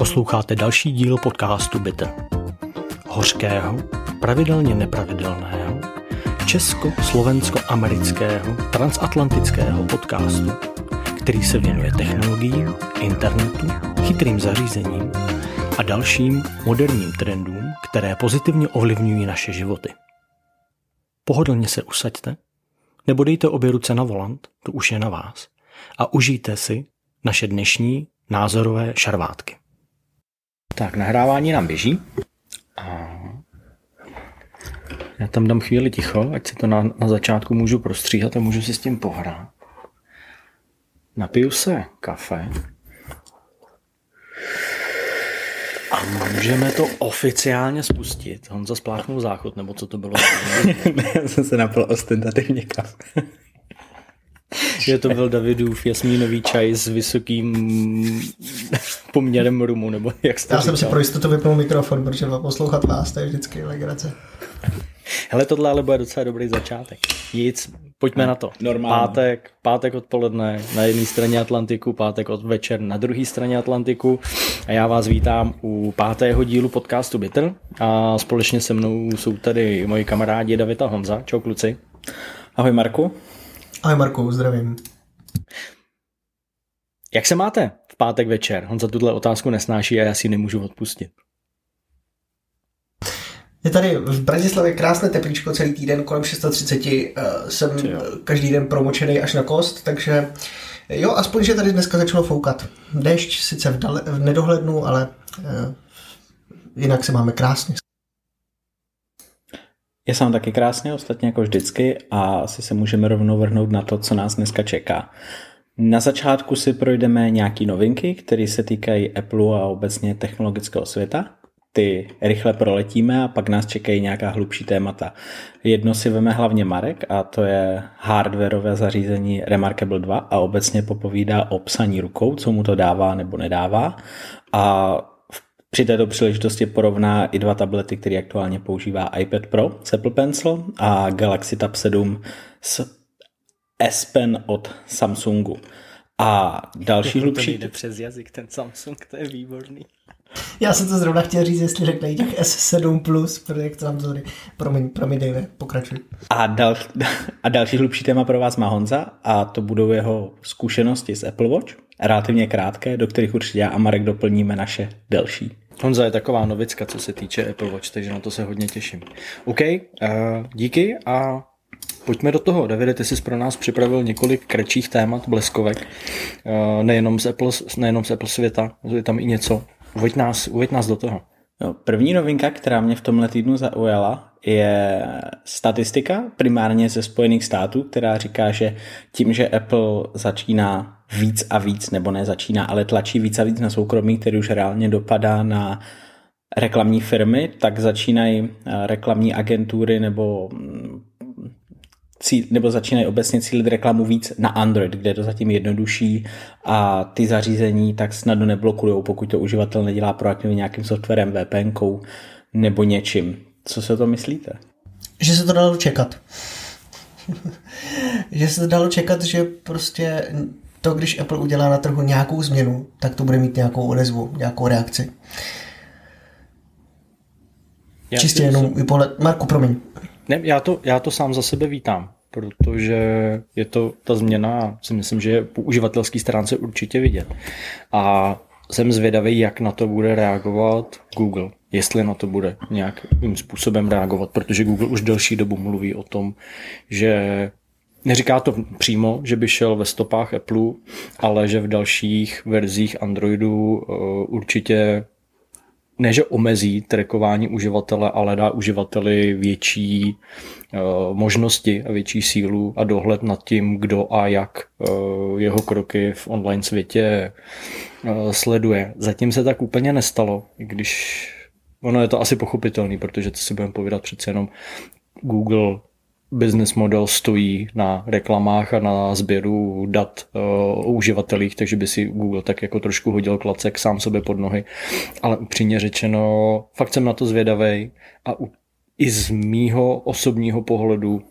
Posloucháte další díl podcastu Byte. Hořkého, pravidelně nepravidelného, česko-slovensko-amerického transatlantického podcastu, který se věnuje technologiím, internetu, chytrým zařízením a dalším moderním trendům, které pozitivně ovlivňují naše životy. Pohodlně se usaďte, nebo dejte obě ruce na volant, to už je na vás, a užijte si naše dnešní názorové šarvátky. Tak, nahrávání nám běží. Já tam dám chvíli ticho, ať se to na začátku můžu prostříhat a můžu si s tím pohrát. Napiju se kafe. A můžeme to oficiálně spustit. Honza spláchnul záchod, nebo co to bylo? Ne, já jsem se napil ostentativně kafe. Že to byl Davidův jasmínový čaj s vysokým poměrem rumu, nebo jak jste Já říkal. Jsem si pro jistotu vypnul mikrofon, protože poslouchat vás, to je vždycky legrace. Hele, tohle ale bude docela dobrý začátek. Nic, pojďme na to. Normálně. Pátek odpoledne na jedné straně Atlantiku, pátek od večer na druhé straně Atlantiku a já vás vítám u pátého dílu podcastu Bitter a společně se mnou jsou tady moji kamarádi David a Honza. Čau kluci. Ahoj Marku. Ahoj Marku, zdravím. Jak se máte v pátek večer? Honza tuhle otázku nesnáší a já si nemůžu odpustit. Je tady v Bratislavě krásné teplíčko celý týden, kolem 630, jsem každý den promočený až na kost, takže jo, aspoň, že tady dneska začalo foukat déšť, sice v nedohlednu, ale jinak se máme krásně. Já jsem taky krásně, ostatně jako vždycky a asi se můžeme rovnou vrhnout na to, co nás dneska čeká. Na začátku si projdeme nějaké novinky, které se týkají Appleu a obecně technologického světa. Ty rychle proletíme a pak nás čekají nějaká hlubší témata. Jedno si veme hlavně Marek a to je hardwareové zařízení reMarkable 2 a obecně popovídá o psaní rukou, co mu to dává nebo nedává a při této příležitosti porovná i dva tablety, které aktuálně používá iPad Pro s Apple Pencil a Galaxy Tab 7 s S Pen od Samsungu. A další hlubší... To jde přes jazyk, ten Samsung, to je výborný. Já jsem to zrovna chtěl říct, jestli řekne i těch S7 Plus, protože tam vzory. Promiň, Dave, pokračuj. A další hlubší téma pro vás má Honza a to budou jeho zkušenosti s Apple Watch, relativně krátké, do kterých určitě já a Marek doplníme naše delší. Honza je taková novicka, co se týče Apple Watch, takže na to se hodně těším. OK, díky a pojďme do toho. Davide, ty jsi pro nás připravil několik kratších témat, bleskovek, nejenom z Apple světa, je tam i něco. Uveď nás do toho. No, první novinka, která mě v tomhle týdnu zaujala, je statistika primárně ze Spojených států, která říká, že tím, že Apple začíná víc a víc, nebo nezačíná, ale tlačí víc a víc na soukromí, který už reálně dopadá na reklamní firmy, tak začínají reklamní agentury nebo začínají obecně cílit reklamu víc na Android, kde je to zatím jednodušší a ty zařízení tak snadno neblokujou, pokud to uživatel nedělá proaktivně nějakým softwarem, VPNkou nebo něčím. Co se o tom myslíte? Že se to dalo čekat. Že se to dalo čekat, že prostě to, když Apple udělá na trhu nějakou změnu, tak to bude mít nějakou odezvu, nějakou reakci. Čistě jenom i pohled. Marku, promiň. Ne, já to sám za sebe vítám, protože je to ta změna, si myslím, že je po uživatelské stránce určitě vidět. A jsem zvědavý, jak na to bude reagovat Google, jestli na to bude nějakým způsobem reagovat, protože Google už delší dobu mluví o tom, že neříká to přímo, že by šel ve stopách Apple, ale že v dalších verzích Androidu určitě ne, že omezí trackování uživatele, ale dá uživateli větší možnosti a větší sílu a dohled nad tím, kdo a jak jeho kroky v online světě sleduje. Zatím se tak úplně nestalo, i když ono je to asi pochopitelný, protože to si budeme povídat přece jenom Google business model stojí na reklamách a na sběru dat o uživatelích, takže by si Google tak jako trošku hodil klacek sám sobě pod nohy. Ale upřímně řečeno, fakt jsem na to zvědavej a i z mýho osobního pohledu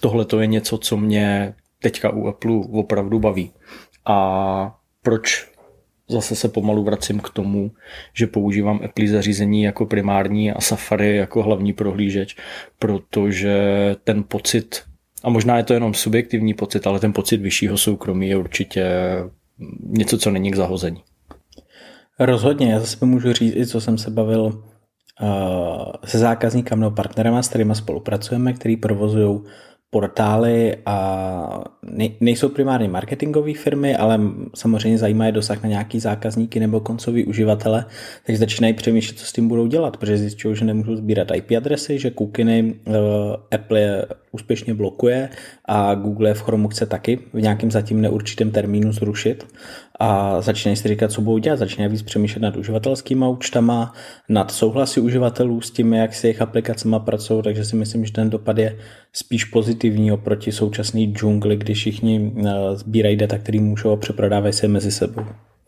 tohle to je něco, co mě teďka u Apple opravdu baví. A proč zase se pomalu vracím k tomu, že používám Apple zařízení jako primární a Safari jako hlavní prohlížeč, protože ten pocit, a možná je to jenom subjektivní pocit, ale ten pocit vyššího soukromí je určitě něco, co není k zahození. Rozhodně, já zase můžu říct i co jsem se bavil se zákazníkama nebo partnerama, s kterými spolupracujeme, který provozují portály a nejsou primárně marketingové firmy, ale samozřejmě zajímá je dosah na nějaký zákazníky nebo koncový uživatele, takže začínají přemýšlet, co s tím budou dělat, protože zjišťují, že nemůžou sbírat IP adresy, že cookieny Apple je úspěšně blokuje a Google je v Chromu chce taky v nějakém zatím neurčitém termínu zrušit a začínají si říkat, co budou dělat, začínají víc přemýšlet nad uživatelskýma účtama, nad souhlasy uživatelů s tím, jak si jejich aplikacema pracují, takže si myslím, že ten dopad je spíš pozitivní oproti současný džungli, když všichni sbírají data, který můžou a přeprodávají se mezi sebou.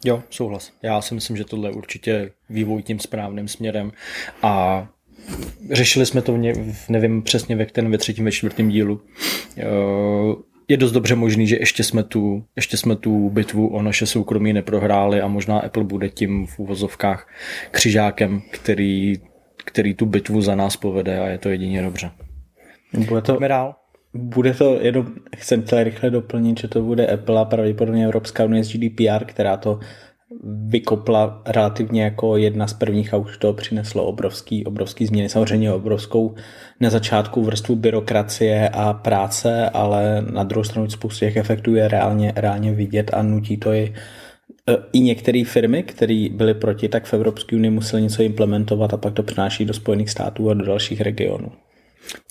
Jo, souhlas. Já si myslím, že tohle je určitě vývoj tím správným směrem a řešili jsme to, nevím přesně ve třetím, ve čtvrtém dílu. Je dost dobře možný, že ještě jsme tu bitvu o naše soukromí neprohráli a možná Apple bude tím v uvozovkách křižákem, který tu bitvu za nás povede a je to jedině dobře. Pojďme dál. Bude to, jenom jsem chtěl rychle doplnit, že to bude Apple a pravděpodobně Evropská unie z GDPR, která to vykopla relativně jako jedna z prvních a už to přineslo obrovský změny. Samozřejmě obrovskou na začátku vrstvu byrokracie a práce, ale na druhou stranu spoustu těch efektů je reálně vidět a nutí to i některé firmy, které byly proti, tak v Evropské unii museli něco implementovat a pak to přináší do Spojených států a do dalších regionů.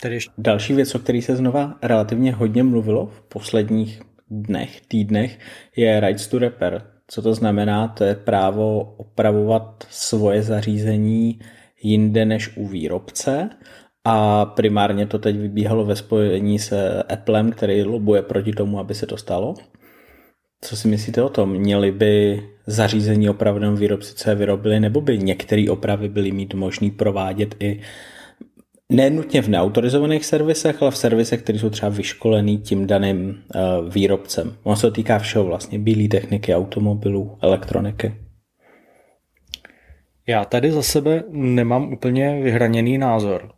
Tady ještě další věc, o které se znova relativně hodně mluvilo v posledních dnech, týdnech, je rights to repair. Co to znamená? To je právo opravovat svoje zařízení jinde než u výrobce a primárně to teď vybíhalo ve spojení s Applem, který lobuje proti tomu, aby se to stalo. Co si myslíte o tom? Měli by zařízení opravdu výrobci, co je vyrobili, nebo by některé opravy byly mít možný provádět i nenutně v neautorizovaných servisech, ale v servisech, které jsou třeba vyškolený tím daným výrobcem. Ono se týká všeho vlastně, bílé techniky, automobilů, elektroniky. Já tady za sebe nemám úplně vyhraněný názor,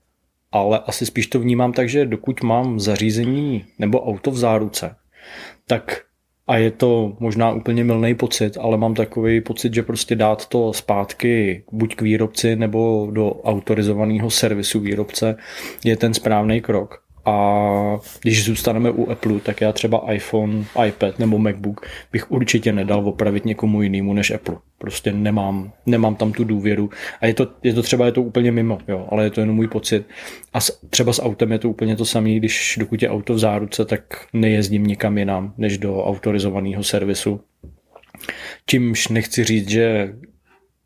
ale asi spíš to vnímám tak, že dokud mám zařízení nebo auto v záruce, tak a je to možná úplně mylný pocit, ale mám takový pocit, že prostě dát to zpátky buď k výrobci nebo do autorizovaného servisu výrobce je ten správný krok. A když zůstaneme u Apple, tak já třeba iPhone, iPad nebo MacBook bych určitě nedal opravit někomu jinému než Apple. Prostě nemám tam tu důvěru. A je to úplně mimo, jo, ale je to jenom můj pocit. A třeba s autem je to úplně to samé, když dokud je auto v záruce, tak nejezdím nikam jinam než do autorizovaného servisu. Čímž nechci říct, že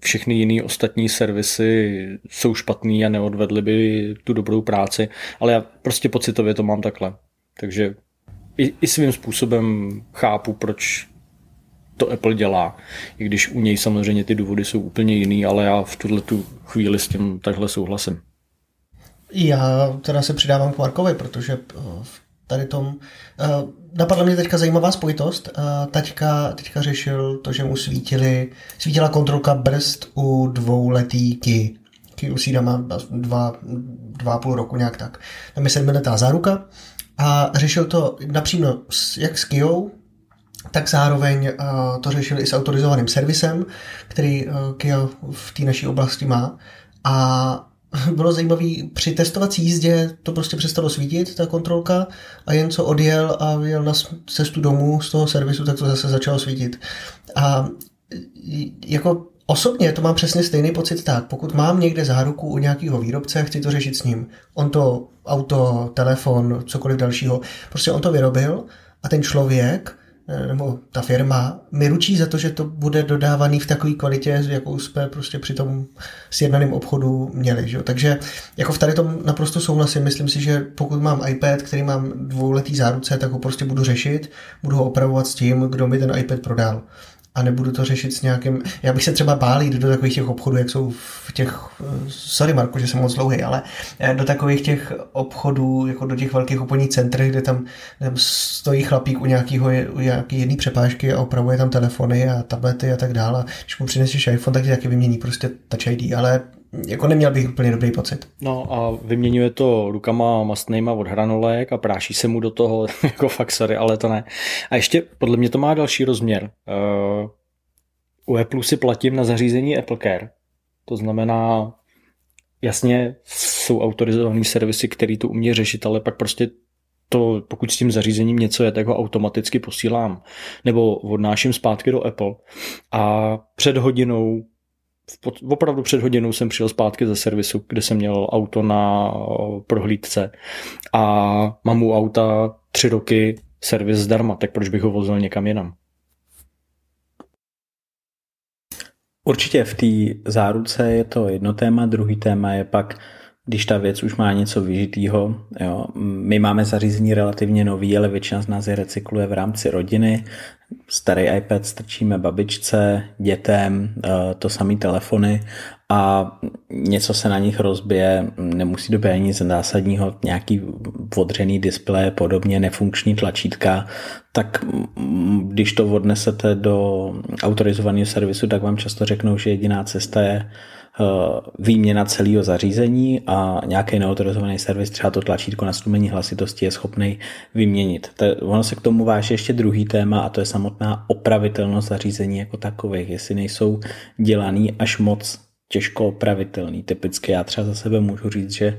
všechny jiné ostatní servisy jsou špatný a neodvedly by tu dobrou práci, ale já prostě pocitově to mám takhle. Takže i svým způsobem chápu, proč to Apple dělá, i když u něj samozřejmě ty důvody jsou úplně jiný, ale já v tuhletu chvíli s tím takhle souhlasím. Já teda se přidávám k Markovi, protože tady tom napadla mě teďka zajímavá spojitost. Teďka řešil to, že mu svítila kontrolka brzd u dvouletý Kia. Kia Sedna má 2,5 roku nějak tak. Tam je 7letá záruka a řešil to napřímo jak s Kia, tak zároveň to řešil i s autorizovaným servisem, který Kia v té naší oblasti má. A bylo zajímavý, při testovací jízdě to prostě přestalo svítit, ta kontrolka, a jen co odjel a jel na cestu domů z toho servisu, tak to zase začalo svítit. A jako osobně to mám přesně stejný pocit tak, pokud mám někde záruku u nějakého výrobce, chci to řešit s ním. On to auto, telefon, cokoliv dalšího, prostě on to vyrobil a ten člověk nebo ta firma mi ručí za to, že to bude dodávaný v takové kvalitě, jakou jsme prostě při tom sjednaném obchodu měli. Že? Takže jako v tady tom naprosto souhlasím. Myslím si, že pokud mám iPad, který mám 2letý záruce, tak ho prostě budu řešit, budu ho opravovat s tím, kdo mi ten iPad prodal. a nebudu to řešit s nějakým... Já bych se třeba bál jít do takových těch obchodů, jak jsou v těch... Sorry, Marku, že jsem moc dlouhý, ale do takových těch obchodů, jako do těch velkých obchodních centrů, kde tam stojí chlapík u nějaký jedné přepážky a opravuje tam telefony a tablety a tak dále. A když mu přineseš iPhone, tak ti taky vymění prostě Touch ID, ale jako neměl bych úplně dobrý pocit. No a vyměňuje to rukama mastnejma od hranolek a práší se mu do toho, jako fakt sorry, ale to ne. A ještě podle mě to má další rozměr. U Apple si platím na zařízení Apple Care. To znamená, jasně jsou autorizovaný servisy, který to umějí řešit, ale pak prostě to, pokud s tím zařízením něco je, tak ho automaticky posílám nebo odnáším zpátky do Apple a opravdu před hodinou jsem přijel zpátky ze servisu, kde jsem měl auto na prohlídce a mám u auta 3 roky servis zdarma, tak proč bych ho vozil někam jinam? Určitě v té záruce je to jedno téma, druhý téma je pak, když ta věc už má něco vyžitýho. Jo. My máme zařízení relativně nový, ale většina z nás je recykluje v rámci rodiny. Starý iPad strčíme babičce, dětem, to samý telefony a něco se na nich rozbije, nemusí to být nic zásadního, nějaký odřený displej, podobně nefunkční tlačítka, tak když to odnesete do autorizovaného servisu, tak vám často řeknou, že jediná cesta je výměna celého zařízení a nějaký neautorizovaný servis, třeba to tlačítko na stlumení hlasitosti, je schopný vyměnit. Ono se k tomu váží ještě druhý téma a to je samotná opravitelnost zařízení jako takových, jestli nejsou dělaný až moc těžko opravitelný. Typicky já třeba za sebe můžu říct, že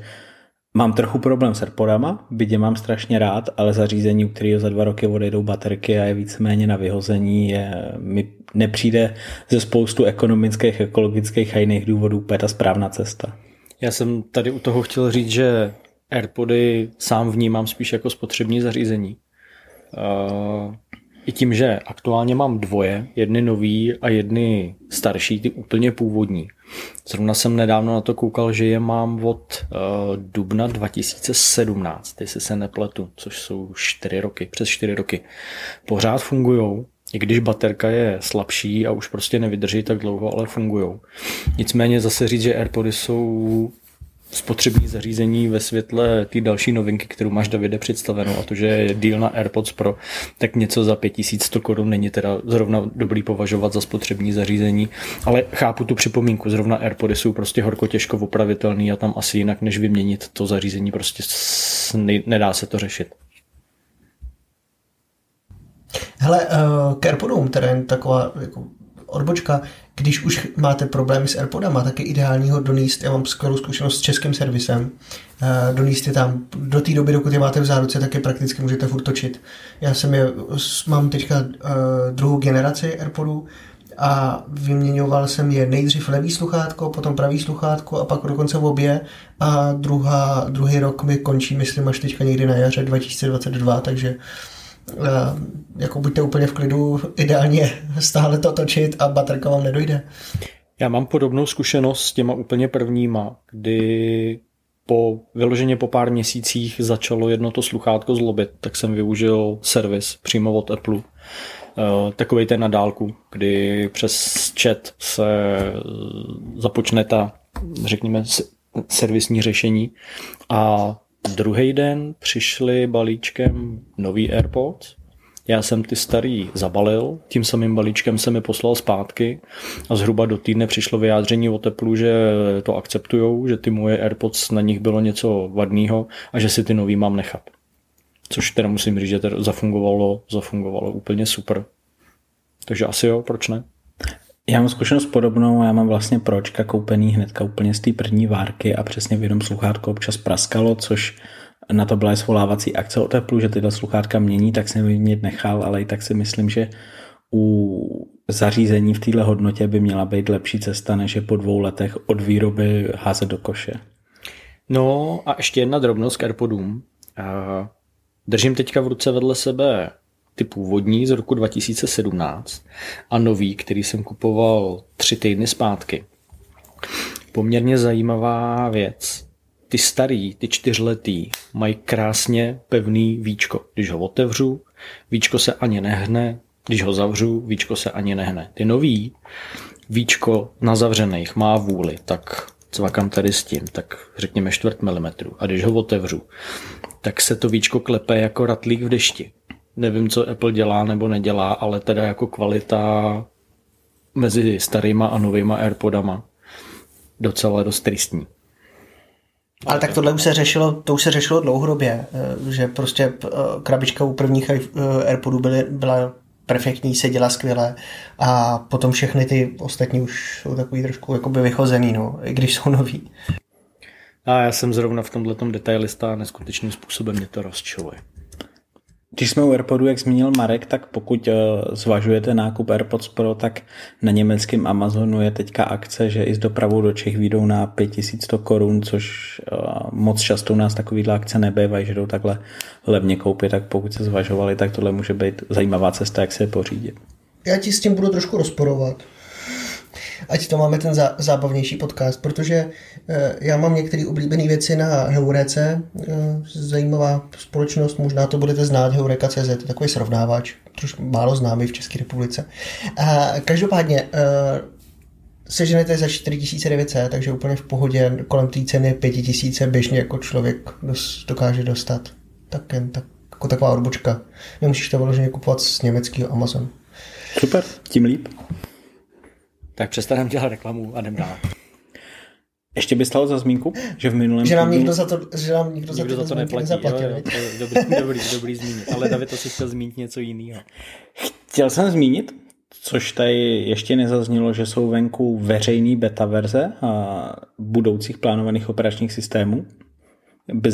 mám trochu problém s AirPodama, byť je mám strašně rád, ale zařízení, u kterého za 2 roky odejdou baterky a je víceméně na vyhození, mi nepřijde ze spoustu ekonomických, ekologických a jiných důvodů úplně ta správná cesta. Já jsem tady u toho chtěl říct, že AirPody sám vnímám spíš jako spotřební zařízení. I tím, že aktuálně mám 2, jedny nový a jedny starší, ty úplně původní. Zrovna jsem nedávno na to koukal, že je mám od dubna 2017, jestli se nepletu, což jsou 4 roky, přes 4 roky. Pořád fungujou, i když baterka je slabší a už prostě nevydrží tak dlouho, ale fungujou. Nicméně zase říct, že AirPody jsou spotřební zařízení ve světle ty další novinky, kterou máš, Davide, představenou, a to, že je deal na AirPods Pro, tak něco za 5100 Kč není teda zrovna dobrý považovat za spotřební zařízení, ale chápu tu připomínku, zrovna AirPody jsou prostě horko těžko opravitelný a tam asi jinak, než vyměnit to zařízení, prostě nedá se to řešit. Hele, k AirPodům, teda jen taková jako odbočka, když už máte problémy s AirPodama, tak je ideální ho donést, já mám skvělou zkušenost s českým servisem, donést je tam, do té doby, dokud je máte v záruce, tak je prakticky můžete furt točit. Já mám teďka 2. generaci AirPodů a vyměňoval jsem je nejdřív levý sluchátko, potom pravý sluchátko a pak dokonce v obě a druhý rok mi končí, myslím, až teďka někdy na jaře 2022, takže jako buďte úplně v klidu, ideálně stále to točit a baterka vám nedojde. Já mám podobnou zkušenost s těma úplně prvníma, kdy vyloženě po pár měsících začalo jedno to sluchátko zlobit, tak jsem využil servis přímo od Apple. Takovej ten na dálku, kdy přes chat se započne ta, řekněme, servisní řešení a druhý den přišli balíčkem nový AirPods. Já jsem ty starý zabalil, tím samým balíčkem jsem je poslal zpátky a zhruba do týdne přišlo vyjádření od Apple, že to akceptujou, že ty moje AirPods, na nich bylo něco vadného a že si ty nový mám nechat. Což teda musím říct, že teda zafungovalo úplně super. Takže asi jo, proč ne? Já mám zkušenost podobnou, já mám vlastně pročka koupený hnedka úplně z té první várky a přesně v jednom sluchátku občas praskalo, což na to byla svolávací akce od Apple, že tyhle sluchátka mění, tak jsem vyměnit nechal, ale i tak si myslím, že u zařízení v téhle hodnotě by měla být lepší cesta, než je po 2 letech od výroby házet do koše. No a ještě jedna drobnost k AirPodům. Držím teďka v ruce vedle sebe ty původní z roku 2017 a nový, který jsem kupoval 3 týdny zpátky. Poměrně zajímavá věc. Ty starý, ty 4letý, mají krásně pevný víčko. Když ho otevřu, víčko se ani nehne, Když ho zavřu, víčko se ani nehne. Ty nový víčko na zavřených má vůli, tak cvakám tady s tím, tak řekněme 1/4 milimetru. A když ho otevřu, tak se to víčko klepe jako ratlík v dešti. Nevím, co Apple dělá nebo nedělá, ale teda jako kvalita mezi starýma a novýma AirPodama docela dost tristní. Ale tak tohle už se řešilo, to už se řešilo dlouhodobě, že prostě krabička u prvních AirPodů byla perfektní, seděla skvěle a potom všechny ty ostatní už jsou takový trošku jakoby vychozený, no, i když jsou nový. A já jsem zrovna v tomhletom detailista a neskutečným způsobem mě to rozčiluje. Když jsme u AirPodu, jak zmínil Marek, tak pokud zvažujete nákup AirPods Pro, tak na německém Amazonu je teďka akce, že i s dopravou do Čech výjdou na 5100 korun, což moc často u nás takovýhle akce nebývají, že jdou takhle levně koupit, tak pokud se zvažovali, tak tohle může být zajímavá cesta, jak se je pořídit. Já ti s tím budu trošku rozporovat. Ať to máme ten zábavnější podcast, protože já mám některé oblíbené věci na Heurece, zajímavá společnost, možná to budete znát, Heureka.cz, takový srovnávač, trošku málo známý v České republice. Každopádně seženete za 4900, takže úplně v pohodě, kolem té ceny 5000 běžně jako člověk dokáže dostat. Tak jen tak, jako taková odbočka. Nemusíš to vloženě kupovat z německého Amazonu. Super, tím líp. Tak přestaneme dělat reklamu a jdem dál. Ještě by stalo za zmínku, že v minulém že nám nikdo za to nezaplatil. Jo, dobrý zmínit. Ale David, to si chtěl zmínit něco jiného. Chtěl jsem zmínit, což tady ještě nezaznělo, že jsou venku veřejný beta verze a budoucích plánovaných operačních systémů.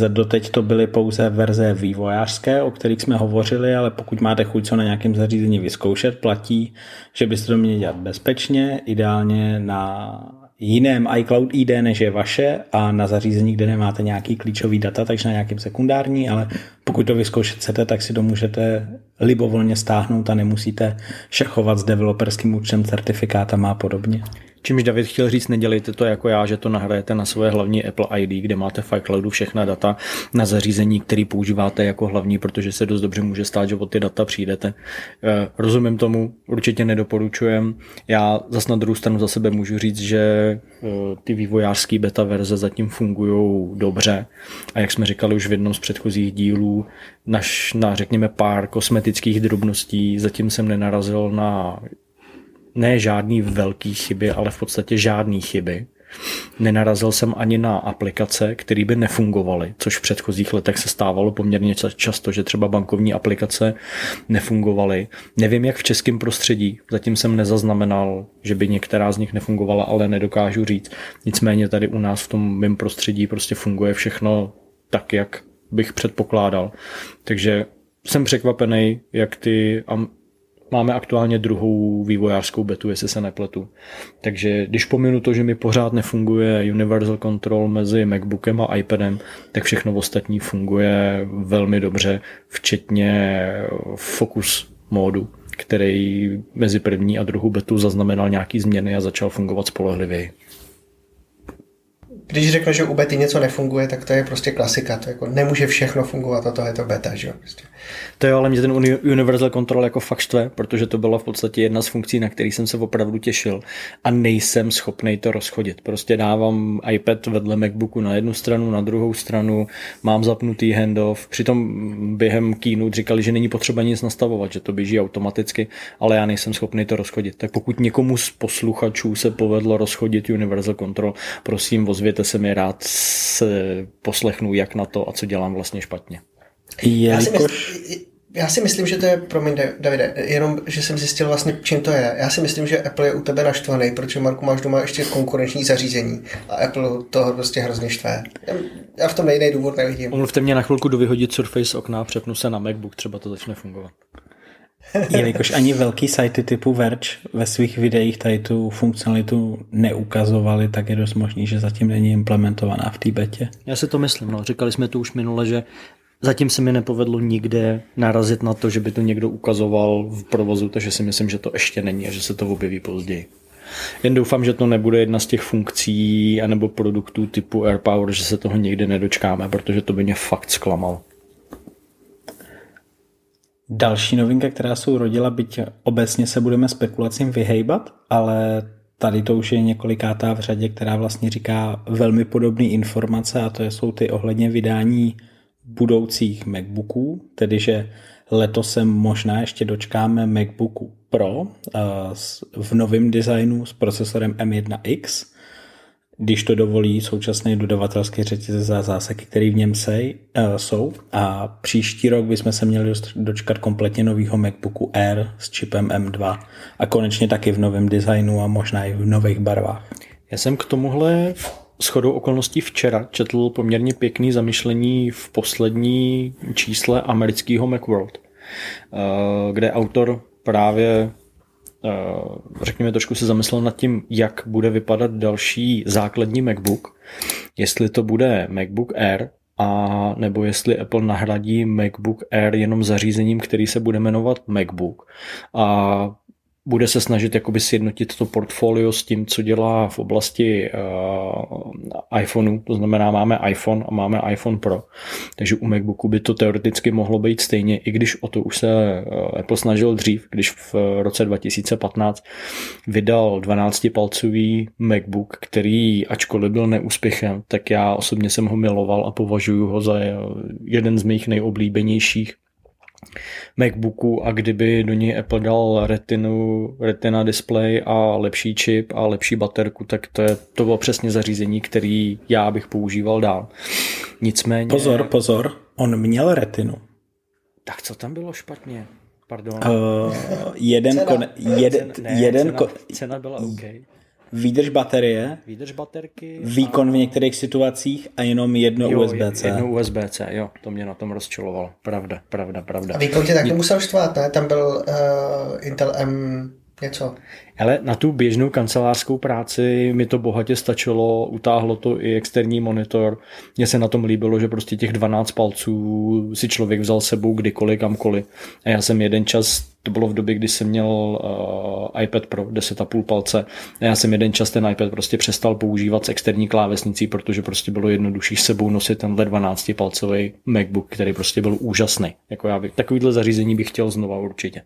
Doteď to byly pouze verze vývojářské, o kterých jsme hovořili, ale pokud máte chuť co na nějakém zařízení vyzkoušet, platí, že byste to měli dělat bezpečně, ideálně na jiném iCloud ID, než je vaše, a na zařízení, kde nemáte nějaký klíčový data, takže na nějakém sekundární, ale pokud to vyzkoušet chcete, tak si to můžete libovolně stáhnout a nemusíte šachovat s developerským účtem, certifikátama a podobně. Čímž David chtěl říct, nedělejte to jako já, že to nahrajete na svoje hlavní Apple ID, kde máte v iCloudu všechna data na zařízení, který používáte jako hlavní, protože se dost dobře může stát, že o ty data přijdete. Rozumím tomu, určitě nedoporučujem. Já zas na druhou stranu za sebe můžu říct, že ty vývojářský beta verze zatím fungují dobře. A jak jsme říkali už v jednom z předchozích dílů, na řekněme pár kosmetických drobností zatím jsem nenarazil na ne žádný velký chyby, ale v podstatě žádný chyby. Nenarazil jsem ani na aplikace, které by nefungovaly, což v předchozích letech se stávalo poměrně často, že třeba bankovní aplikace nefungovaly. Nevím, jak v českém prostředí, zatím jsem nezaznamenal, že by některá z nich nefungovala, ale nedokážu říct. Nicméně tady u nás v tom mém prostředí prostě funguje všechno tak, jak bych předpokládal. Takže jsem překvapený, jak ty... Máme aktuálně druhou vývojářskou betu, jestli se nepletu. Takže když pominu to, že mi pořád nefunguje Universal Control mezi MacBookem a iPadem, tak všechno ostatní funguje velmi dobře, včetně Focus módu, který mezi první a druhou betu zaznamenal nějaký změny a začal fungovat spolehlivěji. Když řekl, že u bety něco nefunguje, tak to je prostě klasika. To jako nemůže všechno fungovat a to je to beta, že jo? Prostě. To jo, ale mě ten Universal Control jako fakt štve, protože to byla v podstatě jedna z funkcí, na který jsem se opravdu těšil a nejsem schopnej to rozchodit. Prostě dávám iPad vedle MacBooku na jednu stranu, na druhou stranu, mám zapnutý handoff, přitom během keynote říkali, že není potřeba nic nastavovat, že to běží automaticky, ale já nejsem schopnej to rozchodit. Tak pokud někomu z posluchačů se povedlo rozchodit Universal Control, prosím, ozvěte se mi, rád se poslechnu, jak na to a co dělám vlastně špatně. Já si myslím, že to je, promiň Davide, jenom, že jsem zjistil vlastně, čím to je. Já si myslím, že Apple je u tebe naštvaný, protože, Marku, máš doma ještě konkurenční zařízení a Apple toho prostě hrozně štve. Já v tom nejnej důvod nevidím. Omluvte mě na chvilku dovyhodit Surface z okna, přepnu se na MacBook, třeba to začne fungovat. Jelikož ani velký sajty typu Verge ve svých videích tady tu funkcionalitu neukazovali, tak je dost možný, že zatím není implementovaná v té betě. Já si to myslím, no. Říkali jsme to už minule, že zatím se mi nepovedlo nikde narazit na to, že by to někdo ukazoval v provozu, takže si myslím, že to ještě není a že se to objeví později. Jen doufám, že to nebude jedna z těch funkcí anebo produktů typu AirPower, že se toho nikdy nedočkáme, protože to by mě fakt zklamalo. Další novinka, která se urodila, byť obecně se budeme spekulacím vyhejbat, ale tady to už je několikátá v řadě, která vlastně říká velmi podobné informace, a to jsou ty ohledně vydání budoucích MacBooků, tedy že letos se možná ještě dočkáme MacBooku Pro v novém designu s procesorem M1X, když to dovolí současné dodavatelské řetězce za záseky, které v něm jsou. A příští rok bychom se měli dočkat kompletně nového MacBooku Air s čipem M2 a konečně taky v novém designu a možná i v nových barvách. Já jsem k tomuhle shodou okolností včera četl poměrně pěkný zamyšlení v poslední čísle amerického Macworld, kde autor právě řekněme trošku se zamyslel nad tím, jak bude vypadat další základní MacBook, jestli to bude MacBook Air, a nebo jestli Apple nahradí MacBook Air jenom zařízením, který se bude jmenovat MacBook, a bude se snažit jakoby sjednotit to portfolio s tím, co dělá v oblasti iPhoneu, to znamená máme iPhone a máme iPhone Pro, takže u MacBooku by to teoreticky mohlo být stejně, i když o to už se Apple snažil dřív, když v roce 2015 vydal 12-palcový MacBook, který ačkoliv byl neúspěchem, tak já osobně jsem ho miloval a považuji ho za jeden z mých nejoblíbenějších MacBooku, a kdyby do něj Apple dal retina display a lepší čip a lepší baterku, tak to bylo přesně zařízení, který já bych používal dál. Nicméně... Pozor, on měl retinu. Tak co tam bylo špatně? Pardon. Cena byla OK. Výdrž baterie, výdrž baterky, výkon v některých situacích a jenom jedno USB-C. Jedno USB-C, jo, to mě na tom rozčilovalo. Pravda. A výkon tě taky musel štvát, ne? Tam byl Intel M něco. Hele, na tu běžnou kancelářskou práci mi to bohatě stačilo, utáhlo to i externí monitor. Mně se na tom líbilo, že prostě těch 12 palců si člověk vzal sebou kdykoliv, kamkoliv. A já jsem jeden čas, to bylo v době, kdy jsem měl iPad Pro 10,5 palce, a já jsem jeden čas ten iPad prostě přestal používat s externí klávesnicí, protože prostě bylo jednodušší s sebou nosit tenhle 12 palcový MacBook, který prostě byl úžasný. Jako já bych, takovýhle zařízení bych chtěl znova určitě.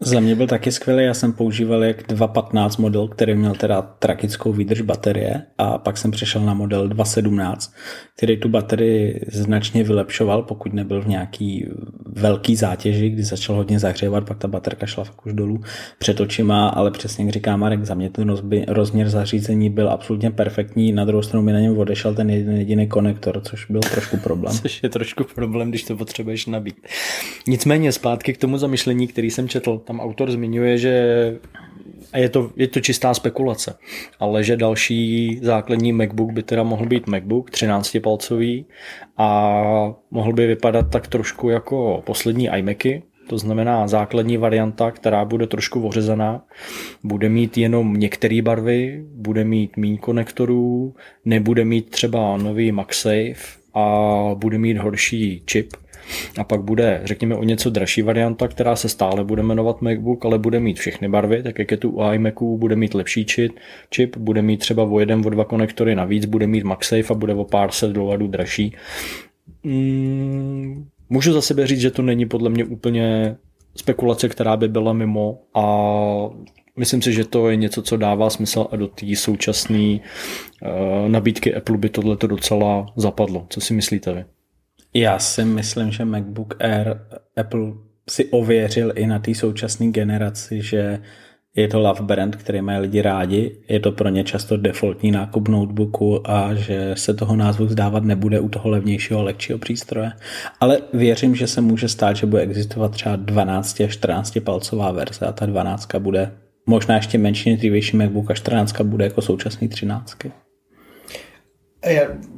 Za mě byl taky skvělý, já jsem používal jak 2.15 model, který měl teda tragickou výdrž baterie, a pak jsem přešel na model 2.17, který tu baterii značně vylepšoval, pokud nebyl v nějaký velký zátěži, kdy začal hodně zahřívat, pak ta baterka šla fakt už dolů před očima, ale přesně jak říká Marek, za mě ten rozměr zařízení byl absolutně perfektní, na druhou stranu mi na něm odešel ten jediný konektor, což byl trošku problém. Což je trošku problém, když to potřebuješ nabít. Nicméně zpátky k tomu zamyšlení, který jsem četl. Tam autor zmiňuje, že a je to čistá spekulace, ale že další základní MacBook by teda mohl být MacBook 13-palcový a mohl by vypadat tak trošku jako poslední iMacy, to znamená základní varianta, která bude trošku ořezaná, bude mít jenom některé barvy, bude mít méně konektorů, nebude mít třeba nový MagSafe a bude mít horší čip. A pak bude, řekněme, o něco dražší varianta, která se stále bude jmenovat MacBook, ale bude mít všechny barvy, tak jak je tu u iMacu, bude mít lepší čip, bude mít třeba o jeden, o dva konektory navíc, bude mít MagSafe a bude o pár set dolarů dražší. Můžu za sebe říct, že to není podle mě úplně spekulace, která by byla mimo, a myslím si, že to je něco, co dává smysl, a do té současné nabídky Apple by tohleto docela zapadlo. Co si myslíte vy? Já si myslím, že MacBook Air Apple si ověřil i na té současné generaci, že je to love brand, který mají lidi rádi, je to pro ně často defaultní nákup notebooku a že se toho názvu vzdávat nebude u toho levnějšího, lehčího přístroje. Ale věřím, že se může stát, že bude existovat třeba 12 až 14 palcová verze a ta 12 bude možná ještě menší, dřívější MacBook a 14 bude jako současný 13.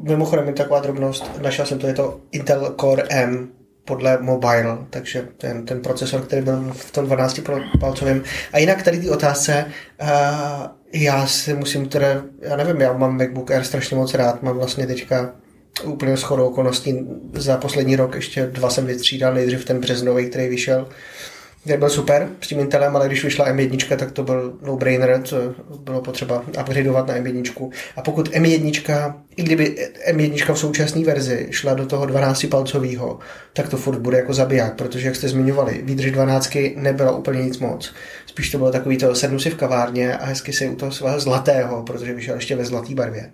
Mimochodem je taková drobnost, našel jsem to, je to Intel Core M podle Mobile, takže ten procesor, který byl v tom 12-palcovém. A jinak tady ty otázce, já si musím teda, já nevím, já mám MacBook Air strašně moc rád, mám vlastně teďka úplně shodou okolností za poslední rok ještě dva jsem vytřídal, nejdřív ten březnový, který vyšel který byl super s tím Intelem, ale když vyšla M1, tak to byl no-brainer, co bylo potřeba upgradeovat na M1. A pokud M1, i kdyby M1 v současné verzi šla do toho 12-palcového, tak to furt bude jako zabiják, protože jak jste zmiňovali, výdrž 12 nebyla úplně nic moc. Spíš to bylo takový to, sednu si v kavárně a hezky si u toho svého zlatého, protože vyšel ještě ve zlaté barvě.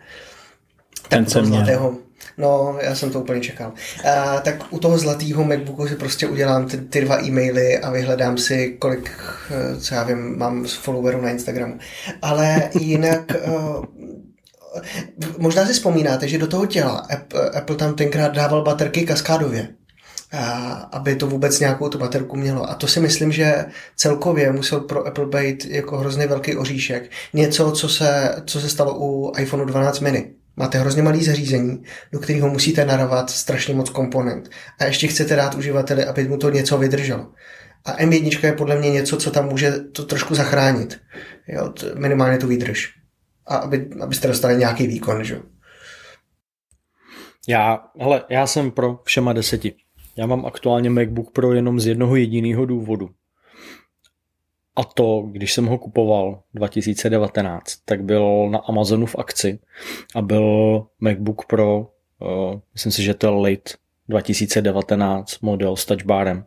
Ten jsem zlatého. No, já jsem to úplně čekal. Tak u toho zlatýho MacBooku si prostě udělám ty dva e-maily a vyhledám si, kolik, co já vím, mám followerů na Instagramu. Ale jinak... možná si vzpomínáte, že do toho těla Apple tam tenkrát dával baterky kaskádově, aby to vůbec nějakou tu baterku mělo. A to si myslím, že celkově musel pro Apple být jako hrozně velký oříšek. Něco, co se stalo u iPhone 12 mini. Máte hrozně malý zařízení, do kterého musíte narovat strašně moc komponent. A ještě chcete dát uživateli, aby mu to něco vydrželo. A M1 je podle mě něco, co tam může to trošku zachránit. Jo, minimálně tu výdrž. A abyste dostali nějaký výkon, že? Já jsem pro všema 10. Já mám aktuálně MacBook Pro jenom z jednoho jediného důvodu. A to, když jsem ho kupoval 2019, tak byl na Amazonu v akci a byl MacBook Pro, myslím si, že to je late 2019 model s touchbarem.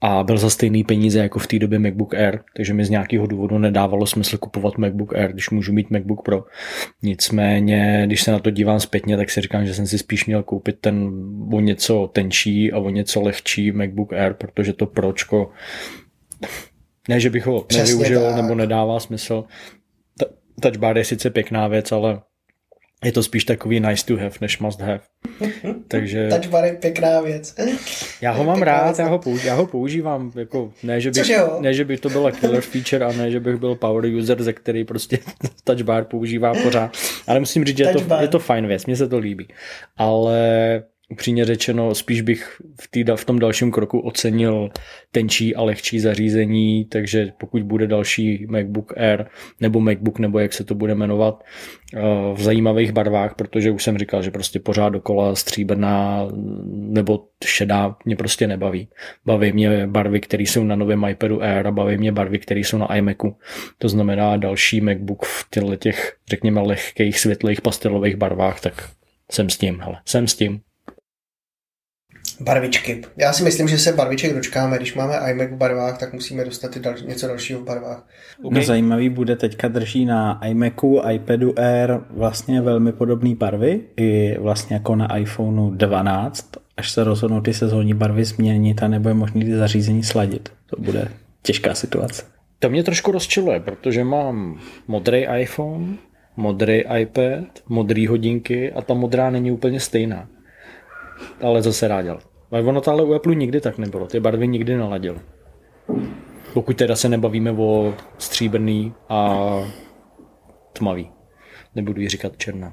A byl za stejný peníze jako v té době MacBook Air, takže mi z nějakého důvodu nedávalo smysl kupovat MacBook Air, když můžu mít MacBook Pro. Nicméně, když se na to dívám zpětně, tak si říkám, že jsem si spíš měl koupit ten o něco tenčí a o něco lehčí MacBook Air, protože to pročko, ne, že bych ho nevyužil nebo nedává smysl. Touch bar je sice pěkná věc, ale je to spíš takový nice to have, než must have. Takže... Touch bar je pěkná věc. Já ho mám rád, já ho používám. Jako, ne, že by to byla killer feature a ne, že bych byl power user, ze který prostě touch bar používá pořád. Ale musím říct, že je to fajn věc, mně se to líbí. Ale... upřímně řečeno, spíš bych v tom dalším kroku ocenil tenčí a lehčí zařízení, takže pokud bude další MacBook Air nebo MacBook, nebo jak se to bude jmenovat, v zajímavých barvách, protože už jsem říkal, že prostě pořád dokola stříbrná nebo šedá mě prostě nebaví. Baví mě barvy, které jsou na novém iPadu Air a baví mě barvy, které jsou na iMacu. To znamená další MacBook v těch, řekněme, lehkých, světlých, pastelových barvách, tak jsem s tím. Barvičky. Já si myslím, že se barviček dočkáme. Když máme iMac v barvách, tak musíme dostat něco dalšího v barvách. Okay. No zajímavý bude, teďka drží na iMacu, iPadu Air vlastně velmi podobné barvy, i vlastně jako na iPhoneu 12, až se rozhodnou ty sezónní barvy změnit a nebo je možný ty zařízení sladit. To bude těžká situace. To mě trošku rozčiluje, protože mám modrý iPhone, modrý iPad, modrý hodinky a ta modrá není úplně stejná. Ale zase ráděl. Ono to ale u Apple nikdy tak nebylo. Ty barvy nikdy naladily. Pokud teda se nebavíme o stříbrný a tmavý. Nebudu ji říkat černá.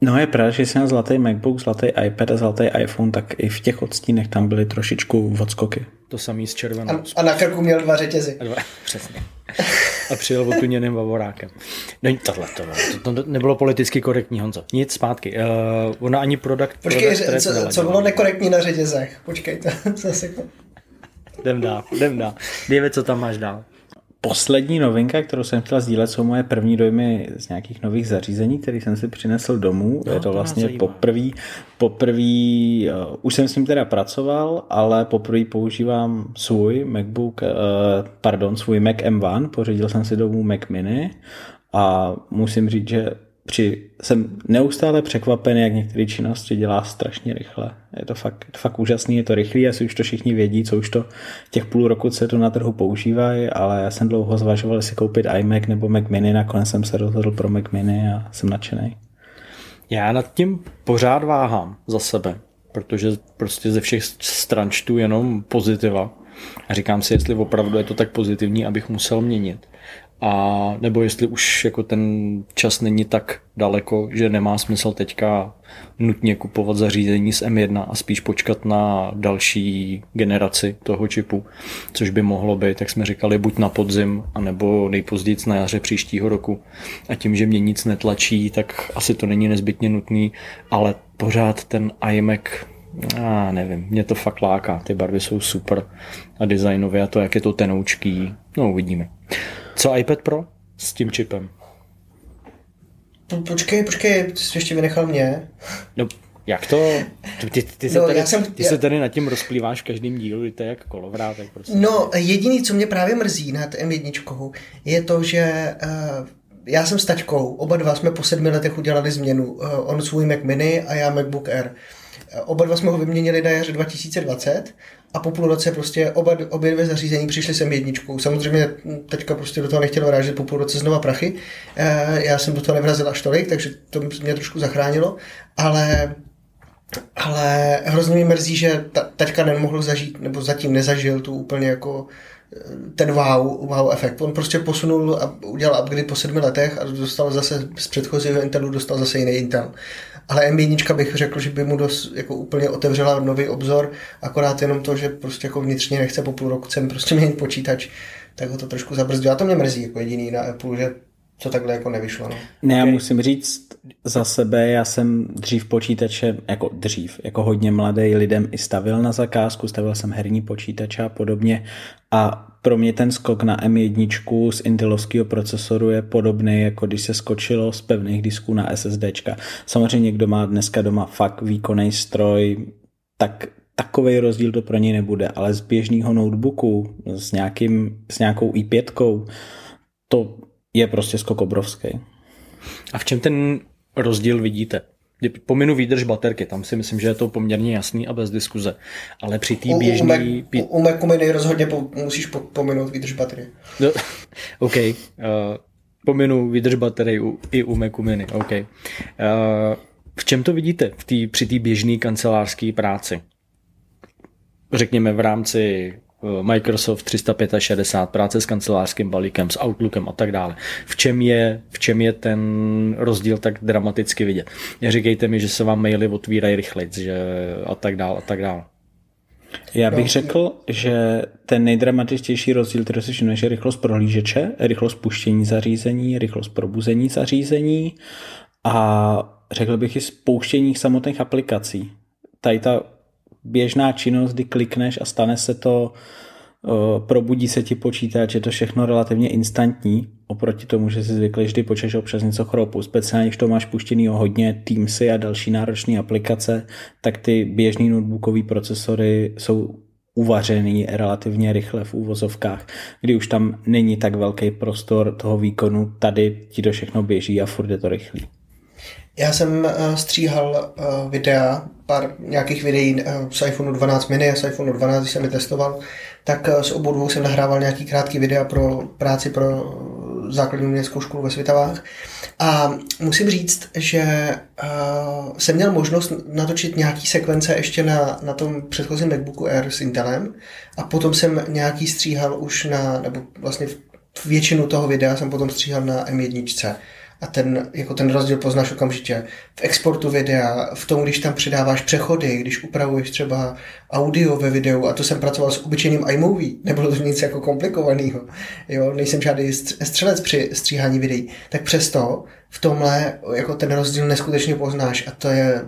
No je pravda, že jsi na zlatý MacBook, zlatý iPad a zlatý iPhone, tak i v těch odstínech tam byly trošičku odskoky. To samý s červenou. A na krku měl dva řetězy. Přesně. A přijel otuněným vavorákem. No tohle nebylo politicky korektní, Honzo. Nic, zpátky. Ona ani product... Počkej, co bylo nekorektní na řetězech? Počkej, to zase... Jdem dál. Dejme, co tam máš dál. Poslední novinka, kterou jsem chtěla sdílet, jsou moje první dojmy z nějakých nových zařízení, které jsem si přinesl domů. No, je to vlastně poprvé, už jsem s ním teda pracoval, ale poprvé používám svůj Mac M1, pořídil jsem si domů Mac Mini a musím říct, že jsem neustále překvapen, jak některé činnosti dělá strašně rychle. Je to fakt úžasný, je to rychlý, asi už to všichni vědí, co už to těch půl roku se to na trhu používají, ale já jsem dlouho zvažoval, jestli koupit iMac nebo Mac Mini, nakonec jsem se rozhodl pro Mac Mini a jsem nadšený. Já nad tím pořád váhám za sebe, protože prostě ze všech stran čtu jenom pozitiva a říkám si, jestli opravdu je to tak pozitivní, abych musel měnit. A nebo jestli už jako ten čas není tak daleko, že nemá smysl teďka nutně kupovat zařízení s M1 a spíš počkat na další generaci toho čipu, což by mohlo být, jak jsme říkali, buď na podzim, anebo nejpozději na jaře příštího roku. A tím, že mě nic netlačí, tak asi to není nezbytně nutný, ale pořád ten iMac Já nevím, mě to fakt láká, ty barvy jsou super a designově a to, jak je to tenoučký, no uvidíme. Co iPad Pro s tím čipem? Počkej, jsi ještě vynechal mě. No, jak to? Ty se tady nad tím rozplýváš v každém dílu, to je jak kolovrátek. Prostě. No, jediný, co mě právě mrzí nad M1, je to, že já jsem s taťkou, oba dva jsme po 7 letech udělali změnu. On svůj Mac Mini a já MacBook Air. Oba dva jsme ho vyměnili na jaře 2020 a po půl roce prostě obě dvě zařízení přišly sem jedničkou. Samozřejmě teďka prostě do toho nechtěl vrážet po půl roce znova prachy. Já jsem do toho nevrazil až tolik, takže to mě trošku zachránilo, ale hrozně mi mrzí, že taťka nemohl zažít, nebo zatím nezažil tu úplně jako ten wow efekt. On prostě posunul a udělal upgrade po 7 letech a dostal zase z předchozího Intelu zase jiný Intel. Ale M1 bych řekl, že by mu jako úplně otevřela nový obzor, akorát jenom to, že prostě jako vnitřně nechce po půl roku sem prostě měnit počítač, tak ho to trošku zabrzdilo. A to mě mrzí jako jediný na Apple, že to takhle jako nevyšlo. No. Ne, já musím říct za sebe, já jsem dřív počítače, jako hodně mladý lidem i stavil na zakázku, stavil jsem herní počítače a podobně a pro mě ten skok na M1 z intelovského procesoru je podobný, jako když se skočilo z pevných disků na SSDčka. Samozřejmě někdo má dneska doma fakt výkonný stroj, tak takovej rozdíl to pro něj nebude, ale z běžného notebooku s nějakou i5 to je prostě skok obrovský. A v čem ten rozdíl vidíte? Pominu výdrž baterky, tam si myslím, že je to poměrně jasný a bez diskuze. Ale při té běžný... U Macu mi nejrozhodně musíš pominout výdrž baterie. No, OK. Pominu výdrž baterie i u Macu mini. Okay. V čem to vidíte při té běžné kancelářské práci? Řekněme v rámci Microsoft 365, práce s kancelářským balíkem, s Outlookem a tak dále. V čem je ten rozdíl tak dramaticky vidět? Neříkejte mi, že se vám maily otvírají rychleji, že a tak dále. Já bych řekl, že ten nejdramatičtější rozdíl, který se všimne, je rychlost prohlížeče, rychlost puštění zařízení, rychlost probuzení zařízení a řekl bych i spouštění samotných aplikací. Tady ta běžná činnost, kdy klikneš a stane se to, probudí se ti počítač, je to všechno relativně instantní, oproti tomu, že si zvykli vždy počítač občas něco chroupu. Speciálně, když to máš puštěný o hodně Teamsy a další náročné aplikace, tak ty běžný notebookový procesory jsou uvařený relativně rychle v úvozovkách, kdy už tam není tak velký prostor toho výkonu, tady ti to všechno běží a furt je to rychlý. Já jsem stříhal videa, pár nějakých videí z iPhone 12 mini a z iPhone 12, když jsem je testoval, tak s obou dvou jsem nahrával nějaký krátký videa pro práci pro základní uměleckou školu ve Svitavách. A musím říct, že jsem měl možnost natočit nějaký sekvence ještě na tom předchozím MacBooku Air s Intelem a potom jsem nějaký stříhal už nebo vlastně většinu toho videa jsem potom stříhal na M1. A ten rozdíl poznáš okamžitě v exportu videa, v tom, když tam přidáváš přechody, když upravuješ třeba audio ve videu, a to jsem pracoval s obyčejným iMovie, nebylo to nic jako komplikovaného, jo, nejsem žádný střelec při stříhání videí, tak přesto v tomhle jako ten rozdíl neskutečně poznáš a to je,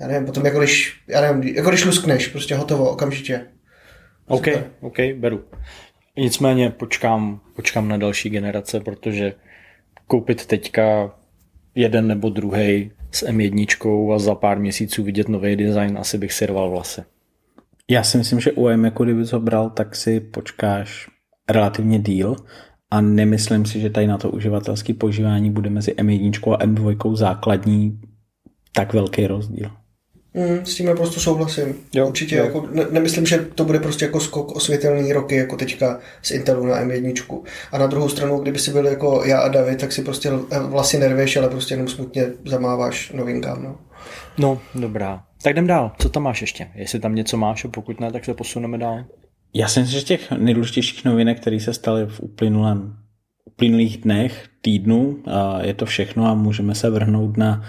já nevím, potom jako když luskneš, prostě hotovo, okamžitě. OK, beru. Nicméně počkám na další generace, protože koupit teďka jeden nebo druhej s M1 a za pár měsíců vidět nový design, asi bych si rval vlasy. Já si myslím, že u iMacu, kdyby to bral, tak si počkáš relativně díl a nemyslím si, že tady na to uživatelské používání bude mezi M1 a M2 základní tak velký rozdíl. S tím naprosto souhlasím. Jo, určitě. Jo. Jako, nemyslím, že to bude prostě jako skok o světelný roky, jako teďka z Intelu na M1. A na druhou stranu, kdyby si byl jako já a David, tak si prostě vlasy nerveš, ale prostě jenom smutně zamáváš novinkám. No, dobrá. Tak jdem dál. Co tam máš ještě? Jestli tam něco máš, a pokud ne, tak se posuneme dál. Já si myslím, že těch nejdůležitějších novinek, které se staly v uplynulých dnech, týdnu, je to všechno a můžeme se vrhnout na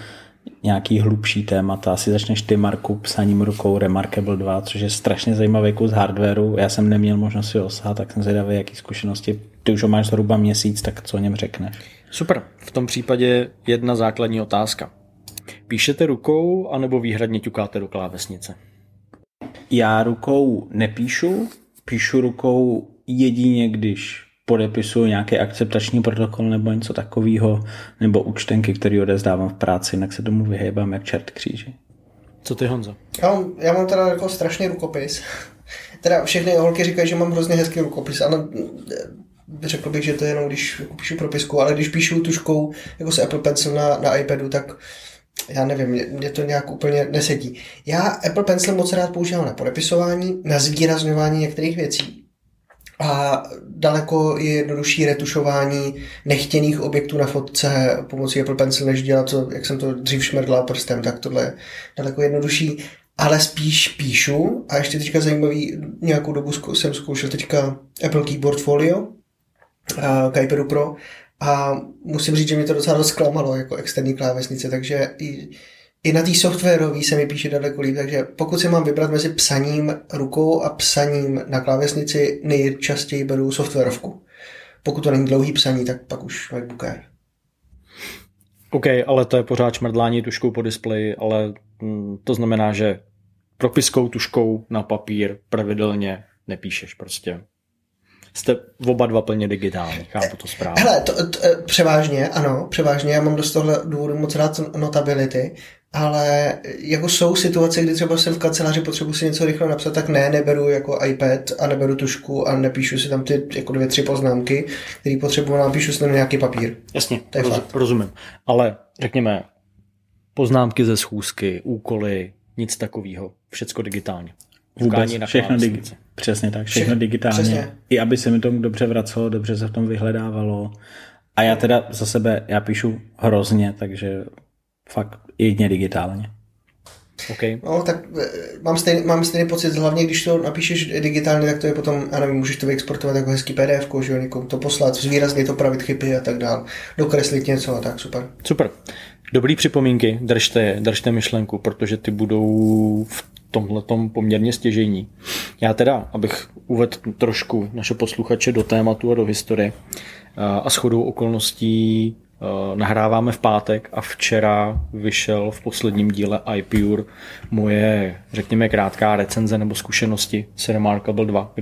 nějaký hlubší témata. Asi začneš ty, Marku, psaním rukou reMarkable 2, což je strašně zajímavý kus hardwaru. Já jsem neměl možnost si osát, tak jsem zvědavý, jaký zkušenosti. Ty už ho máš zhruba měsíc, tak co o něm řekneš? Super. V tom případě jedna základní otázka. Píšete rukou anebo výhradně ťukáte do klávesnice? Já rukou nepíšu, píšu rukou jedině, když podepisuju nějaký akceptační protokol nebo něco takového, nebo účtenky, které odezdávám v práci, jinak se tomu vyhejbám jak čert kříži. Co ty, Honzo? Já mám teda jako strašný rukopis. Teda všechny holky říkají, že mám hrozně hezký rukopis. Ano, řekl bych, že to je jenom když píšu propisku, ale když píšu tužkou jako se Apple Pencil na iPadu, tak já nevím, mě to nějak úplně nesedí. Já Apple Pencil moc rád používám na podepisování, na zvýrazňování některých věcí. A daleko je jednodušší retušování nechtěných objektů na fotce pomocí Apple Pencil, než dělat to, jak jsem to dřív šmrdla prstem, tak tohle je daleko jednodušší. Ale spíš píšu a ještě teďka zajímavý, nějakou dobu jsem zkoušel teďka Apple Keyboard Folio k iPadu Pro a musím říct, že mě to docela rozklamalo jako externí klávesnice, takže i na té softwarové se mi píše daleko líp, takže pokud si mám vybrat mezi psaním rukou a psaním na klávesnici, nejčastěji beru softwarovku. Pokud to není dlouhý psaní, tak pak už MacBook Air. OK, ale to je pořád šmrdlání tuškou po displeji, ale to znamená, že propiskou tuškou na papír pravidelně nepíšeš prostě. Jste oba dva plně digitální, chápu to správně. Hele, převážně, ano, převážně, já mám dost tohle důvodu moc rád notability, ale jako jsou situace, kdy třeba jsem v kanceláři, potřebuji si něco rychle napsat, tak neberu jako iPad a neberu tužku a nepíšu si tam ty jako 2-3 poznámky, které potřebuji, napíšu si tam nějaký papír. Jasně, rozumím. Ale řekněme, poznámky ze schůzky, úkoly, nic takového, všecko digitálně. Vůbec všechno digitálně. Přesně tak, všechno digitálně. Přesně. I aby se mi tomu dobře vracelo, dobře se v tom vyhledávalo. A já teda za sebe, já píšu hrozně, takže fakt jedině digitálně. Okay. No, tak mám stejný pocit, hlavně když to napíšeš digitálně, tak to je potom, já nevím, můžeš to vyexportovat jako hezký PDF, že jo, někomu to poslat, zvýrazně to pravit chyby a tak dál, dokreslit něco a tak, super. Super. Dobrý připomínky, držte myšlenku, protože ty budou v tomhletom poměrně stěžejní. Já teda, abych uvedl trošku naše posluchače do tématu a do historie a shodou okolností nahráváme v pátek a včera vyšel v posledním díle iPure moje, řekněme, krátká recenze nebo zkušenosti s reMarkable 2,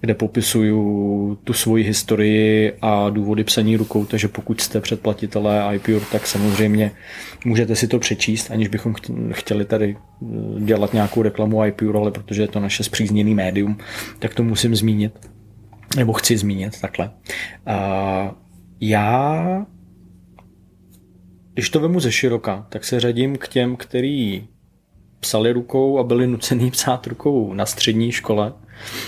kde popisuju tu svoji historii a důvody psaní rukou, takže pokud jste předplatitelé iPure, tak samozřejmě můžete si to přečíst, aniž bychom chtěli tady dělat nějakou reklamu iPure, ale protože je to naše spřízněné médium, tak to musím zmínit, nebo chci zmínit, takhle. Já, když to vemu ze široka, tak se řadím k těm, kteří psali rukou a byli nucený psát rukou na střední škole.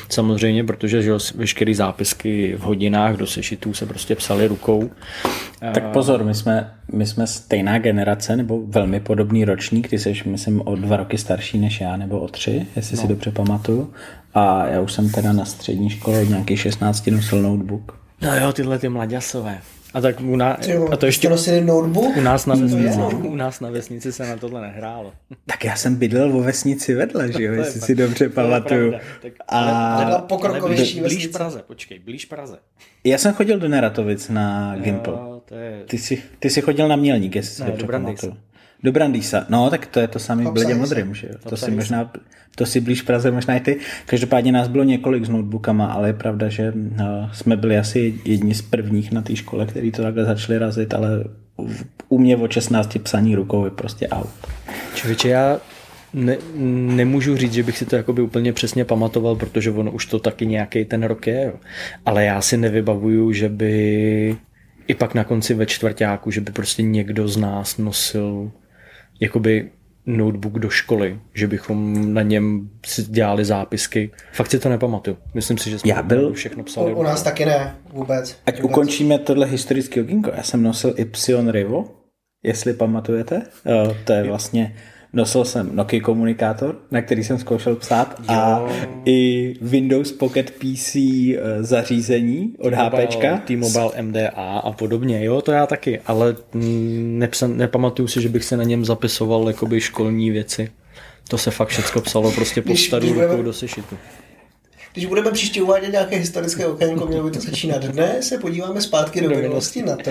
Samozřejmě, protože že veškeré zápisky v hodinách do sešitů se prostě psaly rukou. Tak pozor, my jsme stejná generace, nebo velmi podobný ročník, ty jsi, myslím, o 2 roky starší než já, nebo o 3, jestli si dobře pamatuju. A já už jsem teda na střední škole od nějakých 16 nosil notebook. No jo, tyhle ty mlaďasové. A tak u nás na vesnici se na tohle nehrálo. Tak já jsem bydlel o vesnici vedle, že jo, jestli si dobře pamatuju. A blíž Praze. Já jsem chodil do Neratovic na Gimpl. Ty jsi chodil na Mělník, jestli si dobře pamatuju. Do Brandýsa. No, tak to je to samý v Bledě Modrým, že jo. To si blíž Praze možná i ty. Každopádně nás bylo několik s notebookama, ale je pravda, že jsme byli asi jedni z prvních na té škole, který to takhle začali razit, ale u mě od 16 psaní rukou je prostě out. Čověče, já nemůžu říct, že bych si to jakoby úplně přesně pamatoval, protože ono už to taky nějaký ten rok je, jo. Ale já si nevybavuju, že by i pak na konci ve čtvrťáku, že by prostě někdo z nás nosil jakoby notebook do školy, že bychom na něm dělali zápisky. Fakt si to nepamatuju. Myslím si, že jsme všechno psali. U nás taky ne, vůbec. Ať ukončíme tohle historické okýnko. Já jsem nosil Ypsilon Rivo, jestli pamatujete. To je vlastně, nosil jsem Nokia komunikátor, na který jsem zkoušel psát a i Windows Pocket PC zařízení od HPčka. T-Mobile MDA a podobně, jo, to já taky, ale nepamatuju si, že bych se na něm zapisoval jakoby školní věci. To se fakt všecko psalo prostě pod starou rukou do sešitu. Když budeme příště uvádět nějaké historické okénko, mělo by to začínat dnes, se podíváme zpátky do minulosti na to.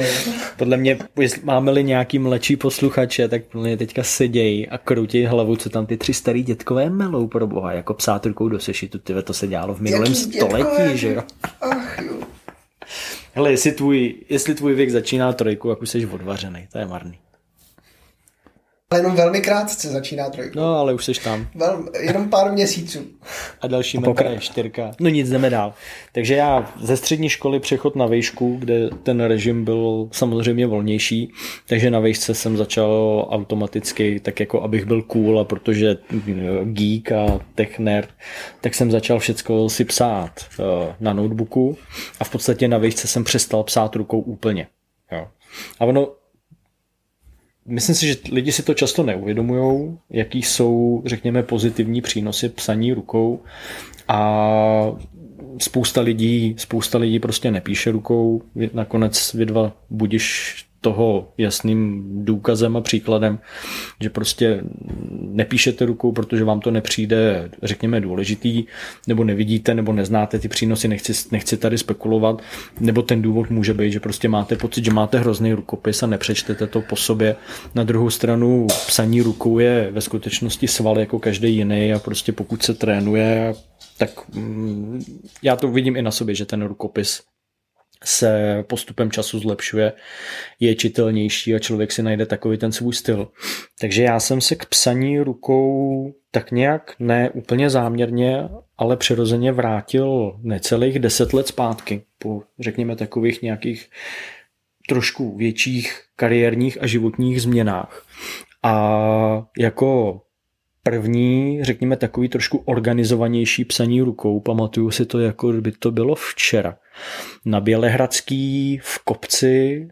Podle mě, jestli máme-li nějaký mladší posluchače, tak plně teďka sedějí a krutí hlavu, co tam ty tři starý dětkové melou, pro boha, jako psát rukou do sešitu, tyve, to se dělalo v minulém století, že jo? Ach jo. Hele, jestli tvůj věk začíná trojku, jak už jsi odvařený, to je marný. Ale jenom velmi krátce začíná trojku. No, ale už seš tam. Jenom pár měsíců. A další metra je 4. No nic, jdeme dál. Takže já ze střední školy přechod na výšku, kde ten režim byl samozřejmě volnější, takže na výšce jsem začal automaticky, tak jako abych byl cool, a protože geek a techner, tak jsem začal všecko si psát na notebooku a v podstatě na výšce jsem přestal psát rukou úplně. Jo. A ono, myslím si, že lidi si to často neuvědomujou, jaký jsou, řekněme, pozitivní přínosy psaní rukou, a spousta lidí prostě nepíše rukou. Nakonec vy dva budiš toho jasným důkazem a příkladem, že prostě nepíšete rukou, protože vám to nepřijde, řekněme, důležitý, nebo nevidíte, nebo neznáte ty přínosy, nechci tady spekulovat, nebo ten důvod může být, že prostě máte pocit, že máte hrozný rukopis a nepřečtete to po sobě. Na druhou stranu psaní rukou je ve skutečnosti sval jako každý jiný, a prostě pokud se trénuje, tak já to vidím i na sobě, že ten rukopis se postupem času zlepšuje, je čitelnější a člověk si najde takový ten svůj styl. Takže já jsem se k psaní rukou tak nějak ne úplně záměrně, ale přirozeně vrátil necelých 10 let zpátky, po řekněme takových nějakých trošku větších kariérních a životních změnách. A jako první, řekněme, takový trošku organizovanější psaní rukou, pamatuju si to, jako by to bylo včera. Na Bělehradský v Kopci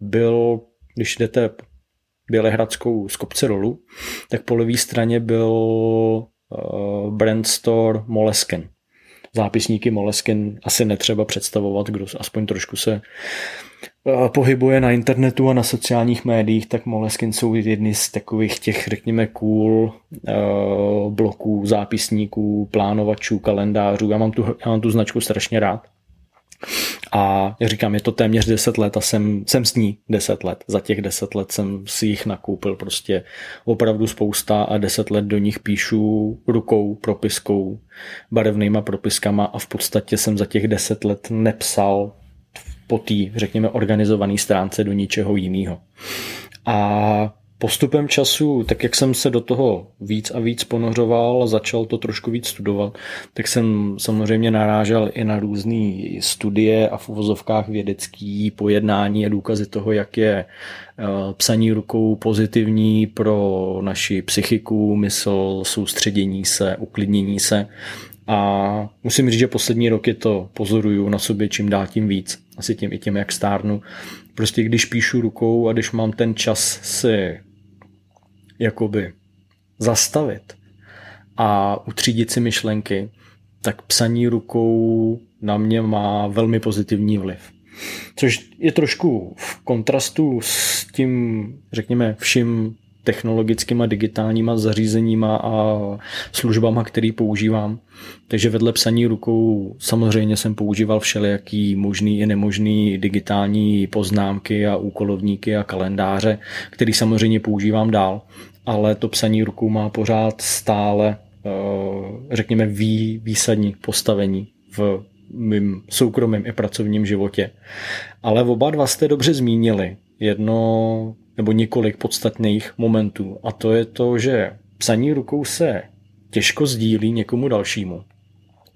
byl, když jdete Bělehradskou z Kopce dolů, tak po levé straně byl brandstore Moleskine. Zápisníky Moleskine asi netřeba představovat, kdo aspoň trošku se pohybuje na internetu a na sociálních médiích, tak Moleskine jsou jedny z takových těch, řekněme, cool bloků, zápisníků, plánovačů, kalendářů. Já mám tu značku strašně rád. A já říkám, je to téměř 10 let a jsem s ní 10 let. Za těch 10 let jsem si jich nakoupil prostě opravdu spousta a 10 let do nich píšu rukou, propiskou, barevnýma propiskama, a v podstatě jsem za těch 10 let nepsal po té, řekněme, organizované stránce do ničeho jiného. A postupem času, tak jak jsem se do toho víc a víc ponořoval a začal to trošku víc studovat, tak jsem samozřejmě narážel i na různé studie a v uvozovkách vědecké pojednání a důkazy toho, jak je psaní rukou pozitivní pro naši psychiku, mysl, soustředění se, uklidnění se. A musím říct, že poslední roky to pozoruju na sobě čím dál tím víc. Asi tím i tím, jak stárnu. Prostě když píšu rukou a když mám ten čas si jakoby zastavit a utřídit si myšlenky, tak psaní rukou na mě má velmi pozitivní vliv. Což je trošku v kontrastu s tím, řekněme, vším technologickýma, digitálníma zařízeníma a službama, který používám. Takže vedle psaní rukou samozřejmě jsem používal všelijaký možný i nemožný digitální poznámky a úkolovníky a kalendáře, který samozřejmě používám dál, ale to psaní rukou má pořád stále, řekněme, výsadní postavení v mým soukromém i pracovním životě. Ale oba dva jste dobře zmínili. Jedno nebo několik podstatných momentů. A to je to, že psaní rukou se těžko sdílí někomu dalšímu.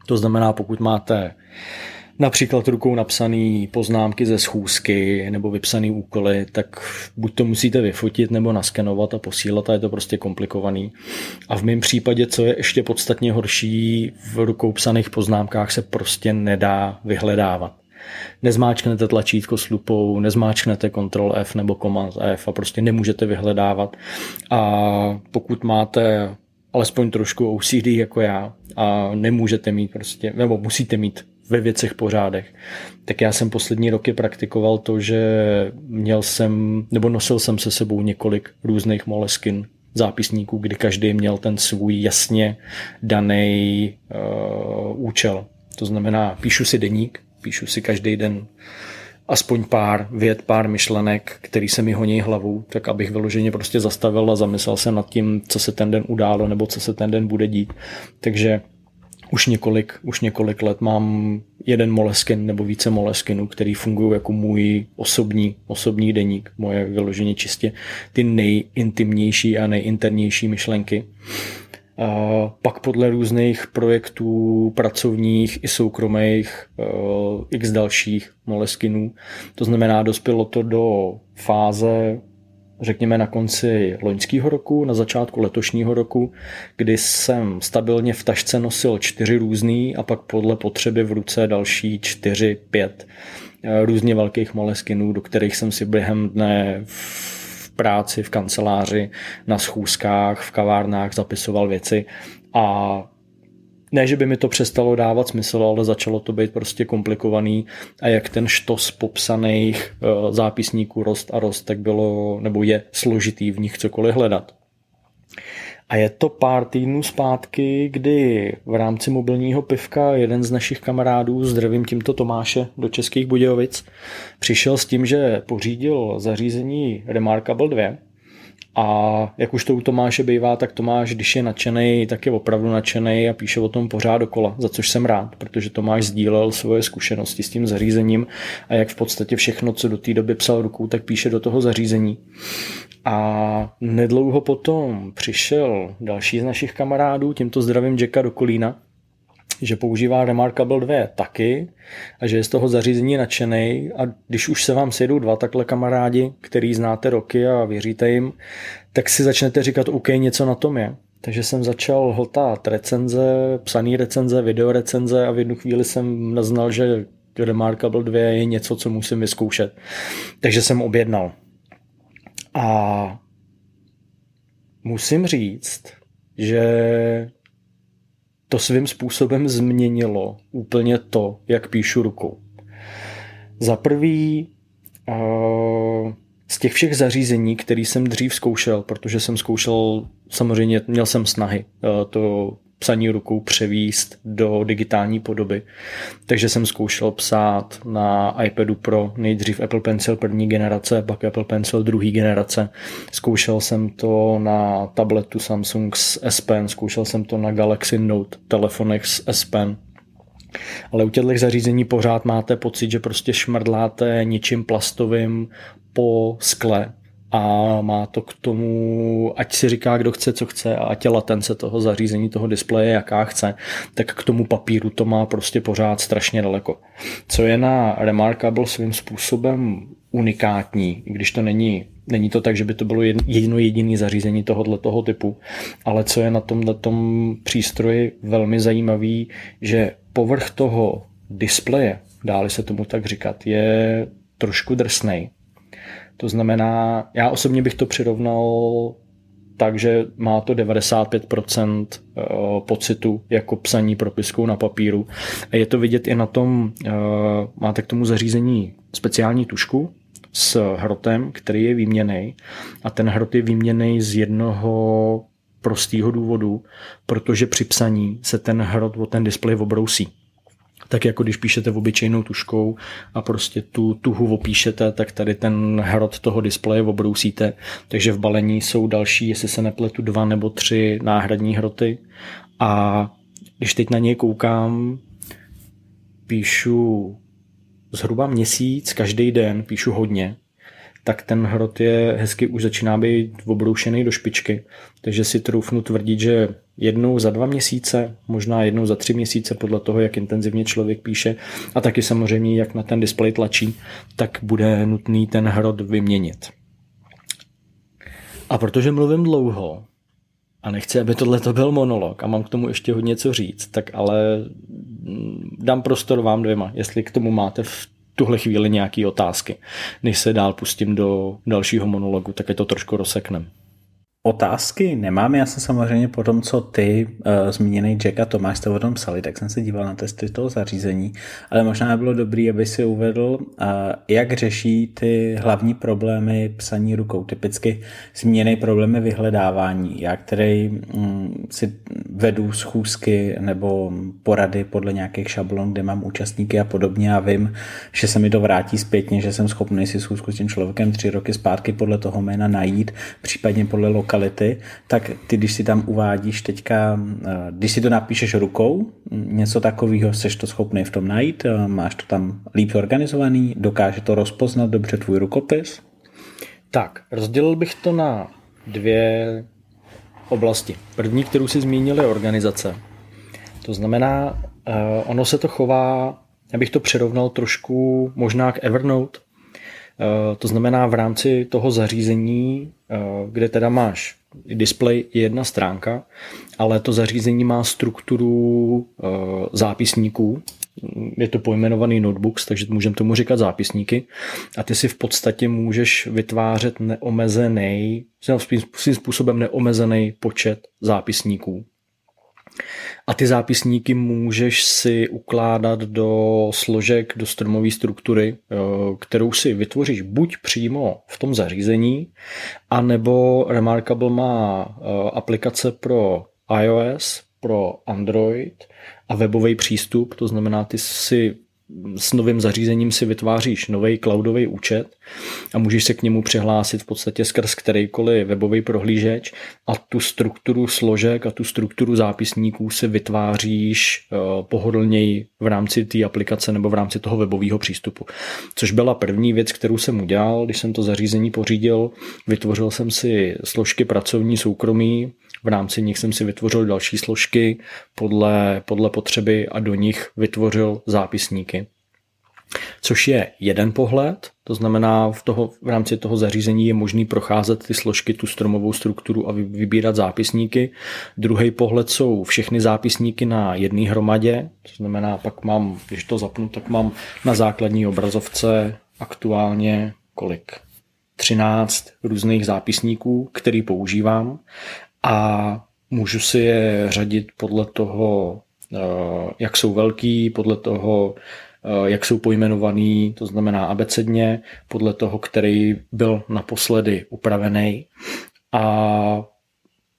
To znamená, pokud máte například rukou napsané poznámky ze schůzky nebo vypsané úkoly, tak buď to musíte vyfotit nebo naskenovat a posílat, a je to prostě komplikovaný. A v mém případě, co je ještě podstatně horší, v rukou psaných poznámkách se prostě nedá vyhledávat. Nezmáčknete tlačítko s lupou, nezmáčknete Ctrl F nebo Command F a prostě nemůžete vyhledávat. A pokud máte alespoň trošku OCD jako já a nemůžete mít prostě, nebo musíte mít ve věcech pořádek, tak já jsem poslední roky praktikoval to, že měl jsem, nebo nosil jsem se sebou několik různých Moleskine zápisníků, kdy každý měl ten svůj jasně daný účel. To znamená, píšu si deník, píšu si každý den aspoň pár vět, pár myšlenek, který se mi honí hlavou, tak abych vyloženě prostě zastavil a zamyslel se nad tím, co se ten den událo nebo co se ten den bude dít. Takže už několik let mám jeden Moleskine nebo více Moleskinů, který fungují jako můj osobní deník, moje vyloženě čistě ty nejintimnější a nejinternější myšlenky. A pak podle různých projektů pracovních i soukromých x dalších Moleskinů. To znamená, dospělo to do fáze, řekněme na konci loňského roku, na začátku letošního roku, kdy jsem stabilně v tašce nosil 4 různý a pak podle potřeby v ruce další 4-5 různě velkých Moleskinů, do kterých jsem si během dne v práci, v kanceláři, na schůzkách, v kavárnách zapisoval věci a ne, že by mi to přestalo dávat smysl, ale začalo to být prostě komplikovaný a jak ten štos popsaných zápisníků rost a rost, tak bylo, nebo je složitý v nich cokoliv hledat. A je to pár týdnů zpátky, kdy v rámci mobilního pivka jeden z našich kamarádů, zdravím tímto Tomáše do Českých Budějovic, přišel s tím, že pořídil zařízení reMarkable 2. A jak už to u Tomáše bývá, tak Tomáš, když je nadšenej, tak je opravdu nadšenej a píše o tom pořád dokola, za což jsem rád, protože Tomáš sdílel svoje zkušenosti s tím zařízením a jak v podstatě všechno, co do té doby psal rukou, tak píše do toho zařízení. A nedlouho potom přišel další z našich kamarádů, tímto zdravím Jacka do Kolína, že používá reMarkable 2 taky a že je z toho zařízení nadšenej a když už se vám sjedou dva takhle kamarádi, který znáte roky a věříte jim, tak si začnete říkat OK, něco na tom je. Takže jsem začal hltát recenze, psaný recenze, videorecenze a v jednu chvíli jsem naznal, že reMarkable 2 je něco, co musím vyzkoušet. Takže jsem objednal. A musím říct, že to svým způsobem změnilo úplně to, jak píšu rukou. Za prvý z těch všech zařízení, které jsem dřív zkoušel, protože jsem zkoušel, samozřejmě měl jsem snahy to psaní rukou převíst do digitální podoby, takže jsem zkoušel psát na iPadu Pro nejdřív Apple Pencil první generace, pak Apple Pencil druhý generace, zkoušel jsem to na tabletu Samsung s S Pen, zkoušel jsem to na Galaxy Note telefonech s S Pen, ale u těchto zařízení pořád máte pocit, že prostě šmrdláte něčím plastovým po skle. A má to k tomu, ať si říká, kdo chce, co chce a ať je latence toho zařízení, toho displeje, jaká chce, tak k tomu papíru to má prostě pořád strašně daleko. Co je na reMarkable svým způsobem unikátní, i když to není to tak, že by to bylo jedno jediné zařízení tohoto typu, ale co je na tomto přístroji velmi zajímavý, že povrch toho displeje, dále se tomu tak říkat, je trošku drsnej. To znamená, já osobně bych to přirovnal tak, že má to 95% pocitu jako psaní propiskou na papíru. A je to vidět i na tom, máte k tomu zařízení speciální tušku s hrotem, který je výměnný. A ten hrot je výměnný z jednoho prostého důvodu, protože při psaní se ten hrot o ten displej obrousí. Tak jako když píšete obyčejnou tuškou a prostě tu tuhu opíšete, tak tady ten hrot toho displeje obrousíte. Takže v balení jsou další, jestli se nepletu, 2 nebo 3 náhradní hroty. A když teď na něj koukám, píšu zhruba měsíc, každý den píšu hodně, tak ten hrot je hezky, už začíná být obroušený do špičky. Takže si troufnu tvrdit, že jednou za 2 měsíce, možná jednou za 3 měsíce, podle toho, jak intenzivně člověk píše a taky samozřejmě, jak na ten displej tlačí, tak bude nutný ten hrot vyměnit. A protože mluvím dlouho a nechci, aby tohleto byl monolog a mám k tomu ještě hodně co říct, tak ale dám prostor vám dvěma, jestli k tomu máte v tuhle chvíli nějaké otázky. Než se dál pustím do dalšího monologu, tak je to trošku rozseknem. Otázky nemáme, já jsem samozřejmě po tom, co ty, zmíněný Jack a Tomáš jste o tom psali, tak jsem se díval na testy toho zařízení, ale možná bylo dobré, aby si uvedl, jak řeší ty hlavní problémy psaní rukou. Typicky zmíněný problémy vyhledávání, já který si vedu schůzky nebo porady podle nějakých šablon, kde mám účastníky a podobně a vím, že se mi to vrátí zpětně, že jsem schopný si schůzku s tím člověkem 3 roky zpátky podle toho jména najít, případně podle lokální. Tak ty, když si tam uvádíš teďka, když si to napíšeš rukou, něco takového, seš to schopný v tom najít, máš to tam líp organizovaný, dokáže to rozpoznat dobře tvůj rukopis? Tak, rozdělil bych to na 2 oblasti. První, kterou si zmínil, je organizace. To znamená, ono se to chová, já bych to přirovnal trošku možná k Evernote. To znamená v rámci toho zařízení, kde teda máš display je 1 stránka, ale to zařízení má strukturu zápisníků, je to pojmenovaný notebooks, takže můžeme tomu říkat zápisníky a ty si v podstatě můžeš vytvářet neomezený, svým způsobem neomezený počet zápisníků. A ty zápisníky můžeš si ukládat do složek, do stromové struktury, kterou si vytvoříš buď přímo v tom zařízení, anebo reMarkable má aplikace pro iOS, pro Android a webový přístup, to znamená, ty si s novým zařízením si vytváříš nový cloudový účet a můžeš se k němu přihlásit v podstatě skrz kterýkoliv webový prohlížeč a tu strukturu složek a tu strukturu zápisníků si vytváříš pohodlněji v rámci té aplikace nebo v rámci toho webového přístupu. Což byla první věc, kterou jsem udělal, když jsem to zařízení pořídil. Vytvořil jsem si složky pracovní, soukromí, v rámci nich jsem si vytvořil další složky podle potřeby a do nich vytvořil zápisníky. Což je jeden pohled, to znamená v rámci toho zařízení je možný procházet ty složky, tu stromovou strukturu a vybírat zápisníky. Druhý pohled jsou všechny zápisníky na jedné hromadě, to znamená pak mám, když to zapnu, tak mám na základní obrazovce aktuálně kolik? 13 různých zápisníků, který používám. A můžu si je řadit podle toho, jak jsou velký, podle toho, jak jsou pojmenovaný, to znamená abecedně, podle toho, který byl naposledy upravený. A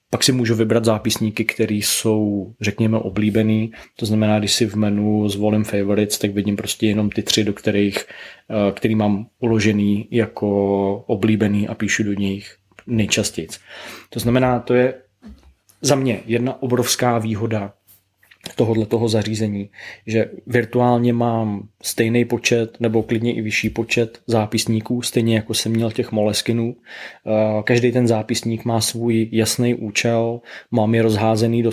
pak si můžu vybrat zápisníky, které jsou, řekněme, oblíbený. To znamená, když si v menu zvolím favorites, tak vidím prostě jenom ty 3, do který mám uložený jako oblíbený a píšu do nich nejčastěji. To znamená, to je za mě jedna obrovská výhoda tohoto zařízení, že virtuálně mám stejný počet nebo klidně i vyšší počet zápisníků, stejně jako jsem měl těch Moleskinů. Každý ten zápisník má svůj jasný účel, mám je rozházený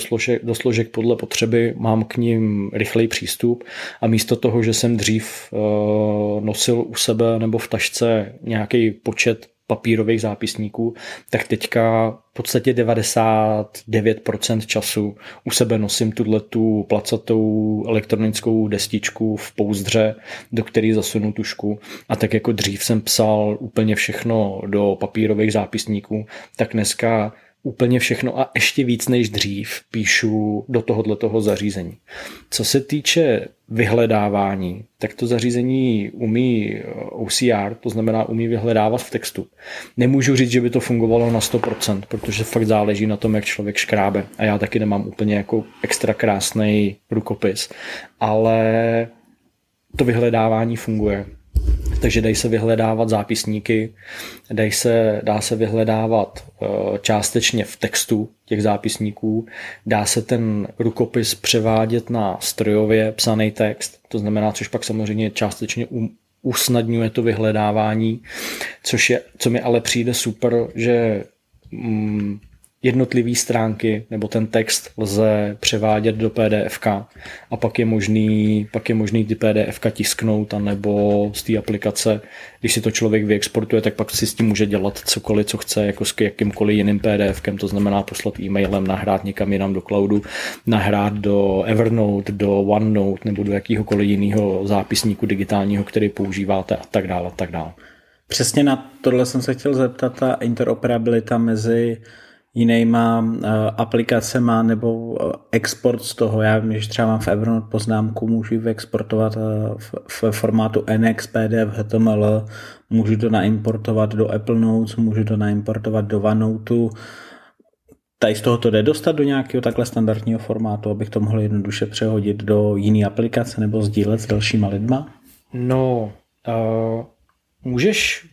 do složek podle potřeby, mám k nim rychlej přístup a místo toho, že jsem dřív nosil u sebe nebo v tašce nějaký počet papírových zápisníků, tak teďka v podstatě 99% času u sebe nosím tuhletu placatou elektronickou destičku v pouzdře, do které zasunu tušku a tak jako dřív jsem psal úplně všechno do papírových zápisníků, tak dneska úplně všechno a ještě víc než dřív píšu do tohoto zařízení. Co se týče vyhledávání, tak to zařízení umí OCR, to znamená umí vyhledávat v textu. Nemůžu říct, že by to fungovalo na 100%, protože fakt záleží na tom, jak člověk škrábe a já taky nemám úplně jako extra krásný rukopis, ale to vyhledávání funguje. Takže dají se vyhledávat zápisníky, dá se vyhledávat částečně v textu těch zápisníků, dá se ten rukopis převádět na strojově psaný text, to znamená, což pak samozřejmě částečně usnadňuje to vyhledávání, co mi ale přijde super, že jednotlivé stránky nebo ten text lze převádět do PDFka a pak je možný ty PDFka tisknout a nebo z té aplikace, když si to člověk vyexportuje, tak pak si s tím může dělat cokoliv, co chce, jako s jakýmkoliv jiným PDFkem, to znamená poslat e-mailem, nahrát někam jinam do cloudu, nahrát do Evernote, do OneNote nebo do jakýhokoliv jiného zápisníku digitálního, který používáte a tak dále, a tak dále. Přesně na tohle jsem se chtěl zeptat, ta interoperabilita mezi jinýma aplikacema nebo export z toho. Já vím, že třeba mám v Evernote poznámku, můžu ji exportovat v formátu NX, PDF, HTML, můžu to naimportovat do Apple Notes, můžu to naimportovat do OneNote. Tady z toho to jde dostat do nějakého takhle standardního formátu, abych to mohl jednoduše přehodit do jiné aplikace nebo sdílet s dalšíma lidma? No, můžeš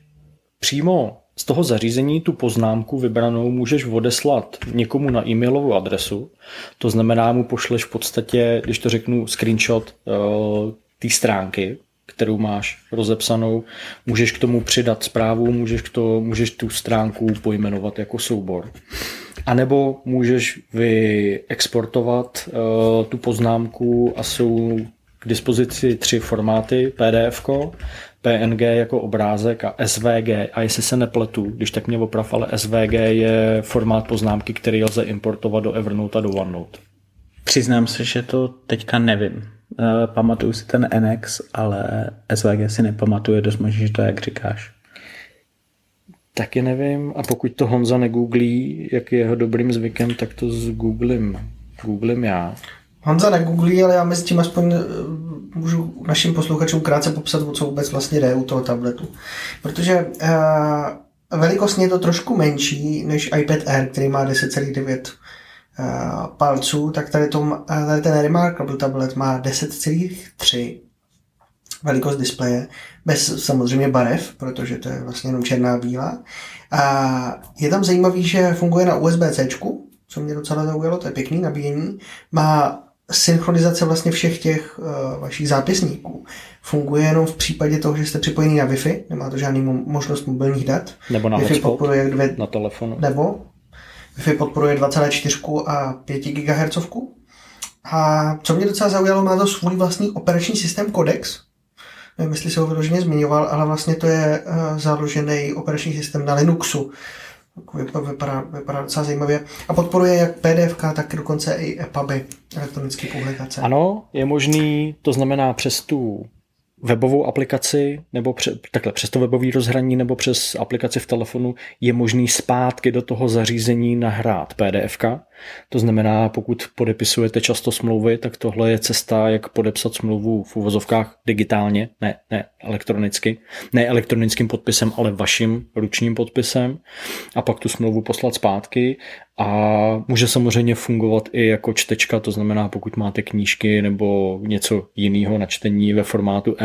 přímo z toho zařízení tu poznámku vybranou můžeš odeslat někomu na e-mailovou adresu. To znamená, mu pošleš v podstatě, když to řeknu, screenshot té stránky, kterou máš rozepsanou. Můžeš k tomu přidat zprávu, můžeš tu stránku pojmenovat jako soubor. A nebo můžeš vyexportovat tu poznámku a jsou k dispozici 3 formáty, PDF-ko, PNG jako obrázek a SVG. A jestli se nepletu, když tak mě oprav, ale SVG je formát poznámky, který lze importovat do Evernote a do OneNote. Přiznám se, že to teďka nevím. Pamatuju si ten NX, ale SVG si nepamatuju, dost možná, že to jak říkáš. Taky nevím, a pokud to Honza negooglí, jak je jeho dobrým zvykem, tak to zgooglím já. Honza negooglí, ale já mezi tím aspoň můžu našim posluchačům krátce popsat, o co vůbec vlastně jde u toho tabletu. Protože velikostně je to trošku menší než iPad Air, který má 10,9 palců, tak tady ten reMarkable tablet má 10,3 velikost displeje, bez samozřejmě barev, protože to je vlastně jenom černá a bílá. A je tam zajímavý, že funguje na USB-Cčku, co mě docela zaujalo, to je pěkný nabíjení. Má synchronizace vlastně všech těch vašich zápisníků. Funguje jenom v případě toho, že jste připojení na Wi-Fi, nemá to žádný možnost mobilních dat. Nebo na Wi-Fi podporuje na telefonu. Nebo Wi-Fi podporuje 2,4 a 5 GHz. A co mě docela zaujalo, má to svůj vlastní operační systém Codex. Nevím, jestli se ho vyloženě zmiňoval, ale vlastně to je založený operační systém na Linuxu. Vypadá docela zajímavě. A podporuje jak PDFka, tak dokonce i EPUBy, elektronické publikace. Ano, je možný, to znamená přes tu webovou aplikaci, nebo přes to webové rozhraní, nebo přes aplikaci v telefonu, je možný zpátky do toho zařízení nahrát PDFka. To znamená, pokud podepisujete často smlouvy, tak tohle je cesta, jak podepsat smlouvu v uvozovkách digitálně, ne elektronicky, ne elektronickým podpisem, ale vaším ručním podpisem, a pak tu smlouvu poslat zpátky. A může samozřejmě fungovat i jako čtečka, to znamená, pokud máte knížky nebo něco jiného na čtení ve formátu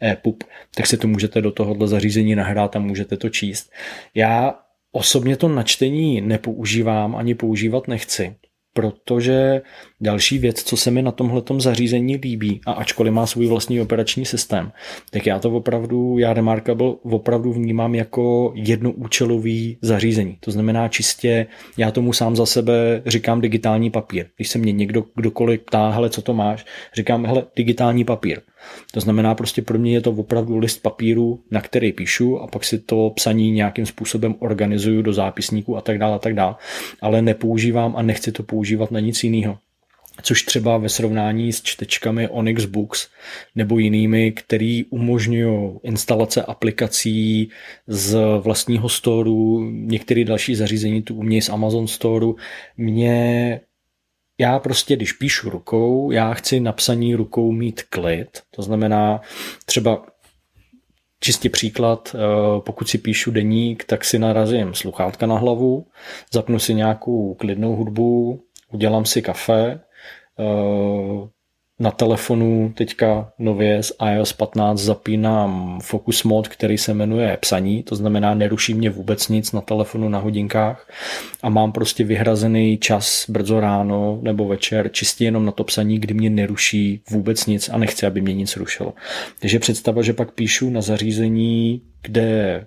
EPUB, tak si to můžete do tohohle zařízení nahrát a můžete to číst. Já osobně to na čtení nepoužívám ani používat nechci, protože další věc, co se mi na tomhletom zařízení líbí, a ačkoliv má svůj vlastní operační systém, tak já reMarkable opravdu vnímám jako jednoúčelový zařízení. To znamená čistě, já tomu sám za sebe říkám digitální papír. Když se mě kdokoliv ptá, hele, co to máš, říkám, hele, digitální papír. To znamená, prostě pro mě je to opravdu list papíru, na který píšu, a pak si to psaní nějakým způsobem organizuju do zápisníků a tak dále, ale nepoužívám a nechci to používat na nic jiného. Což třeba ve srovnání s čtečkami Onyx Books nebo jinými, který umožňují instalace aplikací z vlastního storu, některé další zařízení tu umějí z Amazon storu, já prostě, když píšu rukou, já chci na psaní rukou mít klid. To znamená, třeba čistě příklad, pokud si píšu deník, tak si narazím sluchátka na hlavu, zapnu si nějakou klidnou hudbu, udělám si kafe. Na telefonu teďka nově z iOS 15 zapínám focus mod, který se jmenuje psaní, to znamená neruší mě vůbec nic na telefonu, na hodinkách, a mám prostě vyhrazený čas brzo ráno nebo večer čistě jenom na to psaní, kdy mě neruší vůbec nic a nechci, aby mě nic rušilo. Takže představa, že pak píšu na zařízení, kde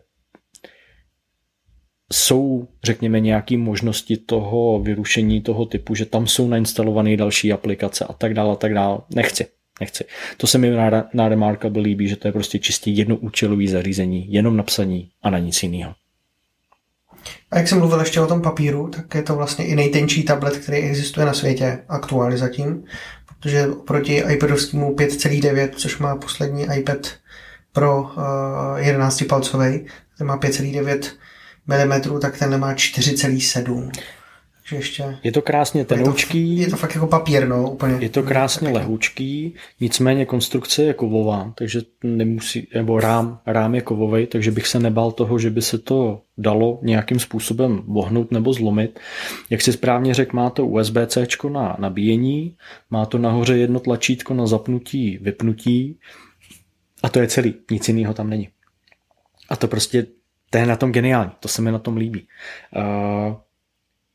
jsou, řekněme, nějaké možnosti toho vyrušení toho typu, že tam jsou nainstalované další aplikace a tak dále. Nechci. To se mi na reMarkable líbí, že to je prostě čistě jednoúčelové zařízení, jenom na psaní a na nic jiného. A jak jsem mluvil ještě o tom papíru, tak je to vlastně i nejtenčí tablet, který existuje na světě aktuálně zatím, protože oproti iPadovskému 5,9, což má poslední iPad Pro 11 palcový, má 5,9 mm, tak ten má 4,7. Takže ještě... Je to krásně tenoučký. Je to fakt jako papír, no, úplně. Je to krásně lehoučký, nicméně konstrukce je kovová, takže nemusí, nebo rám je kovový, takže bych se nebál toho, že by se to dalo nějakým způsobem vohnout nebo zlomit. Jak si správně řekl, má to USB-C na nabíjení, má to nahoře jedno tlačítko na zapnutí, vypnutí a to je celý, nic jiného tam není. A to prostě, to je na tom geniální, to se mi na tom líbí.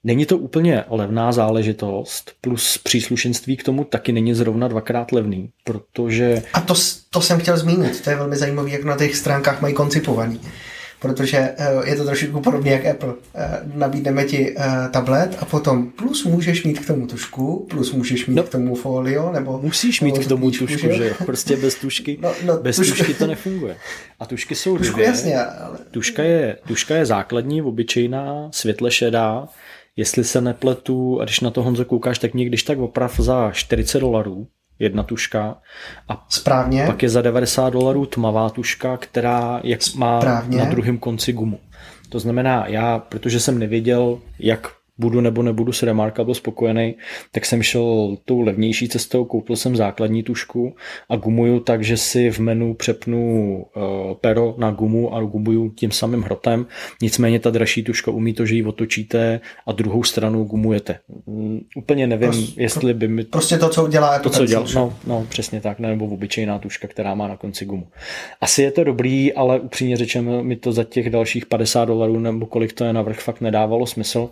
Není to úplně levná záležitost, plus příslušenství k tomu taky není zrovna dvakrát levný, protože... A to jsem chtěl zmínit, to je velmi zajímavé, jak na těch stránkách mají koncipovaný, protože je to trošičku podobně jak Apple. Nabídneme ti tablet a potom plus můžeš mít k tomu tušku, plus můžeš mít k tomu folio, nebo... Musíš mít k tomu tušku, že jo? Prostě bez tušky, tušky to nefunguje. A tušky jsou různé. Jasně, ale... Tuška je základní, obyčejná, světle šedá. Jestli se nepletu, a když na to, Honzo, koukáš, tak někdyž tak oprav za $40 jedna tuška a správně. Pak je za $90 tmavá tuška, která jak má správně. Na druhém konci gumu. To znamená, já, protože jsem nevěděl, jak budu nebo nebudu s reMarkable spokojený, tak jsem šel tou levnější cestou, koupil jsem základní tušku a gumuju tak, že si v menu přepnu pero na gumu a gumuju tím samým hrotem. Nicméně ta dražší tuška umí to, že ji otočíte a druhou stranu gumujete. Úplně nevím, jestli by mi... Prostě to, co udělá Apple Pencil. No, přesně tak, nebo obyčejná tuška, která má na konci gumu. Asi je to dobrý, ale upřímně řečeno mi to za těch dalších $50 nebo kolik to je navrch fakt nedávalo smysl.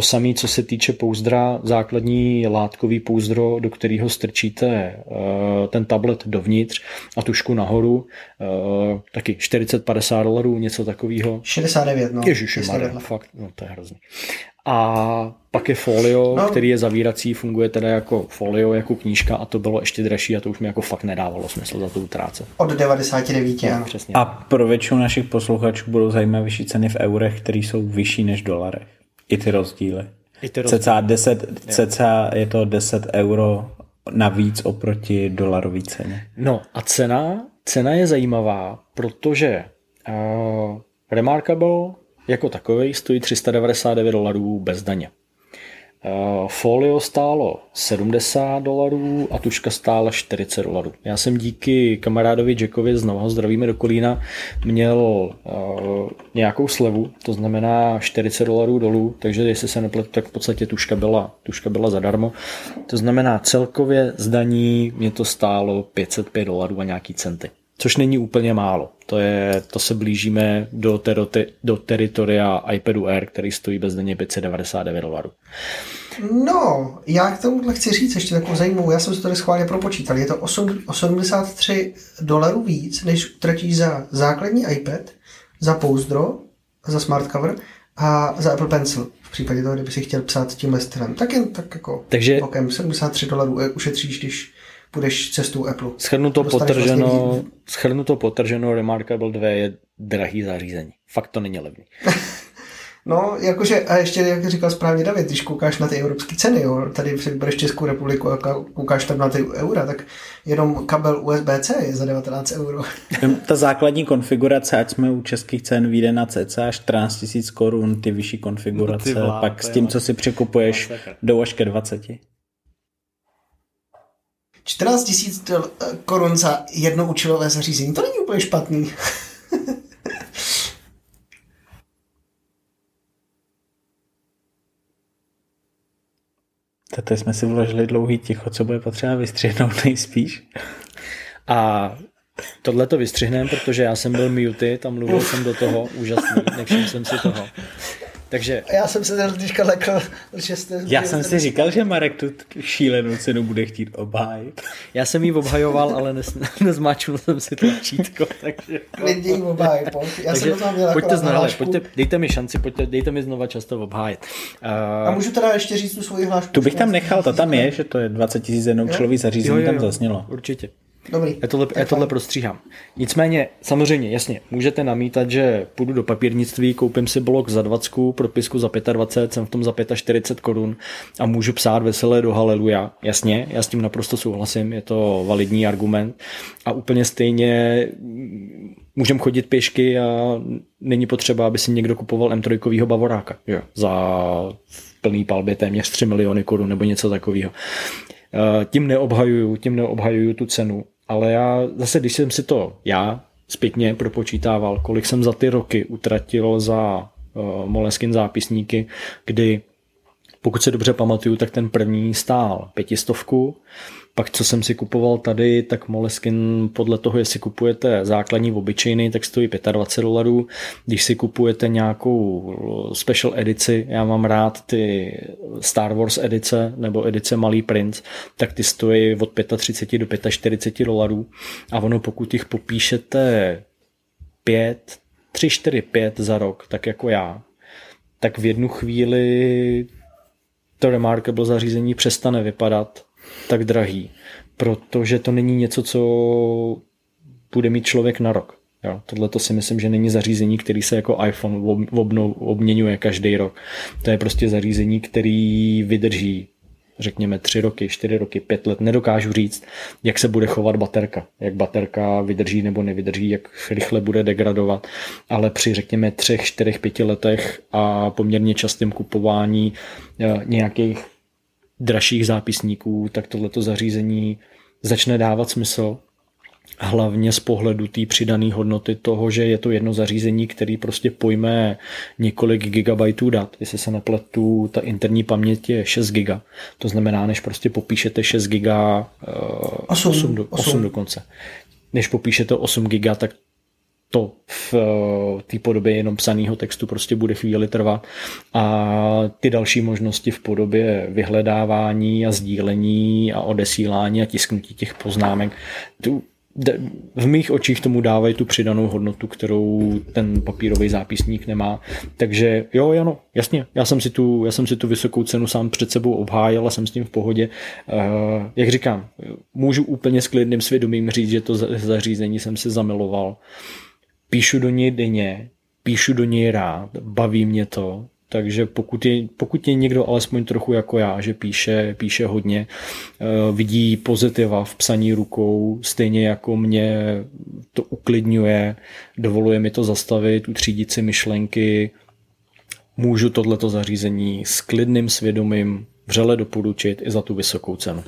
To samé, co se týče pouzdra, základní látkový pouzdro, do kterého strčíte ten tablet dovnitř a tušku nahoru, taky $40-$50, něco takového. 69, no. Ježišmarja, fakt, no to je hrozný. A pak je folio, který je zavírací, funguje teda jako folio, jako knížka a to bylo ještě dražší a to už mi jako fakt nedávalo smysl za to utrácet. Od 99, no, přesně. A pro většinu našich posluchačů budou zajímavější ceny v eurech, které jsou vyšší než v dolarech. I ty rozdíly. Cca je to 10 euro navíc oproti dolarové ceně. No a cena je zajímavá, protože reMarkable jako takový stojí $399 bez daně. Folio stálo $70 a tuška stála $40. Já jsem díky kamarádovi Jackovi, znovu ho zdravíme do Kolína, měl nějakou slevu, to znamená $40 dolů, takže jestli se nepletu, tak v podstatě tuška byla zadarmo. To znamená celkově z daní mě to stálo $505 a nějaký centy. Což není úplně málo. To se blížíme do teritoria iPadu Air, který stojí bezdaně $599. No, já k tomuhle chci říct ještě takovou zajímavou. Já jsem si to schválně propočítal. Je to $83 víc, než utratíš za základní iPad, za pouzdro, za smart cover a za Apple Pencil. V případě toho, kdyby si chtěl psát tímhle stylem. Tak jen tak jako $73 ušetříš, když půjdeš cestou Apple. Schrnuto potrženo, reMarkable 2 je drahý zařízení. Fakt to není levný. No, jakože, a ještě, jak říkal správně David, když koukáš na ty evropské ceny, jo, tady vybereš Českou republiku a koukáš tam na ty eura, tak jenom kabel USB-C je za €19. Ta základní konfigurace, ať jsme u českých cen, vyjde na cca 14 000 korun, ty vyšší konfigurace, no, pak s tím, co si překupuješ, jdou až ke 20. 14 000 korun za jednoučilové zařízení, to není úplně špatný. Tady jsme si vložili dlouhý ticho, co bude potřeba vystřihnout nejspíš. A tohle to vystřihnem, protože já jsem byl muted a mluvil jsem do toho, úžasný, nevšiml jsem si toho. Takže... Já jsem se teda teďka lekl, že jste... Já jsem si říkal, že Marek tu šílenou cenu bude chtít obhájit. Já jsem ji obhajoval, ale nezmáčil jsem si tlačítko, takže... Klidně ji obhájit, dejte mi šanci, dejte mi znova často obhájit. A můžu teda ještě říct tu svoji hlášku? Tu bych tam nechal, ta tam je, že to je 20 000 jednoučelový zařízení, jo, tam zasnělo. Určitě. Dobrý, já tohle prostříhám. Nicméně, samozřejmě, jasně, můžete namítat, že půjdu do papírnictví, koupím si blok za 20, propisku za 25, jsem v tom za 45 korun a můžu psát veselé do haleluja. Jasně, já s tím naprosto souhlasím, je to validní argument a úplně stejně můžeme chodit pěšky a není potřeba, aby si někdo kupoval M3 bavoráka jo. Za v plný palbě téměř 3 miliony korun nebo něco takového. Tím neobhajuju tu cenu, ale já zase, když jsem si to zpětně propočítával, kolik jsem za ty roky utratil za Moleskine zápisníky, kdy pokud se dobře pamatuju, tak ten první stál 500, pak co jsem si kupoval tady, tak Moleskine podle toho, jestli kupujete základní obyčejný, tak stojí $25, když si kupujete nějakou special edici, já mám rád ty Star Wars edice nebo edice Malý princ, tak ty stojí od $35 do $45 a ono pokud jich popíšete 3, 4, 5 za rok, tak jako já, tak v jednu chvíli to reMarkable zařízení přestane vypadat tak drahý, protože to není něco, co bude mít člověk na rok. Tohle to si myslím, že není zařízení, který se jako iPhone obměňuje každý rok. To je prostě zařízení, který vydrží, řekněme, 3 roky, 4 roky, 5 let. Nedokážu říct, jak se bude chovat baterka. Jak baterka vydrží nebo nevydrží, jak rychle bude degradovat. Ale při, řekněme, 3, 4, 5 letech a poměrně častým kupování nějakých dražších zápisníků, tak tohleto zařízení začne dávat smysl. Hlavně z pohledu té přidané hodnoty toho, že je to jedno zařízení, který prostě pojme několik gigabajtů dat. Jestli se nepletu, ta interní paměť je 6 giga. To znamená, než prostě popíšete 6 giga 8 dokonce. Než popíšete 8 giga, tak to v té podobě jenom psaného textu prostě bude chvíli trvat a ty další možnosti v podobě vyhledávání a sdílení a odesílání a tisknutí těch poznámek v mých očích tomu dávají tu přidanou hodnotu, kterou ten papírový zápisník nemá. Takže jo, jasně, já jsem si tu vysokou cenu sám před sebou obhájil a jsem s tím v pohodě. Jak říkám, můžu úplně s klidným svědomím říct, že to zařízení jsem si zamiloval. Píšu do něj denně, píšu do něj rád, baví mě to. Takže pokud je někdo alespoň trochu jako já, že píše hodně, vidí pozitiva v psaní rukou, stejně jako mě to uklidňuje, dovoluje mi to zastavit, utřídit si myšlenky, můžu tohleto zařízení s klidným svědomím vřele doporučit i za tu vysokou cenu.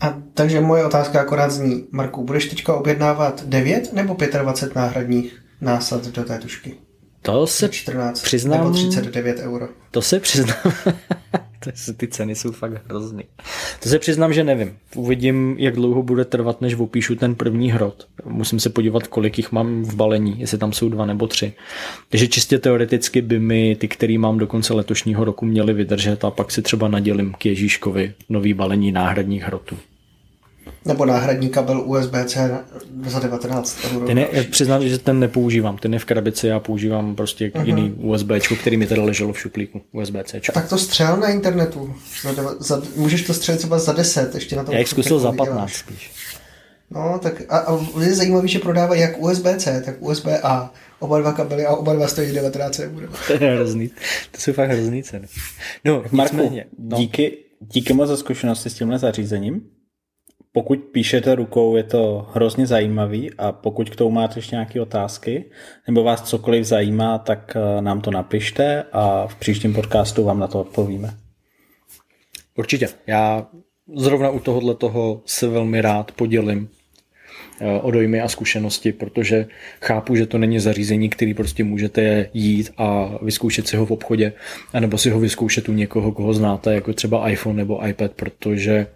A takže moje otázka akorát zní, Marku, budeš teďka objednávat 9 nebo 25 náhradních násad do té tužky? To se 14, přiznám... Nebo 39 euro. To se přiznám... Ty ceny jsou fakt hrozný. To se přiznám, že nevím. Uvidím, jak dlouho bude trvat, než opíšu ten první hrot. Musím se podívat, kolik jich mám v balení, jestli tam jsou 2 nebo 3. Takže čistě teoreticky by mi ty, který mám do konce letošního roku, měly vydržet a pak si třeba nadělím k Ježíškovi nový balení náhradních hrotů. Nebo náhradní kabel USB-C za 19 €. Přiznám, že ten nepoužívám. Ten je v krabici, já používám prostě jiný USBčko, který mi teda leželo v šuplíku. USB-Cčko. Tak to střel na internetu. Můžeš to střelit třeba za 10. Ještě na tom já jich zkusil za 15 spíš. No, tak a je zajímavé, že prodávají jak USB-C, tak USB-A. Oba dva kabely a oba dva stojí 19 €. To jsou fakt hrozný ceny. No, Marku, díky moc za zkušenosti s tímhle zařízením. Pokud píšete rukou, je to hrozně zajímavý a pokud k tomu máte ještě nějaké otázky nebo vás cokoliv zajímá, tak nám to napište a v příštím podcastu vám na to odpovíme. Určitě. Já zrovna u tohohle toho se velmi rád podělím o dojmy a zkušenosti, protože chápu, že to není zařízení, který prostě můžete jít a vyzkoušet si ho v obchodě anebo si ho vyzkoušet u někoho, koho znáte, jako třeba iPhone nebo iPad, protože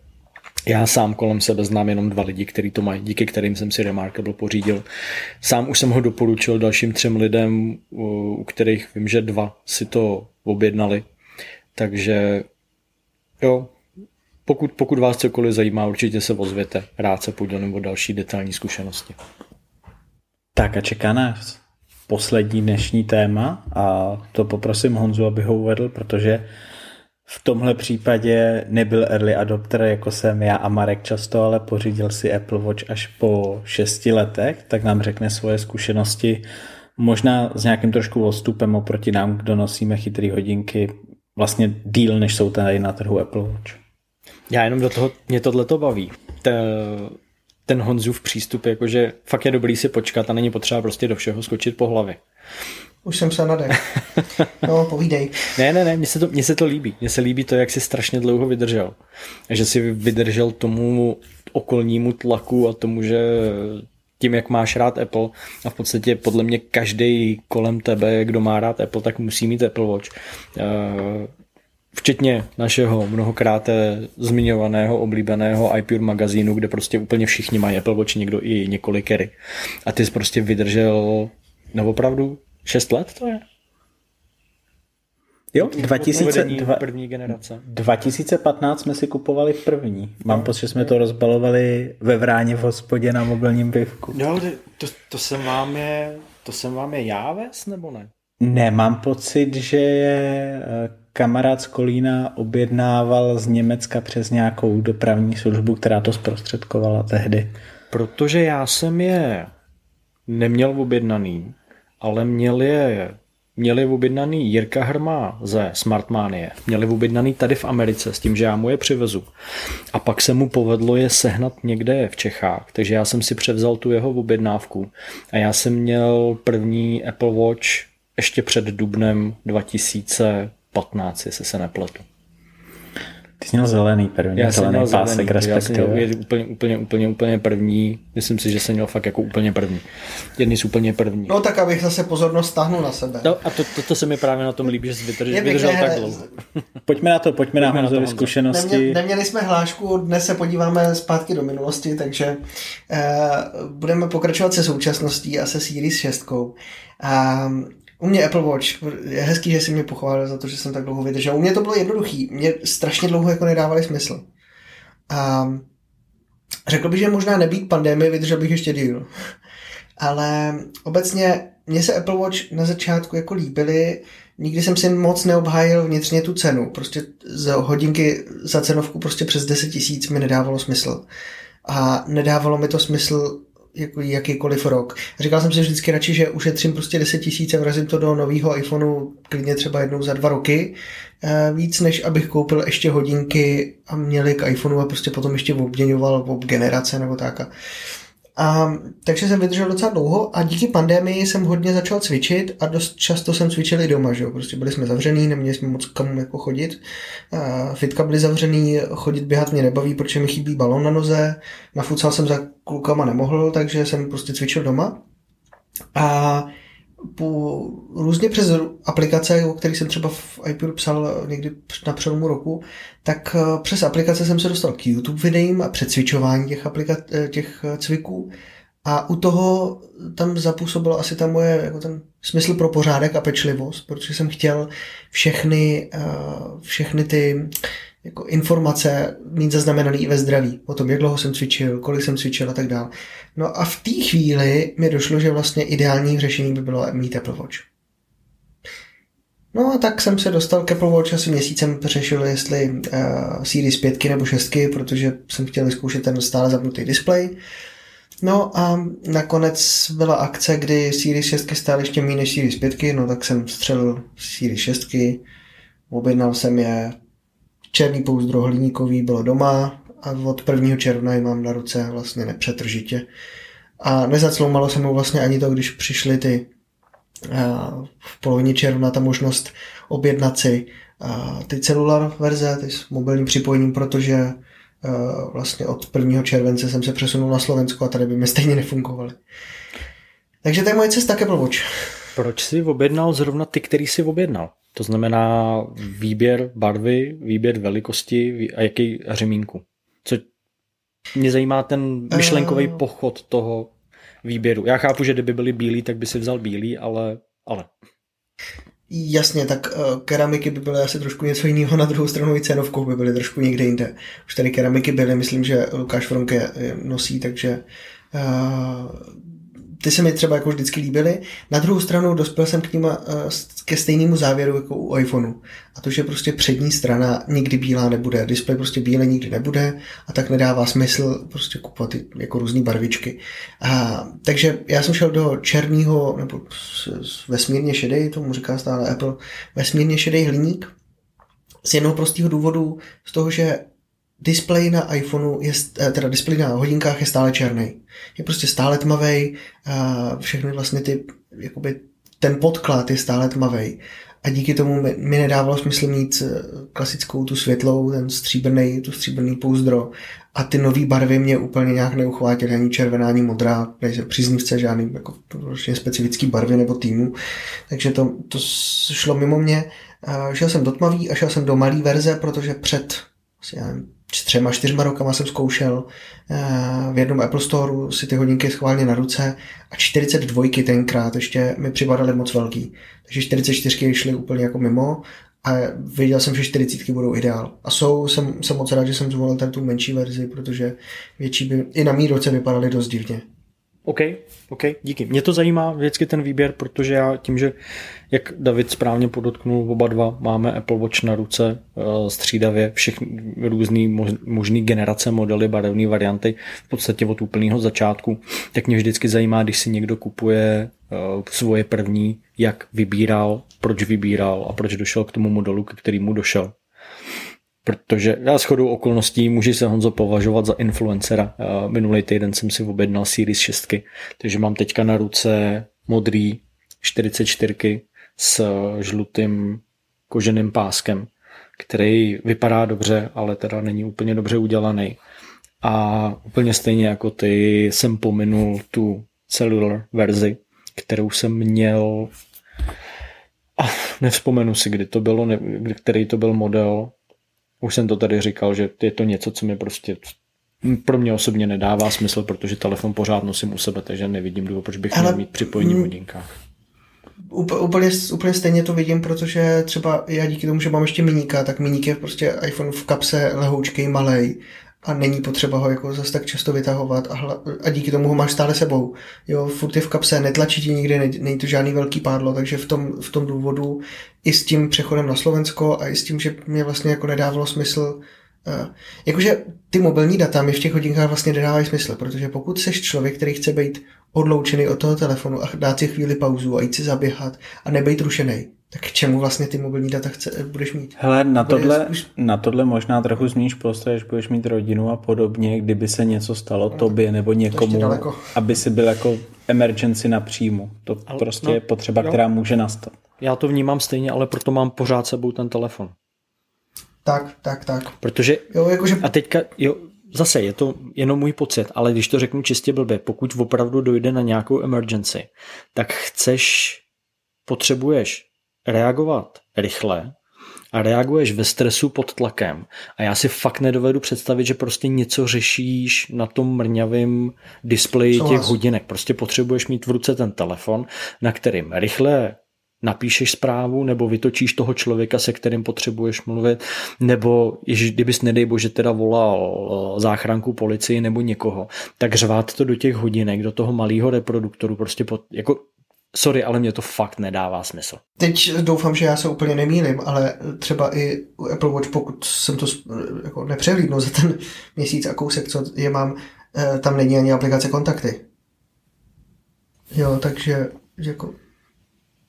já sám kolem sebe znám jenom 2 lidi, kteří to mají, díky kterým jsem si reMarkable pořídil. Sám už jsem ho doporučil dalším 3 lidem, u kterých vím, že 2 si to objednali. Takže jo, pokud vás cokoliv zajímá, určitě se ozvěte. Rád se podělím o další detailní zkušenosti. Tak a čeká nás poslední dnešní téma a to poprosím Honzu, aby ho uvedl, protože v tomhle případě nebyl early adopter, jako jsem já a Marek často, ale pořídil si Apple Watch až po 6 letech, tak nám řekne svoje zkušenosti, možná s nějakým trošku odstupem oproti nám, kdo nosíme chytrý hodinky, vlastně díl, než jsou tady na trhu Apple Watch. Já jenom do toho, mě tohle to baví. ten Honzův přístup, jakože fakt je dobrý si počkat a není potřeba prostě do všeho skočit po hlavě. Už jsem se nadech. No, povídej. Ne, mně se to líbí. Mně se líbí to, jak jsi strašně dlouho vydržel. Že jsi vydržel tomu okolnímu tlaku a tomu, že tím, jak máš rád Apple, a v podstatě podle mě každý kolem tebe, kdo má rád Apple, tak musí mít Apple Watch. Včetně našeho mnohokrát zmiňovaného, oblíbeného iPure magazínu, kde prostě úplně všichni mají Apple Watch, někdo i několikery. A ty jsi prostě vydržel, no opravdu, 6 let to je? Jo, 2002, první generace. 2015 jsme si kupovali první. Mám pocit, že jsme to rozbalovali ve Vráně v hospodě na mobilním pivku. No, to jsem vám je já vez, nebo ne? Ne, mám pocit, že je kamarád z Kolína objednával z Německa přes nějakou dopravní službu, která to zprostředkovala tehdy. Protože já jsem je neměl objednaný, ale měli objednaný Jirka Hrma ze Smartmanie. Měli objednaný tady v Americe s tím, že já mu je přivezu. A pak se mu povedlo je sehnat někde v Čechách, takže já jsem si převzal tu jeho objednávku. A já jsem měl první Apple Watch ještě před dubnem 2015, jestli se nepletu. Ty jsi měl zelený první, já zelený pásek, respektive. Já jsem úplně první, myslím si, že jsem měl fakt jako úplně první. Jedný z úplně první. No tak, abych zase pozornost stáhnul na sebe. No, a to se mi právě na tom líbí, že jsi vydržel tak dlouho. Pojďme na Honzovy zkušenosti. Neměli jsme hlášku, dnes se podíváme zpátky do minulosti, takže budeme pokračovat se současností a se Siri s 6. U mě Apple Watch, je hezký, že jsi mě pochválil za to, že jsem tak dlouho vydržel. U mě to bylo jednoduchý, mě strašně dlouho jako nedávali smysl. A řekl bych, že možná nebýt pandemie, vydržel bych ještě díl. Ale obecně mě se Apple Watch na začátku jako líbily, nikdy jsem si moc neobhájil vnitřně tu cenu. Prostě z hodinky za cenovku prostě přes 10 000 mi nedávalo smysl. A nedávalo mi to smysl jako jakýkoliv rok. Říkal jsem si vždycky radši, že ušetřím prostě 10 000 a vrazím to do nového iPhoneu klidně třeba jednou za 2 roky. Víc, než abych koupil ještě hodinky a měli k iPhoneu a prostě potom ještě obměňoval ob generace nebo tak. Takže jsem vydržel docela dlouho a díky pandemii jsem hodně začal cvičit a dost často jsem cvičil i doma, že jo. Prostě byli jsme zavřený, neměli jsme moc kam jako chodit. Fitka byly zavřený, chodit běhat mě nebaví, protože mi chybí balón na noze. Na futsal jsem za klukama nemohl, takže jsem prostě cvičil doma. A různě přes aplikace, o kterých jsem třeba v iPure psal někdy na přelomu roku, tak přes aplikace jsem se dostal k YouTube videím a přecvičování těch cviků a u toho tam zapůsobilo asi ta moje jako ten smysl pro pořádek a pečlivost, protože jsem chtěl všechny ty jako informace mít zaznamenaný i ve zdraví. O tom, jak dlouho jsem cvičil, kolik jsem cvičil a tak dále. No a v té chvíli mi došlo, že vlastně ideální řešení by bylo mít Apple Watch. No a tak jsem se dostal k Apple Watch, asi měsícem řešil, jestli Series 5 nebo 6, protože jsem chtěl vyzkoušet ten stále zapnutý displej. No a nakonec byla akce, kdy Series 6 stále ještě méně než Series 5, no tak jsem střelil Series 6, objednal jsem je, černý pouzdro hliníkový bylo doma a od 1. června ji mám na ruce vlastně nepřetržitě. A nezacloumalo se mu vlastně ani to, když přišly ty v polovině června ta možnost objednat si ty celular verze, ty s mobilním připojením, protože vlastně od 1. července jsem se přesunul na Slovensko a tady by mi stejně nefungovaly. Takže to je moje cesta k Apple Watch. Proč jsi objednal zrovna ty, který jsi objednal? To znamená výběr barvy, výběr velikosti a jaký řemínku. Co mě zajímá ten myšlenkový pochod toho výběru. Já chápu, že kdyby byly bílý, tak by si vzal bílý, ale. Jasně, tak keramiky by byly asi trošku něco jiného, na druhou stranu i cenovkou by byly trošku někde jinde. Už tady keramiky byly, myslím, že Lukáš Fronke nosí, takže ty se mi třeba jako vždycky líbily. Na druhou stranu dospěl jsem k nima ke stejnému závěru jako u iPhoneu. A to, že prostě přední strana nikdy bílá nebude. Displej prostě bílé nikdy nebude a tak nedává smysl prostě kupovat jako různé barvičky. Takže já jsem šel do černého nebo vesmírně šedej, tomu říká stále Apple, vesmírně šedej hliník. Z jednoho prostého důvodu, z toho, že displej na iPhoneu je, teda displej na hodinkách je stále černý. Je prostě stále tmavej, všechny vlastně ty, jakoby ten podklad je stále tmavej. A díky tomu mi nedávalo smysl mít klasickou tu světlou, tu stříbrný pouzdro. A ty nový barvy mě úplně nějak neuchvátily, ani červená, ani modrá, nejsem příznivce žádný jako specifický barvy nebo týmu. Takže to šlo mimo mě. Šel jsem do tmavý a šel jsem do malý verze, protože před asi, já nevím, 3-4 rokama jsem zkoušel v jednom Apple Storeu si ty hodinky schválně na ruce a 42 tenkrát ještě mi připadaly moc velký. Takže 44 šly úplně jako mimo a věděl jsem, že 40 budou ideál. A jsem moc rád, že jsem zvolil tady tu menší verzi, protože větší by i na mý ruce vypadaly dost divně. OK, díky. Mě to zajímá vždycky ten výběr, protože já tím, že jak David správně podotknul, oba dva máme Apple Watch na ruce střídavě, všechny různý možný generace, modely, barevné varianty, v podstatě od úplného začátku, tak mě vždycky zajímá, když si někdo kupuje svoje první, jak vybíral, proč vybíral a proč došel k tomu modelu, k kterému došel. Protože já shodou okolností můžu se, Honzo, považovat za influencera. Minulý týden jsem si objednal Siri z 6, takže mám teďka na ruce modrý 44 s žlutým koženým páskem, který vypadá dobře, ale teda není úplně dobře udělaný. A úplně stejně jako ty jsem pominul tu cellular verzi, kterou jsem měl, a nevzpomenu si, kdy to bylo, který to byl model. Už jsem to tady říkal, že je to něco, co mi prostě pro mě osobně nedává smysl, protože telefon pořád nosím u sebe, takže nevidím důvod, proč bych měl mít připojení v hodinkách. Úplně stejně to vidím, protože třeba já díky tomu, že mám ještě miníka, tak miník je prostě iPhone v kapse lehoučkej, malej a není potřeba ho jako zase tak často vytahovat a díky tomu ho máš stále sebou. Jo, furt je v kapse, netlačí ti nikde, není to žádný velký pádlo, takže v tom důvodu i s tím přechodem na Slovensko a i s tím, že mě vlastně jako nedávalo smysl, jakože ty mobilní data mi v těch hodinkách vlastně nedávají smysl, protože pokud seš člověk, který chce být odloučený od toho telefonu a dát si chvíli pauzu a jít si zaběhat a nebejt rušenej, tak k čemu vlastně ty mobilní data budeš mít? Hele, na tohle možná trochu změníš postoj, že budeš mít rodinu a podobně, kdyby se něco stalo tobě nebo někomu, aby si byl jako emergency napříjmu. Je potřeba, která může nastat. Já to vnímám stejně, ale proto mám pořád sebou ten telefon. Tak. Protože, jo, jakože... A teďka, jo, zase je to jenom můj pocit, ale když to řeknu čistě blbě, pokud opravdu dojde na nějakou emergency, tak potřebuješ reagovat rychle a reaguješ ve stresu pod tlakem. A já si fakt nedovedu představit, že prostě něco řešíš na tom mrňavém displeji těch hodinek. Prostě potřebuješ mít v ruce ten telefon, na kterým rychle napíšeš zprávu nebo vytočíš toho člověka, se kterým potřebuješ mluvit, nebo kdybys nedej bože teda volal záchranku, policii nebo někoho, tak řvát to do těch hodinek, do toho malého reproduktoru prostě sorry, ale mě to fakt nedává smysl. Teď doufám, že já se úplně nemýlím, ale třeba i Apple Watch, pokud jsem to jako nepřehlídnul za ten měsíc a kousek, co je mám, tam není ani aplikace kontakty. Jo, takže jako...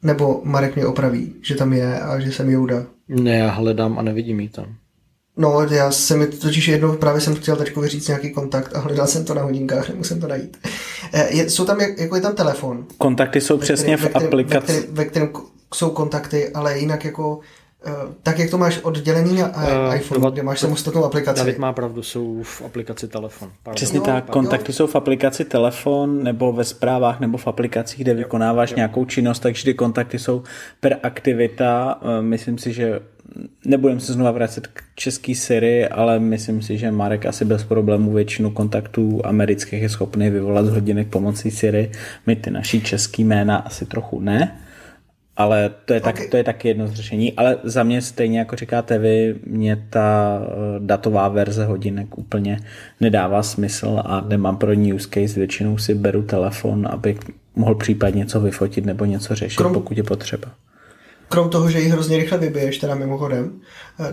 Nebo Marek mě opraví, že tam je a že jsem Jouda. Ne, já hledám a nevidím ji tam. No, já jsem totiž jednou, právě jsem chtěl tačku vyříct nějaký kontakt a hledal jsem to na hodinkách, nemusím to najít. Je tam telefon. Kontakty jsou přesně v aplikaci. Ve kterém jsou kontakty, ale jinak jako, tak jak to máš oddělení na iPhone, kde máš samostatnou aplikaci. David má pravdu, jsou v aplikaci telefon. Pardon. Přesně tak, kontakty jsou v aplikaci telefon nebo ve zprávách nebo v aplikacích, kde vykonáváš nějakou činnost, takže ty kontakty jsou per aktivita. Myslím si, že nebudem se znova vracet k český Siri, ale myslím si, že Marek asi bez problémů většinu kontaktů amerických je schopný vyvolat z hodinek pomocí Siri. My ty naší český jména asi trochu ne, ale to je taky jedno z řešení. Ale za mě stejně, jako říkáte vy, mě ta datová verze hodinek úplně nedává smysl a nemám pro ní use case. Většinou si beru telefon, abych mohl případně něco vyfotit nebo něco řešit, pokud je potřeba. Krom toho, že ji hrozně rychle vybiješ, teda mimochodem,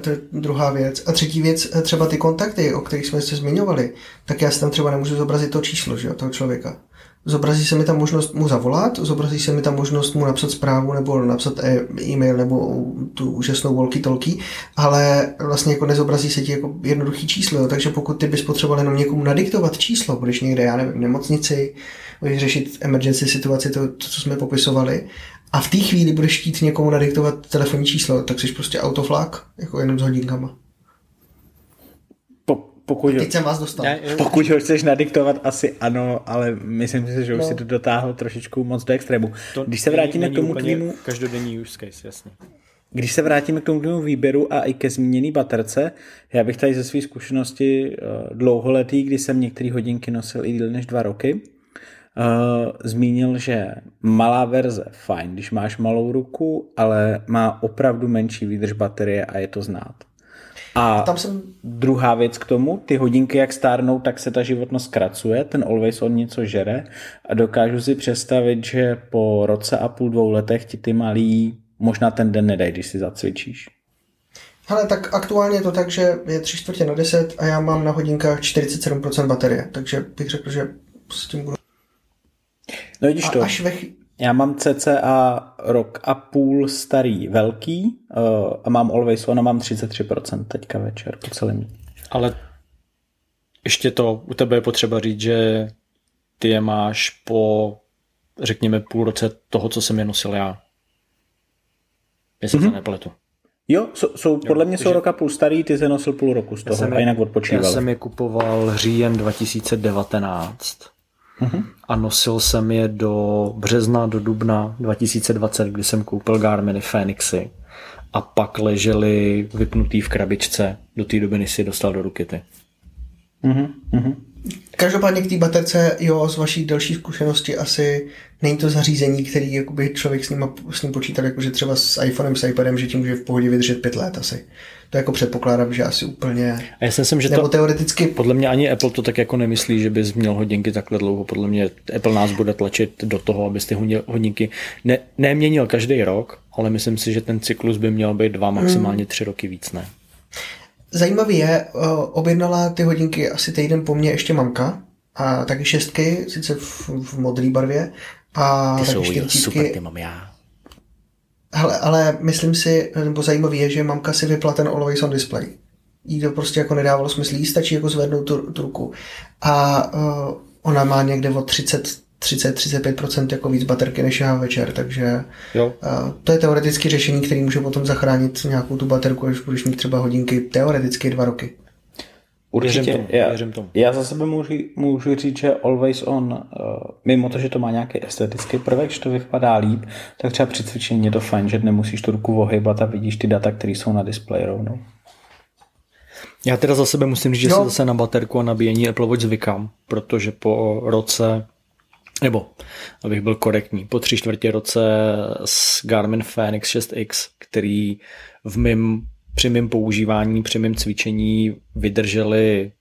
to je druhá věc. A třetí věc, třeba ty kontakty, o kterých jsme se zmiňovali, tak já si tam třeba nemůžu zobrazit to číslo, že jo, toho člověka. Zobrazí se mi tam možnost mu zavolat, zobrazí se mi tam možnost mu napsat zprávu nebo napsat e-mail nebo tu úžasnou walkie-talkie, ale vlastně jako nezobrazí se ti jako jednoduchý číslo, jo. Takže pokud ty bys potřeboval jenom někomu nadiktovat číslo, budeš někde, já nevím, v nemocnici, budeš řešit emergency situaci, to co jsme popisovali, a v té chvíli budeš chtít někomu nadiktovat telefonní číslo, tak jsi prostě autoflak, jako jenom s hodinkama. Teď jsem vás dostal. Pokud ho chceš nadiktovat, asi ano, ale myslím si, že už si to dotáhl trošičku moc do extrému. Když se vrátíme k tomu tvýmu... Každodenní use case, jasně. Když se vrátíme k tomu výběru a i ke zmíněné baterce, já bych tady ze své zkušenosti dlouholetý, kdy jsem některé hodinky nosil i díl než 2 roky, zmínil, že malá verze, fajn, když máš malou ruku, ale má opravdu menší výdrž baterie a je to znát. A tam jsem... druhá věc k tomu, ty hodinky jak stárnou, tak se ta životnost zkracuje, ten always on něco žere a dokážu si představit, že po roce a půl, 2 letech ti ty malý možná ten den nedají, když si zacvičíš. Hele, tak aktuálně je to tak, že je 3/4 na 10 a já mám na hodinkách 47% baterie, takže bych řekl, že s tím budu... No vidíš to, já mám cca 1,5 roku starý velký a mám always on a mám 33% teďka večer po celém. Ale ještě to u tebe je potřeba říct, že ty je máš po řekněme půl roce toho, co jsem je nosil já. Jestli se nepletu. Jo, podle mě jsou 1,5 roku starý, ty se nosil půl roku z toho a jinak odpočíval. Já jsem je kupoval říjen 2019. A nosil jsem je do března, do dubna 2020, kdy jsem koupil Garminy Fenixy a pak leželi vypnutý v krabičce, do té doby než si dostal do ruky ty. Každopádně k té baterce, jo, z vaší další zkušenosti asi není to zařízení, který jakoby člověk s ním počítal, jakože třeba s iPhonem, s iPadem, že tím může v pohodě vydržet 5 let asi. To jako předpokládám, že asi úplně... A já si myslím, že to teoreticky... Podle mě ani Apple to tak jako nemyslí, že bys měl hodinky takhle dlouho. Podle mě Apple nás bude tlačit do toho, abys ty hodinky neměnil každý rok, ale myslím si, že ten cyklus by měl být 2, maximálně 3 roky víc, ne? Zajímavé je, objednala ty hodinky asi týden po mně ještě mamka, a taky 6, sice v modré barvě, a ty taky 4. Super, ty mám já. Hele, ale myslím si, nebo zajímavé je, že mamka si vypla ten always on display. Jí to prostě jako nedávalo smysl, jí stačí jako zvednout tu ruku. A ona má někde o 30-35% jako víc baterky než já večer, takže jo. To je teoretické řešení, které může potom zachránit nějakou tu baterku, až budeš mít třeba hodinky teoreticky 2 roky. Určitě, já za sebe můžu říct, že always on, mimo to, že to má nějaký estetický prvek, že to vypadá líp, tak třeba při cvičení je to fajn, že nemusíš tu ruku ohybat a vidíš ty data, které jsou na displeji rovnou. Já teda za sebe musím říct, že se zase na baterku a nabíjení Apple Watch zvykám, protože po roce, nebo abych byl korektní, po 3/4 roku s Garmin Fenix 6X, který při mým používání, při mým cvičení vydrželi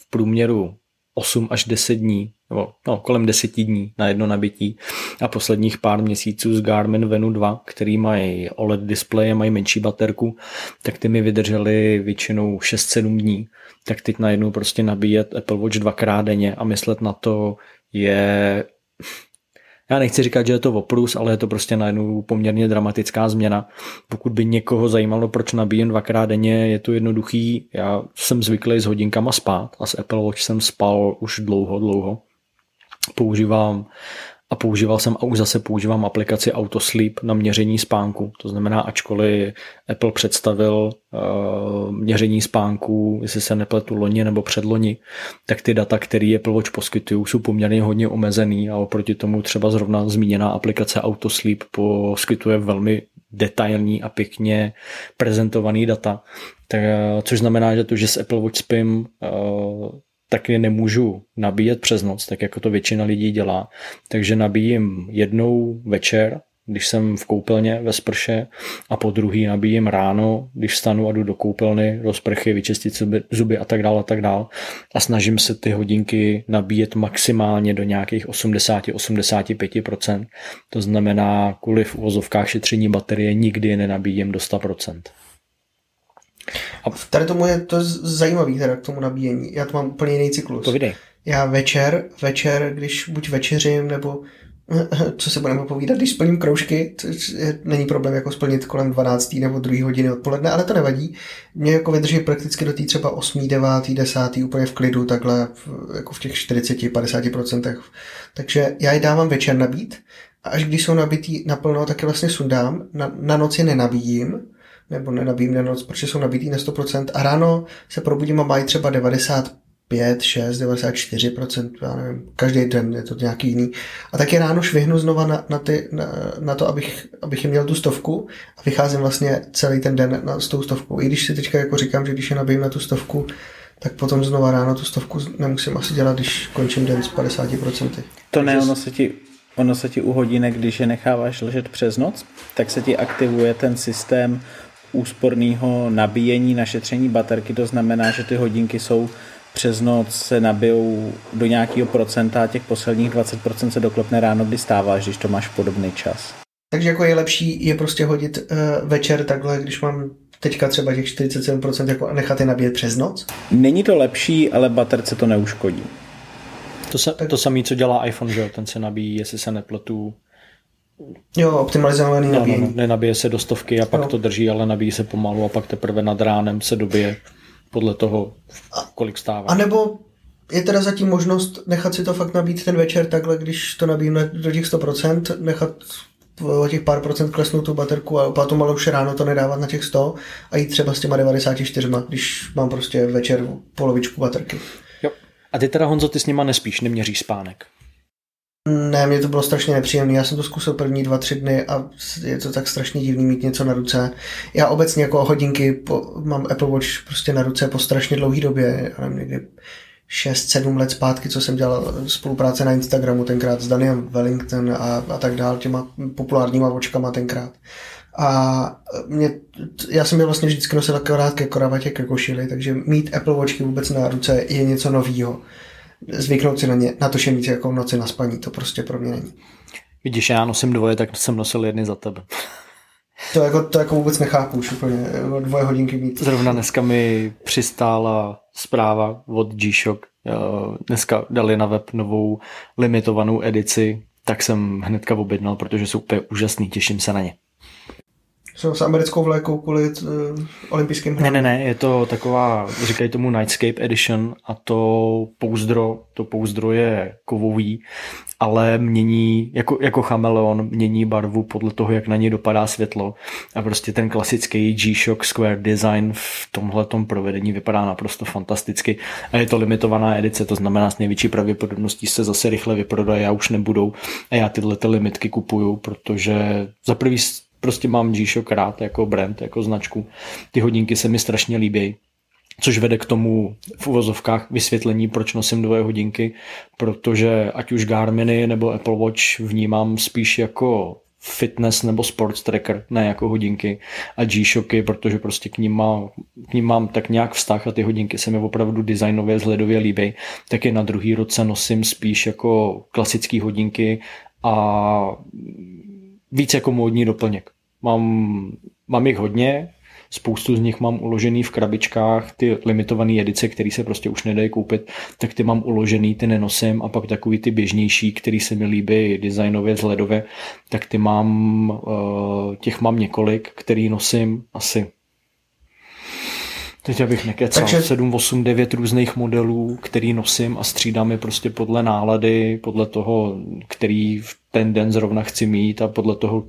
v průměru 8 až 10 dní, nebo kolem 10 dní na jedno nabití a posledních pár měsíců z Garmin Venu 2, který mají OLED displeje, mají menší baterku, tak ty mi vydrželi většinou 6-7 dní. Tak teď najednou prostě nabíjet Apple Watch 2x denně a myslet na to je... Já nechci říkat, že je to oprus, ale je to prostě najednou poměrně dramatická změna. Pokud by někoho zajímalo, proč nabíjím 2x denně, je to jednoduchý. Já jsem zvyklý s hodinkama spát a s Apple Watch jsem spal už dlouho. Používám aplikaci Autosleep na měření spánku. To znamená, ačkoliv Apple představil měření spánku, jestli se nepletu loni nebo předloni, tak ty data, které Apple Watch poskytují, jsou poměrně hodně omezený a oproti tomu třeba zrovna zmíněná aplikace Autosleep poskytuje velmi detailní a pěkně prezentovaný data. Tak, což znamená, že to, že s Apple Watch spím, tak je nemůžu nabíjet přes noc, tak jako to většina lidí dělá. Takže nabíjím jednou večer, když jsem v koupelně ve sprše a po druhý nabíjím ráno, když vstanu a jdu do koupelny, do sprchy, vyčistit zuby a tak dál. A snažím se ty hodinky nabíjet maximálně do nějakých 80-85%. To znamená, kvůli v uvozovkách šetření baterie nikdy nenabíjím do 100%. A tady tomu je to zajímavý teda k tomu nabíjení. Já to mám úplně jiný cyklus. Já večer, když buď večeřím, nebo co se budeme povídat, když splním kroužky, což není problém jako splnit kolem 12. nebo 2. hodiny odpoledne, ale to nevadí. Mě jako vydrží prakticky do té třeba 8., 9., 10. úplně v klidu, takhle jako v těch 40-50%. Takže já je dávám večer nabít a až když jsou nabitý naplno, tak je vlastně sundám, na noc je nenabíjím, nebo nenabíjím na noc, protože jsou nabitý na 100% a ráno se probudím a mají třeba 95, 6, 94%, já nevím, každý den je to nějaký jiný. A taky ráno švihnu znova na to, abych měl tu 100 a vycházím vlastně celý ten den s tou 100. I když si teďka jako říkám, že když je nabijím na tu 100, tak potom znova ráno tu 100 nemusím asi dělat, když končím den s 50%. To ne, ono se ti u hodinek, když je necháváš ležet přes noc, tak se ti aktivuje ten systém úsporného nabíjení, našetření baterky, to znamená, že ty hodinky jsou přes noc se nabijou do nějakého procenta a těch posledních 20% se doklepne ráno, kdy stáváš, když to máš v podobný čas. Takže jako je lepší je prostě hodit večer takhle, když mám teďka třeba těch 47% jako a nechat je nabíjet přes noc? Není to lepší, ale baterce to neuškodí. To samé, co dělá iPhone, že? Ten se nabíjí, jestli se nepletu. Jo, optimalizovaný nabíjení. No, nenabije se do 100 a pak to drží, ale nabíjí se pomalu a pak teprve nad ránem se dobije. Podle toho, kolik stává. A nebo je teda zatím možnost nechat si to fakt nabít ten večer takhle, když to nabíjíme do těch 100%, nechat o těch pár procent klesnout tu baterku a potom ale už ráno to nedávat na těch 100 a jít třeba s těma 94, když mám prostě večer polovičku baterky. Jo. A ty teda, Honzo, ty s nima nespíš, neměříš spánek? Ne, mně to bylo strašně nepříjemné. Já jsem to zkusil první 2-3 dny a je to tak strašně divný mít něco na ruce. Já obecně jako hodinky mám Apple Watch prostě na ruce po strašně dlouhé době, já nevím, někdy 6-7 let zpátky, co jsem dělal spolupráce na Instagramu tenkrát s Daniem Wellington a tak dál, těma populárníma vočkama tenkrát. A já jsem je vlastně vždycky nosil akorát ke kravatě, ke košili, takže mít Apple Watchky vůbec na ruce je něco novýho. Zvyknout si na ně, na to, že mít jako v noci na spaní, to prostě pro mě není. Vidíš, já nosím dvoje, tak jsem nosil jedny za tebe. To jako vůbec nechápu už úplně, dvoje hodinky mít. Zrovna dneska mi přistála zpráva od G-Shock, dneska dali na web novou limitovanou edici, tak jsem hnedka objednal, protože jsou úplně úžasný, těším se na ně. Jsou s americkou vlajkou kvůli olympijským hrám? Ne, je to taková, říkají tomu Nightscape Edition a to pouzdro je kovový, ale mění, jako chameleon, mění barvu podle toho, jak na něj dopadá světlo a prostě ten klasický G-Shock Square design v tomhletom provedení vypadá naprosto fantasticky a je to limitovaná edice, to znamená s největší pravděpodobností se zase rychle vyprodají a už nebudou a já tyhle ty limitky kupuju, protože za prvý prostě mám G-Shock rád jako brand, jako značku. Ty hodinky se mi strašně líbí, což vede k tomu v uvozovkách vysvětlení, proč nosím dvoje hodinky, protože ať už Garminy nebo Apple Watch vnímám spíš jako fitness nebo sports tracker, ne jako hodinky a G-Shocky, protože prostě k ním mám tak nějak vztah a ty hodinky se mi opravdu designově, vzhledově líbí, tak je na druhý roce nosím spíš jako klasický hodinky a víc jako módní doplněk. Mám jich hodně, spoustu z nich mám uložený v krabičkách, ty limitované edice, které se prostě už nedají koupit, tak ty mám uložený, ty nenosím a pak takový ty běžnější, který se mi líbí designově, vzhledově, tak ty mám, těch mám několik, který nosím asi. Teď abych nekecal, 7, 8, 9 různých modelů, který nosím a střídám je prostě podle nálady, podle toho, který v ten den zrovna chci mít a podle toho,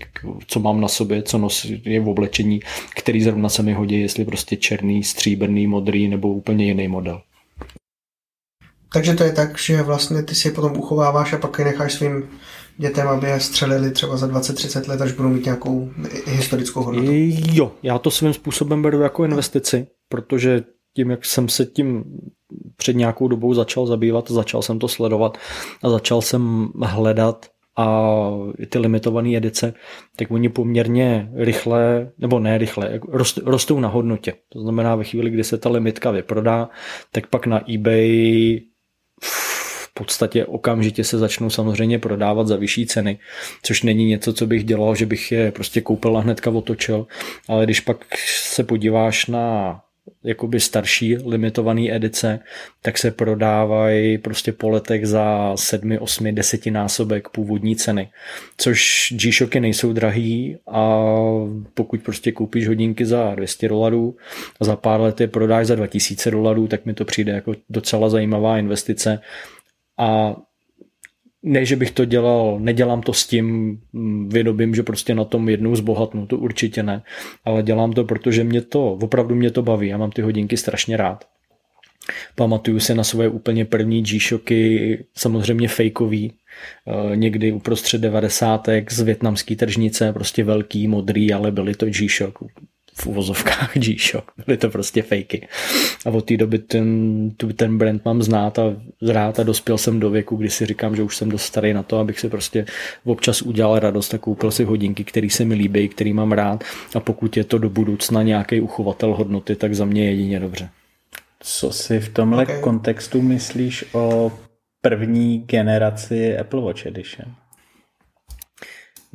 co mám na sobě, co nosím, je v oblečení, který zrovna se mi hodí, jestli prostě černý, stříbrný, modrý nebo úplně jiný model. Takže to je tak, že vlastně ty si je potom uchováváš a pak je necháš svým dětem, aby je střelili třeba za 20-30 let, až budou mít nějakou historickou hodnotu. Jo, já to svým způsobem beru jako investici, protože tím, jak jsem se tím před nějakou dobou začal zabývat, začal jsem to sledovat a začal jsem hledat a ty limitované edice, tak oni poměrně rychle, nebo ne rychle, rostou na hodnotě. To znamená, ve chvíli, kdy se ta limitka vyprodá, tak pak na eBay v podstatě okamžitě se začnou samozřejmě prodávat za vyšší ceny, což není něco, co bych dělal, že bych je prostě koupil a hnedka otočil, ale když pak se podíváš na jakoby starší limitované edice, tak se prodávají prostě po letech za 7, 8, 10násobek původní ceny. Což G-Shocky nejsou drahý a pokud prostě koupíš hodinky za $200 a za pár let je prodáš za $2000, tak mi to přijde jako docela zajímavá investice. A ne, že bych to dělal, nedělám to s tím vědomím, že prostě na tom jednou zbohatnu, to určitě ne, ale dělám to, protože opravdu mě to baví, já mám ty hodinky strašně rád. Pamatuju si na svoje úplně první G-Shocky, samozřejmě fejkový, někdy uprostřed 90. z vietnamské tržnice, prostě velký, modrý, ale byly to G-Shock. V uvozovkách G-Shock, byly to prostě fejky. A od té doby ten brand mám znát a rád a dospěl jsem do věku, kdy si říkám, že už jsem dost starý na to, abych si prostě občas udělal radost a koupil si hodinky, které se mi líbí, které mám rád, a pokud je to do budoucna nějaký uchovatel hodnoty, tak za mě jedině dobře. Co si v tomhle kontextu myslíš o první generaci Apple Watch Edition?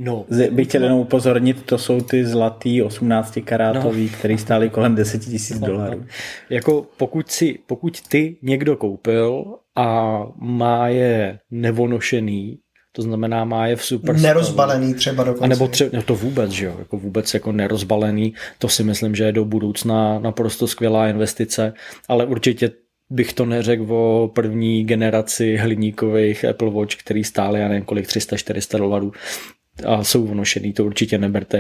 No. Bych chtěl jenom upozornit, to jsou ty zlatý 18karátový, který stály kolem $10,000. Jako pokud ty někdo koupil a má je nevonošený, to znamená má je v super nerozbalený třeba dokonce. A nebo třeba to vůbec, že jo, jako vůbec jako nerozbalený, to si myslím, že je do budoucna naprosto skvělá investice, ale určitě bych to neřekl o první generaci hliníkových Apple Watch, který stály, já nevím kolik, $300-400 a jsou vnošený, to určitě neberte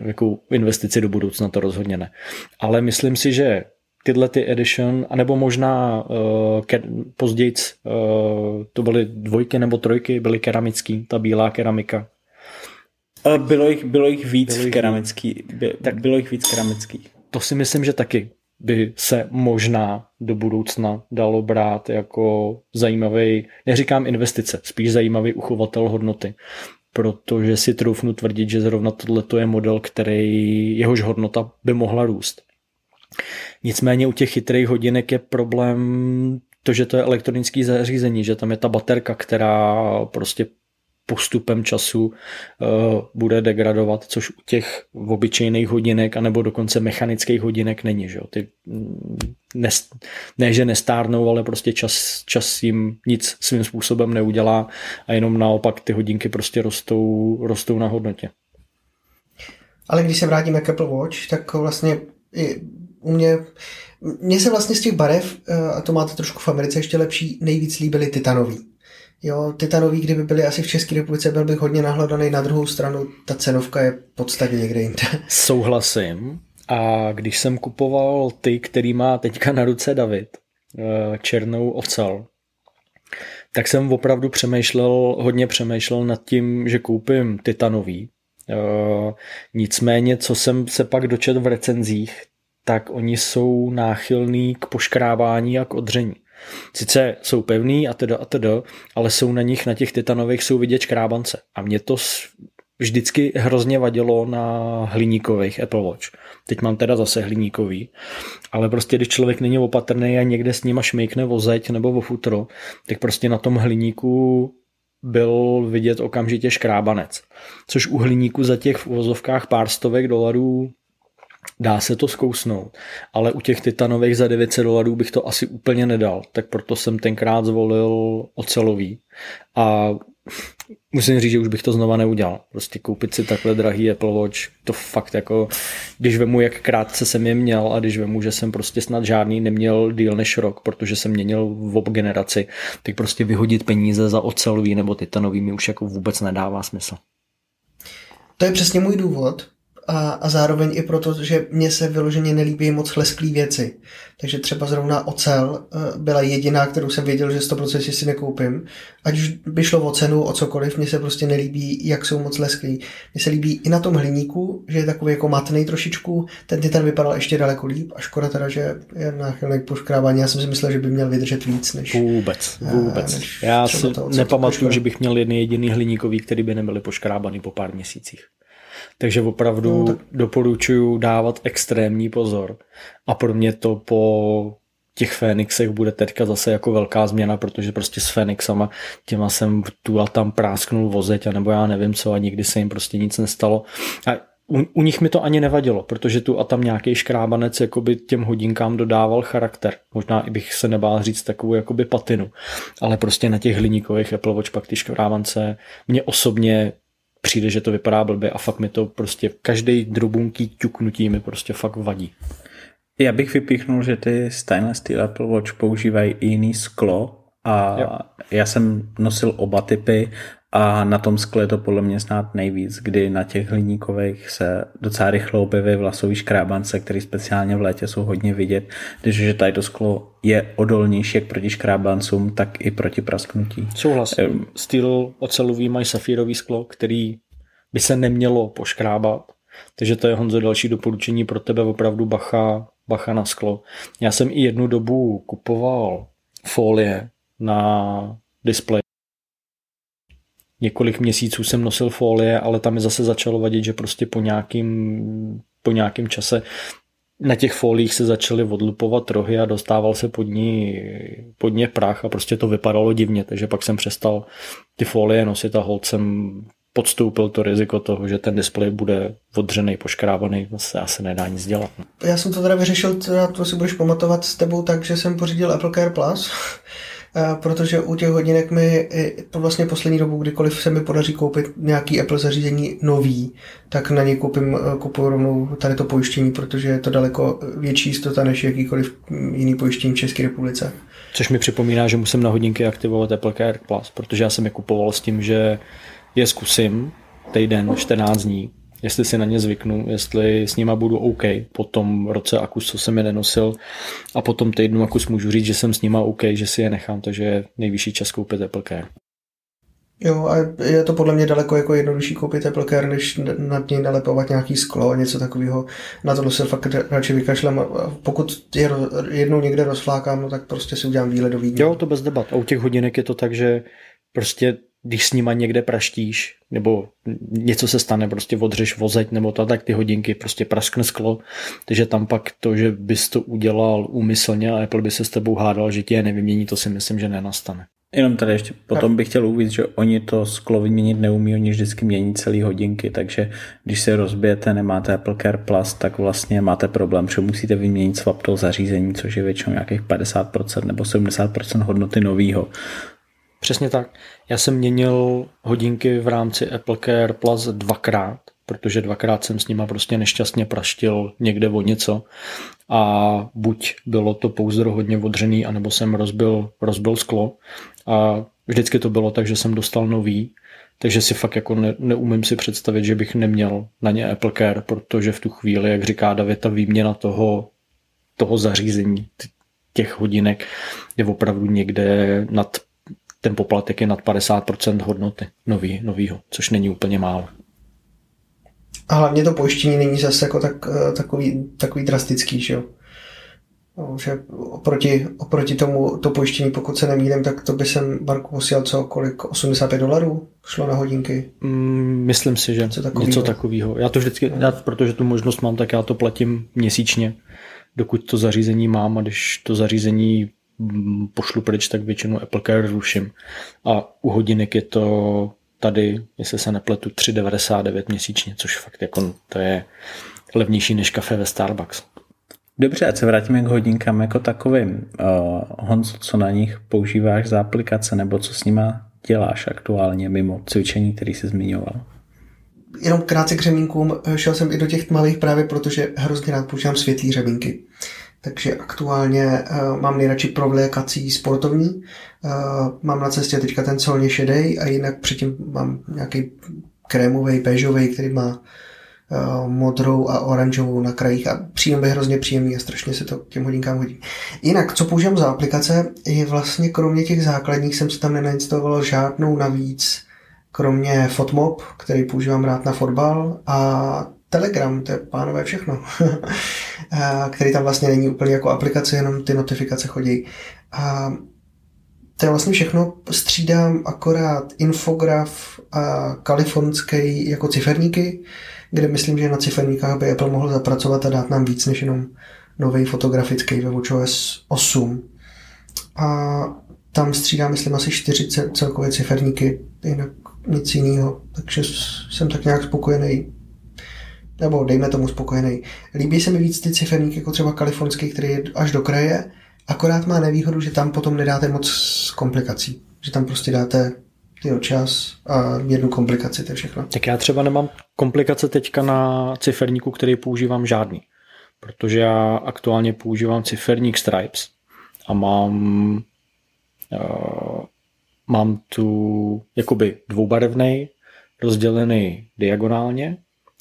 jako investici do budoucna, to rozhodně ne. Ale myslím si, že tyhle ty edition, anebo možná později to byly 2 nebo 3, byly keramický, ta bílá keramika. Bylo jich víc keramických. To si myslím, že taky by se možná do budoucna dalo brát jako zajímavý, neříkám investice, spíš zajímavý uchovatel hodnoty. Protože si troufnu tvrdit, že zrovna tohleto je model, který jehož hodnota by mohla růst. Nicméně u těch chytrých hodinek je problém to, že to je elektronické zařízení, že tam je ta baterka, která prostě postupem času bude degradovat, což u těch obyčejných hodinek anebo dokonce mechanických hodinek není. Že jo? Ty ne, že nestárnou, ale prostě čas jim nic svým způsobem neudělá a jenom naopak ty hodinky prostě rostou na hodnotě. Ale když se vrátíme k Apple Watch, tak vlastně u mě se vlastně z těch barev, a to máte trošku v Americe ještě lepší, nejvíc líbily titanový. Jo, titanový, kdyby byly asi v České republice, byl bych hodně nahledaný, na druhou stranu ta cenovka je podstatně někde jinde. Souhlasím. A když jsem kupoval ty, který má teďka na ruce David, černou ocel, tak jsem opravdu hodně přemýšlel nad tím, že koupím titanový. Nicméně, co jsem se pak dočetl v recenzích, tak oni jsou náchylní k poškrábání a k odření. Sice jsou pevný a teda, ale jsou na nich, na těch titanových jsou vidět škrábance. A mě to vždycky hrozně vadilo na hliníkových Apple Watch. Teď mám teda zase hliníkový, ale prostě když člověk není opatrný a někde s nima šmejkne o zeď nebo o futro, tak prostě na tom hliníku byl vidět okamžitě škrábanec. Což u hliníku za těch v uvozovkách pár stovek $, dá se to zkousnout, ale u těch titanových za $900 bych to asi úplně nedal, tak proto jsem tenkrát zvolil ocelový a musím říct, že už bych to znova neudělal. Prostě koupit si takhle drahý Apple Watch, to fakt jako, když vemu, jak krátce jsem je měl a když vemu, že jsem prostě snad žádný neměl díl než rok, protože jsem měnil v ob generaci, tak prostě vyhodit peníze za ocelový nebo titanový mi už jako vůbec nedává smysl. To je přesně můj důvod. A zároveň i proto, že mně se vyloženě nelíbí moc lesklý věci. Takže třeba zrovna ocel byla jediná, kterou jsem věděl, že 100% si nekoupím. Ať už by šlo o cenu, o cokoliv, mně se prostě nelíbí, jak jsou moc lesklý. Mně se líbí i na tom hliníku, že je takový jako matný trošičku. Ten titan vypadal ještě daleko líp a škoda teda, že je náchylný k poškrávání. Já jsem si myslel, že by měl vydržet víc než... Vůbec. Než já si nepamatuju, že bych měl jediný hliníkový, který by nebyly poškrábaný po pár měsících. Takže opravdu doporučuji dávat extrémní pozor. A pro mě to po těch Fénixech bude teďka zase jako velká změna, protože prostě s Fénixama těma jsem tu a tam prásknul vozeť, anebo já nevím co, a nikdy se jim prostě nic nestalo. A U nich mi to ani nevadilo, protože tu a tam nějaký škrábanec jakoby těm hodinkám dodával charakter. Možná i bych se nebál říct takovou jakoby patinu. Ale prostě na těch hliníkových Apple Watch pak ty škrábance mně osobně přijde, že to vypadá blbě a fakt mi to prostě každý drobunký ťuknutí mi prostě fakt vadí. Já bych vypíchnul, že ty stainless steel Apple Watch používají i jiný sklo a jo. Já jsem nosil oba typy a na tom skle to podle mě znát nejvíc, kdy na těch hliníkových se docela rychle objeví vlasový škrábance, který speciálně v létě jsou hodně vidět, protože tady to sklo je odolnější jak proti škrábancům, tak i proti prasknutí. Souhlas. Steel ocelový mají safírový sklo, který by se nemělo poškrábat, takže to je, Honzo, další doporučení pro tebe, opravdu bacha na sklo. Já jsem i jednu dobu kupoval folie na displej. Několik měsíců jsem nosil folie, ale tam mi zase začalo vadit, že prostě po nějakém čase na těch foliích se začaly odlupovat rohy a dostával se pod ně prach a prostě to vypadalo divně, takže pak jsem přestal ty folie nosit a holt jsem podstoupil to riziko toho, že ten displej bude odřený, poškrávaný, se asi nedá nic dělat. Já jsem to teda vyřešil, to si budeš pamatovat s tebou, takže jsem pořídil Apple Care Plus, protože u těch hodinek mi to vlastně poslední dobu, kdykoliv se mi podaří koupit nějaký Apple zařízení nový, tak na něj kupuju rovnou tady to pojištění, protože je to daleko větší jistota než jakýkoliv jiný pojištění v České republice. Což mi připomíná, že musím na hodinky aktivovat Apple Care Plus, protože já jsem je kupoval s tím, že je zkusím týden, 14 dní, jestli si na ně zvyknu, jestli s nima budu OK. Po tom roce a kus, co jsem je nenosil, a po tom týdnu a kus můžu říct, že jsem s nima OK, že si je nechám, takže je nejvyšší čas koupit Apple Care. Jo, a je to podle mě daleko jako jednodušší koupit Apple Care, než nad něj nalepovat nějaký sklo a něco takového. Na tohle se fakt radši vykašlám. Pokud je jednou někde rozflákám, no tak prostě si udělám výlet do Vídně. Jo, to bez debat. A u těch hodinek je to tak, že prostě když s nima někde praštíš, nebo něco se stane, prostě odřeš vozeť, nebo tak ty hodinky, prostě praskne sklo, takže tam pak to, že bys to udělal úmyslně a Apple by se s tebou hádal, že ti je nevymění, to si myslím, že nenastane. Jenom tady ještě potom bych chtěl uvíct, že oni to sklo vyměnit neumí, oni vždycky mění celý hodinky, takže když se rozbijete, nemáte Apple Care Plus, tak vlastně máte problém, že musíte vyměnit swap toho zařízení, což je většinou nějakých 50% nebo 70% hodnoty novýho. Přesně tak. Já jsem měnil hodinky v rámci Apple Care Plus dvakrát, protože dvakrát jsem s nima prostě nešťastně praštil někde o něco a buď bylo to pouzdro hodně odřený, anebo jsem rozbil sklo a vždycky to bylo tak, že jsem dostal nový, takže si fakt jako neumím si představit, že bych neměl na ně Apple Care, protože v tu chvíli, jak říká David, ta výměna toho zařízení, těch hodinek je opravdu někde nad. Ten poplatek je nad 50% hodnoty novýho, což není úplně málo. A hlavně to pojištění není zase jako takový drastický, že jo? Že oproti tomu to pojištění, pokud se nemýlím, tak to by jsem Barku posílal kolik? $85 šlo na hodinky? Myslím si, že něco takového. Já to vždycky, protože tu možnost mám, tak já to platím měsíčně, dokud to zařízení mám, a když to zařízení pošlu pryč, tak většinu Apple Care ruším. A u hodinek je to tady, jestli se nepletu, $3.99 měsíčně, což fakt jako to je levnější než kafe ve Starbucks. Dobře, ať se vrátíme k hodinkám jako takovým. Honzo, co na nich používáš za aplikace, nebo co s nima děláš aktuálně mimo cvičení, který jsi zmiňoval? Jenom krátce k řemínkům. Šel jsem i do těch malých právě, protože hrozně rád používám světlý řemínky. Takže aktuálně mám nejradši provlékací sportovní. Mám na cestě teďka ten solně šedej a jinak předtím mám nějaký krémovej, béžovej, který má modrou a oranžovou na krajích a příjem je hrozně příjemný a strašně se to k těm hodinkám hodí. Jinak, co používám za aplikace, je vlastně kromě těch základních jsem si tam nenainstaloval žádnou navíc, kromě Fotmob, který používám rád na fotbal, a Telegram, to je, pánové, všechno, který tam vlastně není úplně jako aplikace, jenom ty notifikace chodí. A to je vlastně všechno, střídám akorát infograf a kalifornský jako ciferníky, kde myslím, že na ciferníkách by Apple mohl zapracovat a dát nám víc než jenom nový fotografický ve WatchOS 8. A tam střídám, myslím, asi 4 celkové ciferníky, jinak nic jiného, takže jsem tak nějak spokojený. nebo dejme tomu spokojený. Líbí se mi víc ty ciferníky, jako třeba kalifornský, který je až do kraje, akorát má nevýhodu, že tam potom nedáte moc komplikací, že tam prostě dáte čas a jednu komplikaci, to je všechno. Tak já třeba nemám komplikace teďka na ciferníku, který používám žádný, protože já aktuálně používám ciferník Stripes a mám tu jakoby dvoubarevnej, rozdělený diagonálně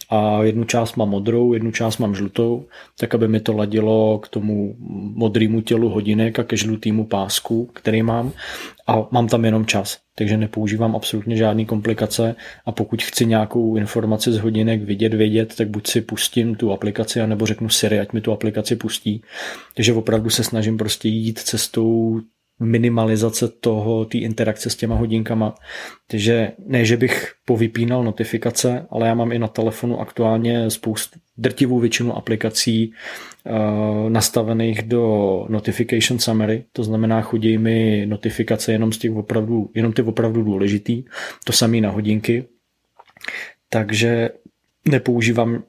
a jednu část mám modrou, jednu část mám žlutou, tak aby mi to ladilo k tomu modrému tělu hodinek a ke žlutému pásku, který mám, a mám tam jenom čas, takže nepoužívám absolutně žádný komplikace a pokud chci nějakou informaci z hodinek vědět, tak buď si pustím tu aplikaci, anebo řeknu Siri, ať mi tu aplikaci pustí, takže opravdu se snažím prostě jít cestou minimalizace toho, té interakce s těma hodinkama. Takže ne, že bych povypínal notifikace, ale já mám i na telefonu aktuálně spoustu, drtivou většinu aplikací nastavených do notification summary, to znamená chodí mi notifikace jenom z těch opravdu, jenom ty opravdu důležitý, to samé na hodinky, takže nepoužívám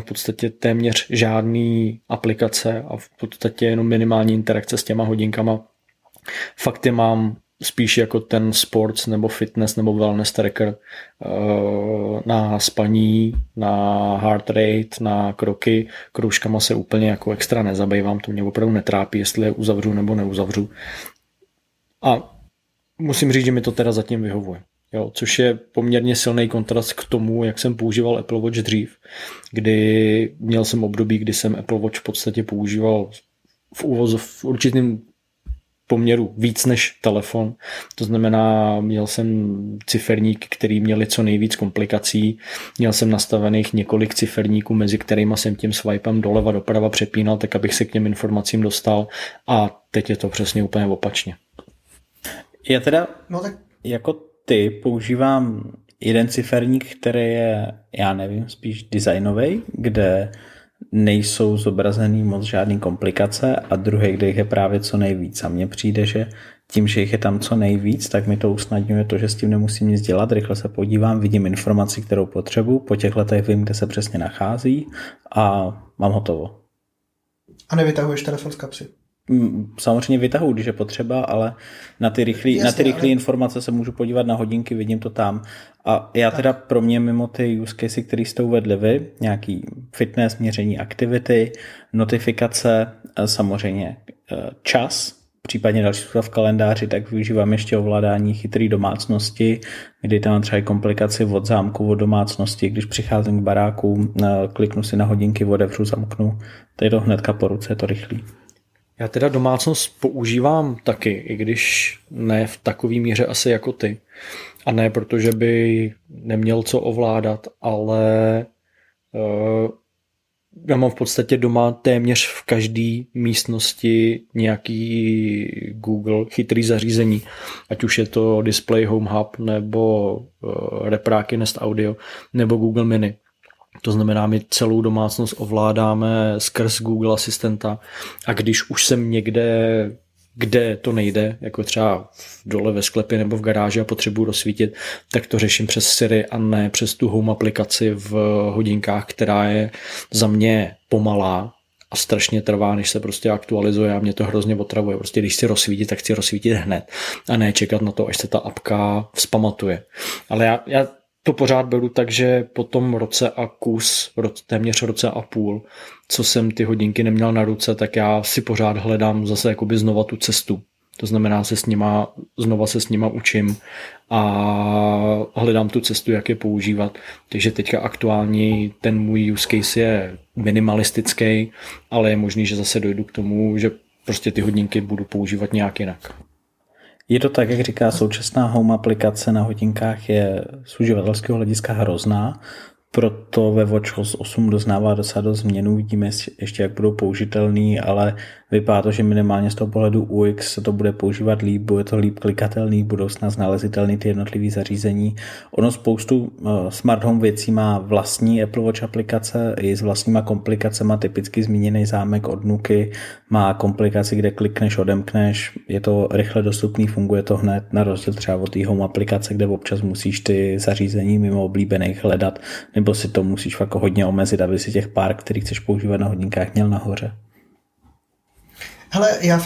v podstatě téměř žádný aplikace a v podstatě jenom minimální interakce s těma hodinkama. Fakt je mám spíš jako ten sports nebo fitness nebo wellness tracker na spaní, na heart rate, na kroky. Kroužkama se úplně jako extra nezabývám, to mě opravdu netrápí, jestli je uzavřu nebo neuzavřu. A musím říct, že mi to teda zatím vyhovuje. Jo, což je poměrně silný kontrast k tomu, jak jsem používal Apple Watch dřív, kdy měl jsem období, kdy jsem Apple Watch v podstatě používal v určitým poměru víc než telefon. To znamená, měl jsem ciferníky, který měli co nejvíc komplikací. Měl jsem nastavených několik ciferníků, mezi kterými jsem tím swipem doleva doprava přepínal, tak abych se k těm informacím dostal. A teď je to přesně úplně opačně. Já teda jako ty používám jeden ciferník, který je, já nevím, spíš designovej, kde nejsou zobrazený moc žádný komplikace, a druhé, kde jich je právě co nejvíc. A mně přijde, že tím, že jich je tam co nejvíc, tak mi to usnadňuje to, že s tím nemusím nic dělat, rychle se podívám, vidím informaci, kterou potřebuji, po těch letech vím, kde se přesně nachází a mám hotovo. A nevytahuješ telefon z kapsy? Samozřejmě vytahuji, když je potřeba, ale na ty rychlé informace se můžu podívat na hodinky, vidím to tam. A já teda pro mě mimo ty use casey, které jste uvedli vy, nějaký fitness, měření aktivity, notifikace, samozřejmě čas, případně další služba v kalendáři, tak využívám ještě ovládání chytré domácnosti, kdy tam třeba komplikaci od zámku, od domácnosti, když přicházím k baráku, kliknu si na hodinky, odevřu, zamknu, tady to hnedka po ruce, je to rychlý. Já teda domácnost používám taky, i když ne v takové míře asi jako ty. A ne, protože by neměl co ovládat, ale já mám v podstatě doma téměř v každé místnosti nějaký Google chytrý zařízení. Ať už je to display Home Hub, nebo repráky Nest Audio, nebo Google Mini. To znamená, my celou domácnost ovládáme skrz Google asistenta, a když už jsem někde, kde to nejde, jako třeba dole ve sklepě nebo v garáži a potřebuji rozsvítit, tak to řeším přes Siri a ne přes tu Home aplikaci v hodinkách, která je za mě pomalá a strašně trvá, než se prostě aktualizuje, a mě to hrozně otravuje. Prostě když chci rozsvítit, tak chci rozsvítit hned a ne čekat na to, až se ta apka vzpamatuje. Ale já to pořád beru tak, že po tom roce a kus, téměř roce a půl, co jsem ty hodinky neměl na ruce, tak já si pořád hledám zase jakoby znova tu cestu. To znamená, znova se s nima učím a hledám tu cestu, jak je používat. Takže teďka aktuálně ten můj use case je minimalistický, ale je možný, že zase dojdu k tomu, že prostě ty hodinky budu používat nějak jinak. Je to tak, jak říká, současná Home aplikace na hodinkách je z uživatelského hlediska hrozná, proto ve WatchOS 8 doznává dost změnů, vidíme ještě, jak budou použitelný, ale Vypadá to, že minimálně z toho pohledu UX se to bude používat líp, bude to líp klikatelný, budou snad nalezitelný ty jednotlivý zařízení. Ono spoustu smart home věcí má vlastní Apple Watch aplikace i s vlastníma komplikacema, typicky zmíněný zámek od Nuky má komplikaci, kde klikneš, odemkneš, je to rychle dostupný, funguje to hned, na rozdíl třeba od té home aplikace, kde občas musíš ty zařízení mimo oblíbených hledat, nebo si to musíš fakt hodně omezit, aby si těch pár, který chceš používat na hodinkách, měl nahoře. Hele, já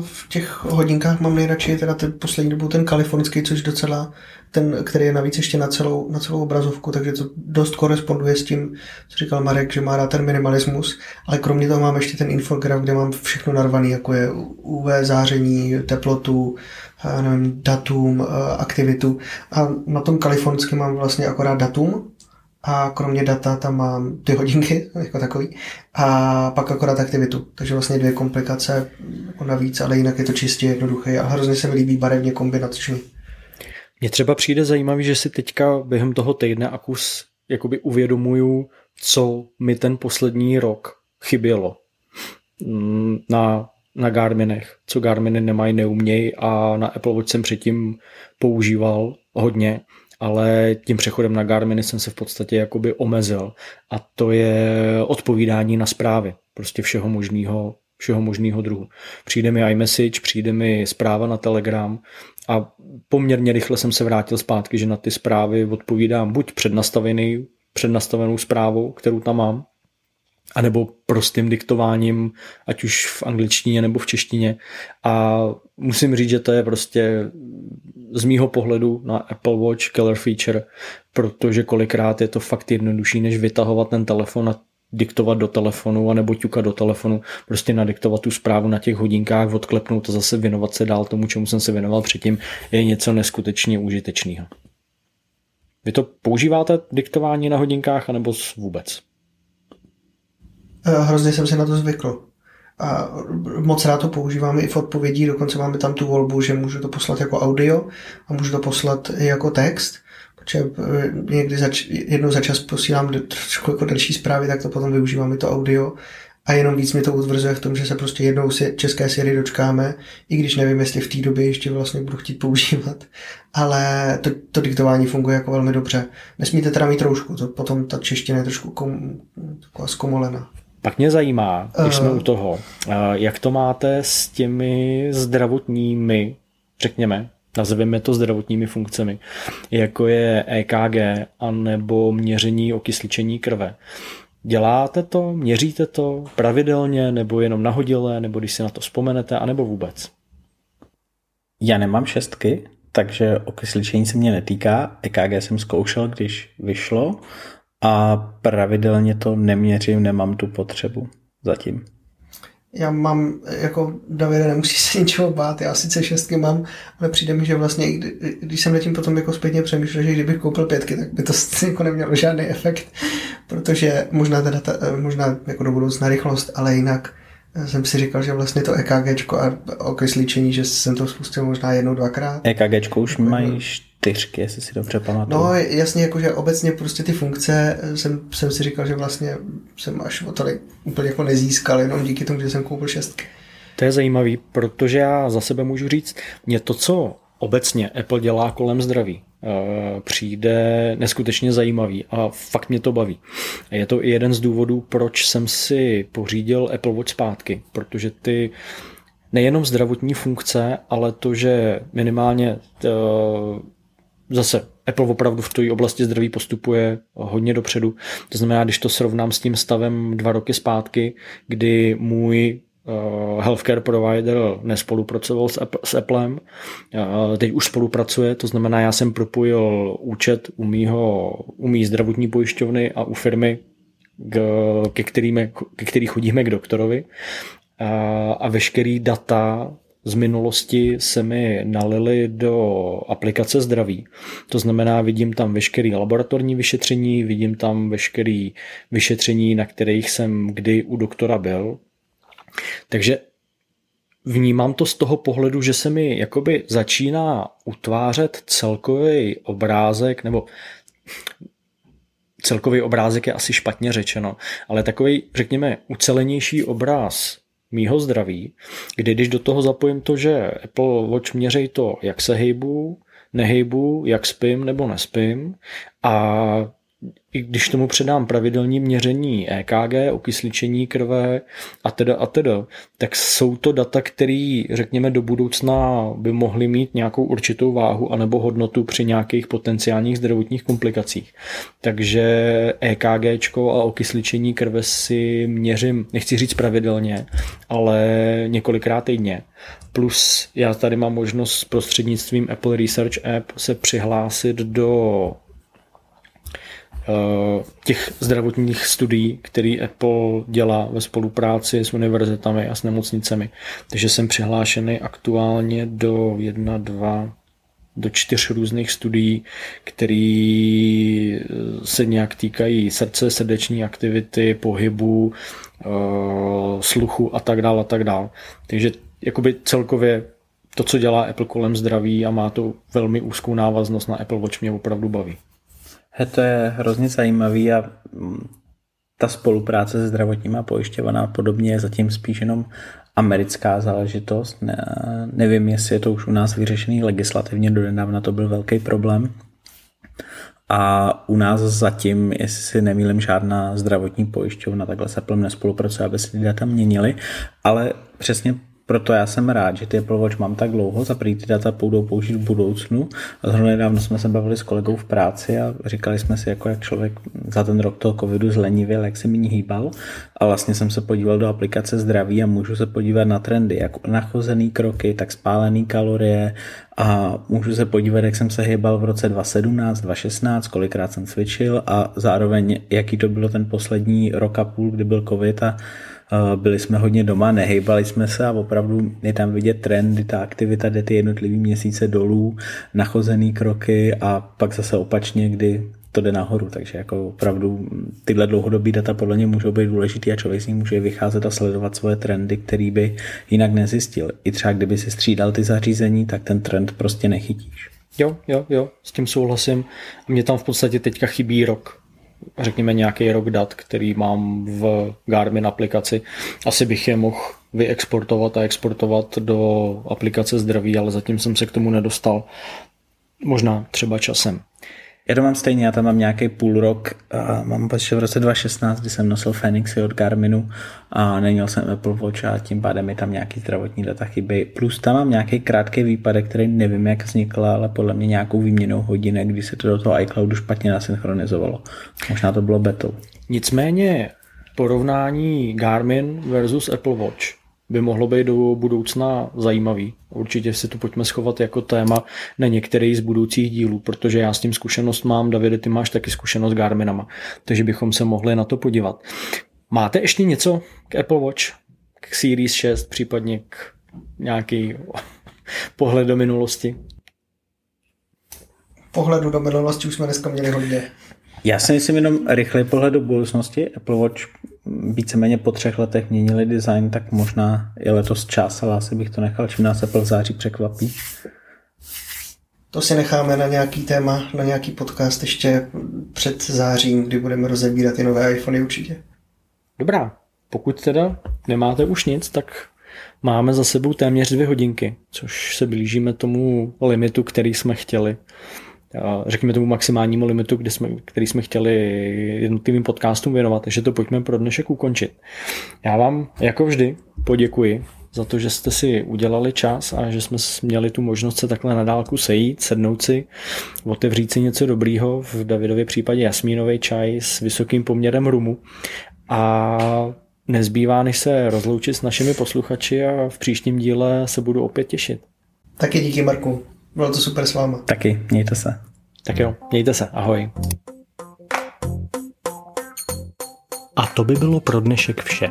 v těch hodinkách mám nejradši teda poslední dobu ten kalifornský, což docela ten, který je navíc ještě na celou obrazovku, takže to dost koresponduje s tím, co říkal Marek, že má rád ten minimalismus, ale kromě toho mám ještě ten infograf, kde mám všechno narvaný, jako je UV záření, teplotu, nevím, datum, aktivitu, a na tom kalifornském mám vlastně akorát datum, a kromě data tam mám ty hodinky, jako takový, a pak akorát aktivitu. Takže vlastně dvě komplikace, ona víc, ale jinak je to čistě jednoduché a hrozně se mi líbí barevně kombinační. Mně třeba přijde zajímavý, že si teďka během toho týdne a kus jakoby uvědomuju, co mi ten poslední rok chybělo na Garminech, co Garminy nemají, neumějí, a na Apple Watch jsem předtím používal hodně, ale tím přechodem na Garminy jsem se v podstatě jakoby omezil, a to je odpovídání na zprávy, prostě všeho možného druhu. Přijde mi iMessage, přijde mi zpráva na Telegram a poměrně rychle jsem se vrátil zpátky, že na ty zprávy odpovídám buď přednastavenou zprávou, kterou tam mám, anebo prostým diktováním, ať už v angličtině nebo v češtině. A musím říct, že to je prostě z mýho pohledu na Apple Watch killer feature, protože kolikrát je to fakt jednodušší, než vytahovat ten telefon a diktovat do telefonu, anebo ťukat do telefonu, prostě nadiktovat tu zprávu na těch hodinkách, odklepnout to zase, věnovat se dál tomu, čemu jsem se věnoval předtím, je něco neskutečně užitečného. Vy to používáte, diktování na hodinkách, anebo vůbec? Hrozně jsem se na to zvykl. A moc rád to používám i v odpovědí, dokonce máme tam tu volbu, že můžu to poslat jako audio a můžu to poslat i jako text, protože někdy jednou za čas posílám trošku jako další zprávy, tak to potom využívám i to audio a jenom víc mi to utvrzuje v tom, že se prostě jednou české Siri dočkáme, i když nevím, jestli v té době ještě vlastně budu chtít používat, ale to diktování funguje jako velmi dobře. Nesmíte teda mít roušku, to potom ta čeština je trošku taková zkomolena. Pak mě zajímá, když jsme u toho, jak to máte s těmi zdravotními, řekněme, nazveme to zdravotními funkcemi, jako je EKG anebo měření okysličení krve. Děláte to, měříte to pravidelně, nebo jenom nahodile, nebo když si na to vzpomenete, anebo vůbec? Já nemám 6, takže okysličení se mě netýká. EKG jsem zkoušel, když vyšlo, a pravidelně to neměřím, nemám tu potřebu zatím. Já mám, jako Davide, nemusíš se ničeho bát, já sice 6 mám, ale přijde mi, že vlastně, když jsem nad tím potom jako zpětně přemýšlel, že kdybych koupil 5, tak by to jako nemělo žádný efekt, protože možná jako do budoucna rychlost, ale jinak jsem si říkal, že vlastně to EKGčko a okysličení, že jsem to spustil možná 1-2krát. EKGčko už mají 4, jestli si dobře pamatuju. No jasně, jakože obecně prostě ty funkce jsem si říkal, že vlastně jsem až o tolik úplně jako nezískal, jenom díky tomu, že jsem koupil 6. To je zajímavý, protože já za sebe můžu říct, mě to, co obecně Apple dělá kolem zdraví, přijde neskutečně zajímavý a fakt mě to baví. Je to i jeden z důvodů, proč jsem si pořídil Apple Watch zpátky, protože ty nejenom zdravotní funkce, ale to, že minimálně zase Apple opravdu v té oblasti zdraví postupuje hodně dopředu. To znamená, když to srovnám s tím stavem 2 roky zpátky, kdy můj healthcare provider nespolupracoval s Applem, teď už spolupracuje, to znamená, já jsem propojil účet u mý zdravotní pojišťovny a u firmy, ke který chodíme k doktorovi, a veškerý data z minulosti se mi nalily do aplikace zdraví. To znamená, vidím tam veškerý laboratorní vyšetření, vidím tam veškerý vyšetření, na kterých jsem kdy u doktora byl. Takže vnímám to z toho pohledu, že se mi jakoby začíná utvářet celkový obrázek je asi špatně řečeno, ale takový, řekněme, ucelenější obráz mýho zdraví, kdy když do toho zapojím to, že Apple Watch měří to, jak se hejbu, nehejbu, jak spím nebo nespím, a i když tomu předám pravidelní měření EKG, okysličení krve a teda, tak jsou to data, které, řekněme, do budoucna by mohly mít nějakou určitou váhu anebo hodnotu při nějakých potenciálních zdravotních komplikacích. Takže EKGčko a okysličení krve si měřím, nechci říct pravidelně, ale několikrát týdně. Plus já tady mám možnost prostřednictvím Apple Research App se přihlásit do těch zdravotních studií, který Apple dělá ve spolupráci s univerzitami a s nemocnicemi. Takže jsem přihlášený aktuálně do 4 různých studií, které se nějak týkají srdce, srdeční aktivity, pohybu, sluchu a tak dál. Takže jakoby celkově to, co dělá Apple kolem zdraví a má to velmi úzkou návaznost na Apple Watch, mě opravdu baví. To je hrozně zajímavý a ta spolupráce se zdravotníma pojišťovaná podobně je zatím spíš jenom americká záležitost. Ne, nevím, jestli je to už u nás vyřešený legislativně, donedávna to byl velký problém. A u nás zatím, jestli si nemýlím, žádná zdravotní pojišťovna takhle se plně nespolupracuje, aby se ty data měnily, ale přesně proto já jsem rád, že ty Apple Watch mám tak dlouho, za prý ty data budou použít v budoucnu. A zrovna nedávno jsme se bavili s kolegou v práci a říkali jsme si, jak člověk za ten rok toho covidu zlenivěl, jak se méně hýbal. A vlastně jsem se podíval do aplikace zdraví a můžu se podívat na trendy, jak nachozený kroky, tak spálený kalorie a můžu se podívat, jak jsem se hýbal v roce 2017, 2016, kolikrát jsem cvičil a zároveň, jaký to bylo ten poslední rok a půl, kdy byl covid a byli jsme hodně doma, nehejbali jsme se a opravdu je tam vidět trendy, ta aktivita jde ty jednotlivý měsíce dolů, nachozený kroky a pak zase opačně, kdy to jde nahoru, takže jako opravdu tyhle dlouhodobý data podle mě můžou být důležitý a člověk s ní může vycházet a sledovat svoje trendy, který by jinak nezjistil. I třeba kdyby si střídal ty zařízení, tak ten trend prostě nechytíš. Jo, s tím souhlasím. Mně tam v podstatě teďka chybí rok. Řekněme nějaký rok dat, který mám v Garmin aplikaci. Asi bych je mohl vyexportovat a exportovat do aplikace zdraví, ale zatím jsem se k tomu nedostal. Možná třeba časem. Já to mám stejně, já tam mám nějaký půl rok, mám prostě v roce 2016, kdy jsem nosil Fenixy od Garminu a neměl jsem Apple Watch a tím pádem je tam nějaký zdravotní data chyby. Plus tam mám nějaký krátký výpadek, který nevím, jak vznikla, ale podle mě nějakou výměnou hodinek, kdy se to do toho iCloudu špatně nasynchronizovalo. Možná to bylo betou. Nicméně porovnání Garmin versus Apple Watch by mohlo být do budoucna zajímavý. Určitě si to pojďme schovat jako téma na některý z budoucích dílů, protože já s tím zkušenost mám, Davide, ty máš taky zkušenost s Garminama, takže bychom se mohli na to podívat. Máte ještě něco k Apple Watch, k Series 6, případně k nějaký pohled do minulosti? Pohledu do minulosti už jsme dneska měli hodně. Já si myslím jenom rychlej pohled do budoucnosti. Apple Watch víceméně po 3 letech měnili design, tak možná je letos čas, ale asi bych to nechal, čím nás Apple v září překvapí. To si necháme na nějaký téma, na nějaký podcast ještě před zářím, kdy budeme rozebírat ty nové iPhony určitě. Dobrá, pokud teda nemáte už nic, tak máme za sebou téměř 2 hodinky, což se blížíme tomu limitu, který jsme chtěli. Řekněme tomu maximálnímu limitu, který jsme chtěli jednotlivým podcastům věnovat, takže to pojďme pro dnešek ukončit. Já vám jako vždy poděkuji za to, že jste si udělali čas a že jsme měli tu možnost se takhle na dálku sejít, sednout si, otevřít si něco dobrýho, v Davidově případě jasmínový čaj s vysokým poměrem rumu a nezbývá, než se rozloučit s našimi posluchači a v příštím díle se budu opět těšit. Taky díky, Marku. Bylo to super s váma. Taky, mějte se. Tak jo, mějte se, ahoj. A to by bylo pro dnešek vše.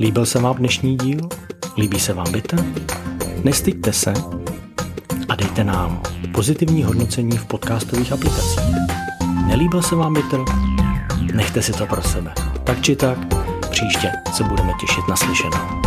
Líbil se vám dnešní díl? Líbí se vám byte? Nestyďte se a dejte nám pozitivní hodnocení v podcastových aplikacích. Nelíbil se vám byte? Nechte si to pro sebe. Tak či tak, příště se budeme těšit na slyšenou.